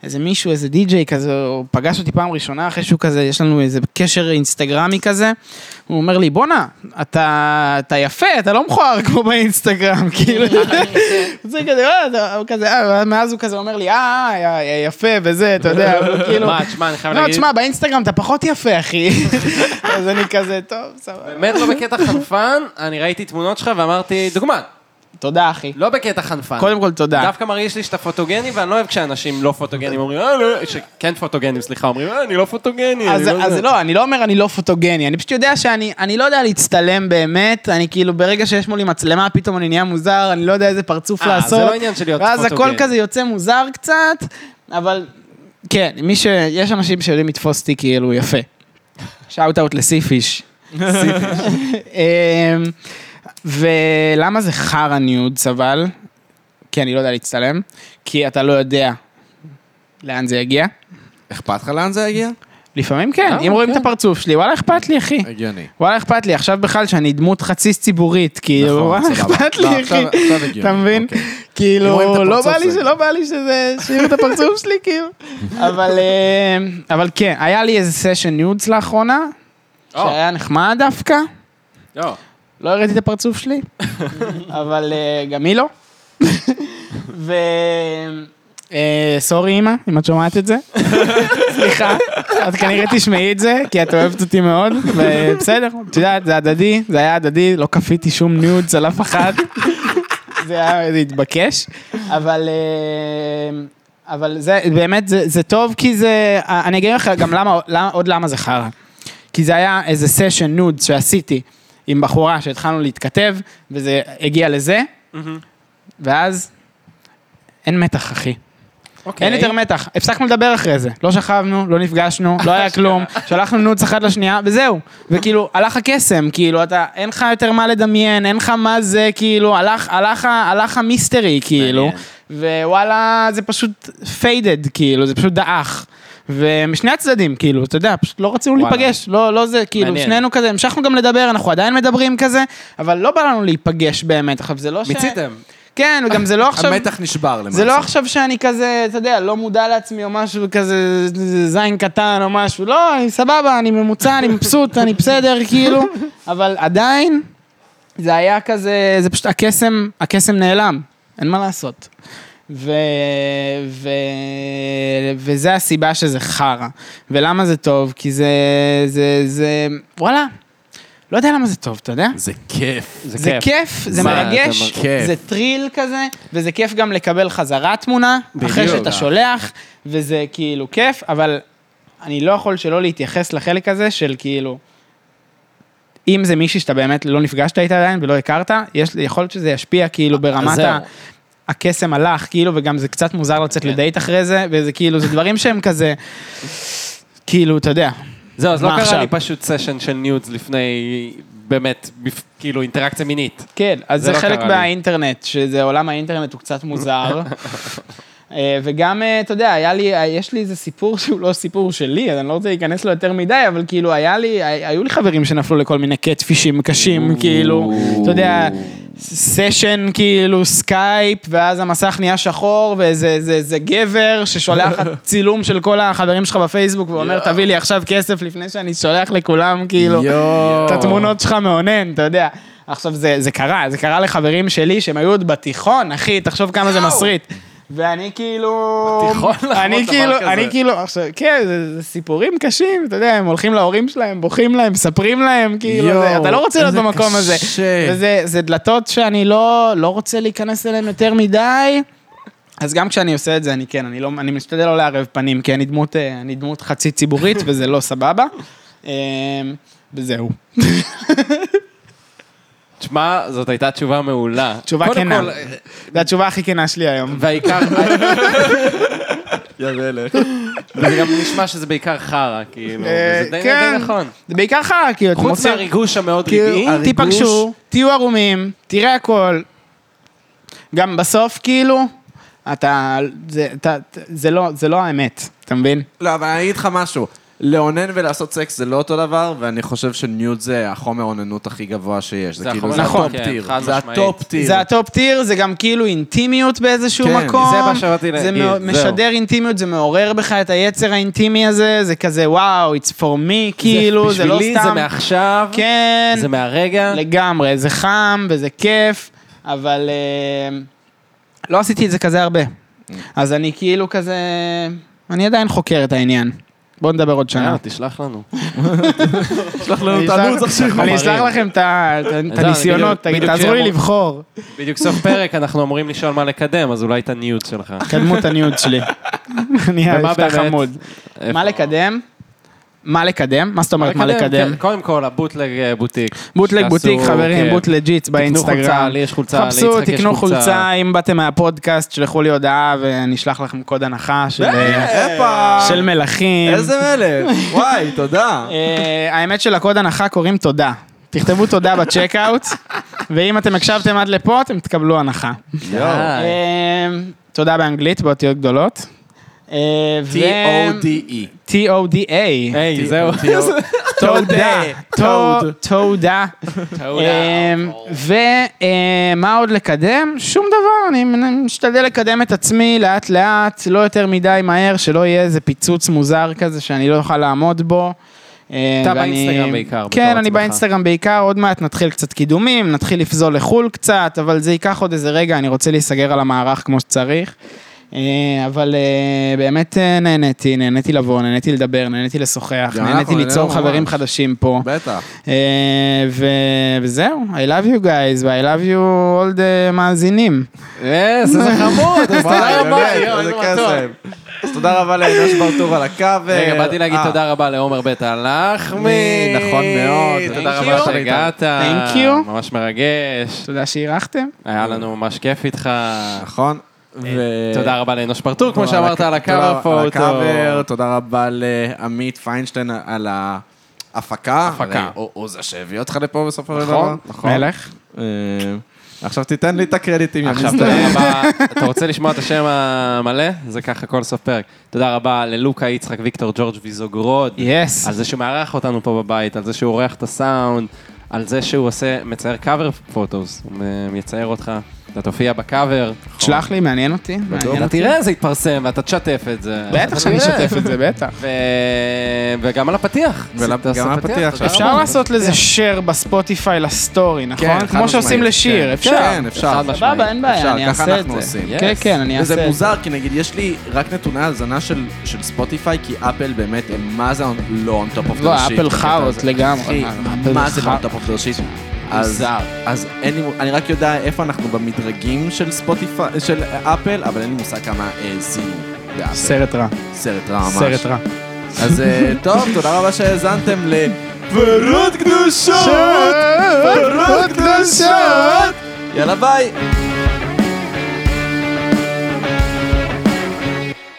איזה מישהו, איזה די-ג'יי כזה, הוא פגש אותי פעם ראשונה, אחרי שהוא כזה, יש לנו איזה קשר אינסטגרמי כזה, הוא אומר לי, בונה, אתה, אתה יפה, אתה לא מכוער כמו באינסטגרם, כאילו, זה כזה, הוא כזה, מאז הוא כזה אומר לי, אה, יפה, וזה, אתה יודע, הוא כאילו, מה, תשמע, אני חייב להגיד, לא, תשמע, באינסטגרם אתה פחות יפה, אחי, אז אני כזה, טוב, סבבה. באמת לא בקטע חנפן, אני ראיתי תמונות שלך ואמרתי, דוגמה, תודה, אחי. לא בקטע חנפן. קודם כל, תודה. דווקא מרגיש לי שאתה פוטוגני, ואני לא אוהב כשאנשים לא פוטוגנים אומרים, אה, לא, שכן פוטוגנים, סליחה, אומרים, אה, אני לא פוטוגני. אז לא, אני לא אומר אני לא פוטוגני, אני פשוט יודע שאני, אני לא יודע להצטלם באמת, אני כאילו, ברגע שיש מולי מצלמה, פתאום אני נהיה מוזר, אני לא יודע איזה פרצוף לעשות. אה, זה לא עניין של להיות פוטוגני. ואז הכל כזה יוצא מוזר קצת, אבל... כן, מי ש... יש אנשים שיודעים לתפוס אותי כאילו יפה. שאוט-אוט לסיפיש. סיפיש. ולמה זה חר הניוד סבל? כי אני לא יודע להצטלם. כי אתה לא יודע לאן זה יגיע. אכפת לך לאן זה יגיע? לפעמים כן, אם רואים את הפרצוף שלי, וואלה אכפת לי אחי. הגיוני. וואלה אכפת לי, עכשיו בכלל שאני דמות חציס ציבורית, כאילו, וואלה אכפת לי אחי. אתה מבין? כאילו, לא בא לי שלא בא לי שזה, שירו את הפרצוף שלי, כאילו. אבל כן, היה לי איזה סשן ניודס לאחרונה, שהיה נחמד דווקא. לא הראיתי את הפרצוף שלי, אבל גם היא לא. ו... סורי אמא, אם את שומעת את זה, סליחה, את כנראה תשמעי את זה, כי את אוהבת אותי מאוד, ובסדר, את יודעת, זה הדדי, זה היה הדדי, לא קפיתי שום ניוד, צלף אחת, זה היה התבקש, אבל... אבל זה, באמת, זה טוב, כי זה... אני אגיד לך גם למה, עוד למה זה חרה, כי זה היה איזה סשן ניוד שעשיתי עם בחורה, שהתחלנו להתכתב, וזה הגיע לזה, ואז אין מתח, אחי. אין יותר מתח, הפסקנו לדבר אחרי זה, לא שכבנו, לא נפגשנו, לא היה כלום, שלחנו נוץ אחת לשנייה, וזהו, וכאילו, הלך הקסם, כאילו, אתה, אין לך יותר מה לדמיין, אין לך מה זה, כאילו, הלך, הלך, הלך המיסטרי, כאילו, ווואלה, זה פשוט faded, כאילו, זה פשוט דאח, ומשני הצדדים, כאילו, אתה יודע, פשוט לא רצינו להיפגש, לא, לא זה, כאילו, שנינו כזה, המשכנו גם לדבר, אנחנו עדיין מדברים כזה, אבל לא בא לנו להיפגש באמת, עכשיו, זה לא ש... מציתם. כן, וגם זה לא עכשיו... המתח נשבר למעשה. זה לא עכשיו שאני כזה, אתה יודע, לא מודע לעצמי או משהו כזה, זין קטן או משהו, לא, אני סבבה, אני ממוצע, אני מבסוט, אני בסדר, כאילו, אבל עדיין, זה היה כזה, זה פשוט, הקסם, הקסם נעלם, אין מה לעשות. ו... ו... וזה הסיבה שזה חרה. ולמה זה טוב? כי זה... זה... זה... וואלה. לא יודע למה זה טוב, אתה יודע? זה כיף. זה כיף, זה מרגש, זה טריל כזה, וזה כיף גם לקבל חזרה תמונה, אחרי שאתה שולח, וזה כאילו כיף, אבל אני לא יכול שלא להתייחס לחלק הזה של כאילו, אם זה מישהי שאתה באמת לא נפגשת איתה עדיין ולא הכרת, יכול להיות שזה ישפיע כאילו ברמת ה... הקסם הלך, כאילו, וגם זה קצת מוזר לצאת לדייט אחרי זה, וזה כאילו, זה דברים שהם כזה, כאילו, אתה יודע... זהו, אז לא קרה לי פשוט סשן של ניודס לפני, באמת, כאילו, אינטראקציה מינית. כן, אז זה חלק מהאינטרנט, שזה עולם האינטרנט הוא קצת מוזר. וגם, אתה יודע, יש לי איזה סיפור שהוא לא סיפור שלי, אז אני לא רוצה להיכנס לו יותר מדי, אבל כאילו, היו לי חברים שנפלו לכל מיני קטפישים קשים, כאילו, אתה יודע... סשן כאילו סקייפ, ואז המסך נהיה שחור, וזה זה, זה גבר ששולח צילום של כל החברים שלך בפייסבוק, ואומר, תביא לי עכשיו כסף לפני שאני שולח לכולם, כאילו, את התמונות שלך מעונן, אתה יודע. עכשיו זה, זה קרה, זה קרה לחברים שלי שהם היו עוד בתיכון, אחי, תחשוב כמה זה מסריט. ואני כאילו... בתיכון אני כאילו, אני כאילו, עכשיו, כן, זה, זה סיפורים קשים, אתה יודע, הם הולכים להורים שלהם, בוכים להם, ספרים להם, כאילו, יו, זה, אתה לא רוצה להיות במקום קשה. הזה. וזה, זה דלתות שאני לא, לא רוצה להיכנס אליהם יותר מדי, אז גם כשאני עושה את זה, אני כן, אני, לא, אני משתדל לא לערב פנים, כי אני דמות, אני דמות חצי ציבורית, וזה לא סבבה, וזהו. תשמע, זאת הייתה תשובה מעולה. תשובה כנה. זו התשובה הכי כנה שלי היום. והעיקר... יבלך. וזה גם נשמע שזה בעיקר חרה, כאילו. זה די נכון. זה בעיקר חרה, כאילו. חוץ מהריגוש המאוד רגעי. תיפגשו, תהיו ערומים, תראה הכל. גם בסוף, כאילו, אתה... זה לא האמת, אתה מבין? לא, אבל אני אגיד לך משהו. לעונן ולעשות סקס זה לא אותו דבר, ואני חושב שניוד זה החומר עוננות הכי גבוה שיש. זה כאילו, זה הטופ טיר. זה הטופ טיר. זה הטופ טיר, זה גם כאילו אינטימיות באיזשהו מקום. זה מה שבאתי להגיד. זה משדר אינטימיות, זה מעורר בך את היצר האינטימי הזה, זה כזה וואו, it's for me, כאילו, זה לא סתם. בשבילי, זה מעכשיו, זה מהרגע. לגמרי, זה חם וזה כיף, אבל לא עשיתי את זה כזה הרבה. אז אני כאילו כזה, אני עדיין חוקר את העניין. בוא נדבר עוד שנה. תשלח לנו. תשלח לנו את הלו"ז עכשיו. אני אשלח לכם את הניסיונות, תעזרו לי לבחור. בדיוק סוף פרק אנחנו אמורים לשאול מה לקדם, אז אולי את הניוד שלך. קדמו את הניוד שלי. אני אשתה חמוד. מה לקדם? מה לקדם? מה זאת אומרת מה לקדם? קודם כל, הבוטלג בוטיק. בוטלג בוטיק, חברים, בוטלג ג'יץ באינסטגרם. חפשו, תקנו חולצה, אם באתם מהפודקאסט, שלחו לי הודעה ונשלח לכם קוד הנחה של מלכים. איזה מלך, וואי, תודה. האמת של הקוד הנחה קוראים תודה. תכתבו תודה בצ'קאוט, ואם אתם הקשבתם עד לפה, אתם תקבלו הנחה. תודה באנגלית, באותיות גדולות. T-O-D-E T-O-D-A זהו תודה תודה ומה עוד לקדם? שום דבר, אני משתדל לקדם את עצמי לאט לאט, לא יותר מדי מהר, שלא יהיה איזה פיצוץ מוזר כזה שאני לא אוכל לעמוד בו. אתה באינסטגרם בעיקר. כן, אני באינסטגרם בעיקר, עוד מעט נתחיל קצת קידומים, נתחיל לפזול לחול קצת, אבל זה ייקח עוד איזה רגע, אני רוצה להיסגר על המערך כמו שצריך. אבל באמת נהניתי, נהניתי לבוא, נהניתי לדבר, נהניתי לשוחח, נהניתי ליצור חברים חדשים פה. בטח. וזהו, I love you guys, I love you all the מאזינים. איזה חמוד, אז תודה רבה. איזה כסף. אז תודה רבה לאנוש ברטוב על הקו. רגע, באתי להגיד תודה רבה לעומר בית הלחמי. נכון מאוד. תודה רבה שהגעת. Thank you. ממש מרגש. תודה שאירחתם. היה לנו ממש כיף איתך. נכון. תודה רבה לאנוש פרטור, כמו שאמרת, על הקאבר. תודה רבה לעמית פיינשטיין על ההפקה, או זה שהביא אותך לפה בסוף הרדמה. נכון, מלך. עכשיו תיתן לי את הקרדיטים. עכשיו תודה רבה, אתה רוצה לשמוע את השם המלא? זה ככה כל סוף פרק. תודה רבה ללוקה, יצחק, ויקטור, ג'ורג' ויזוגרוד, על זה שהוא מארח אותנו פה בבית, על זה שהוא עורך את הסאונד, על זה שהוא עושה, מצייר קאבר פוטוס, הוא מצייר אותך. אתה תופיע בקאבר. תשלח לי, מעניין אותי. אתה תראה איזה התפרסם, ואתה תשתף את זה. בטח שאני אשתף את זה, בטח. וגם על הפתיח. גם על הפתיח. אפשר לעשות לזה שייר בספוטיפיי לסטורי, נכון? כמו שעושים לשיר, אפשר. כן, אפשר. סבבה, אין בעיה, אני אעשה את זה. כן, כן, אני אעשה את זה. וזה מוזר, כי נגיד, יש לי רק נתונה על זנה של ספוטיפיי, כי אפל באמת, מה זה לא on top of the sheet? לא, אפל חאוס לגמרי. מה זה לא on top of the sheet? אז, אז אין לי, אני רק יודע איפה אנחנו במדרגים של ספוטיפיי, של אפל, אבל אין לי מושג כמה זינו באפל. סרט רע. סרט רע ממש. סרט רע. אז טוב, תודה רבה שהאזנתם לפרות קדושות! פרות קדושות! יאללה ביי!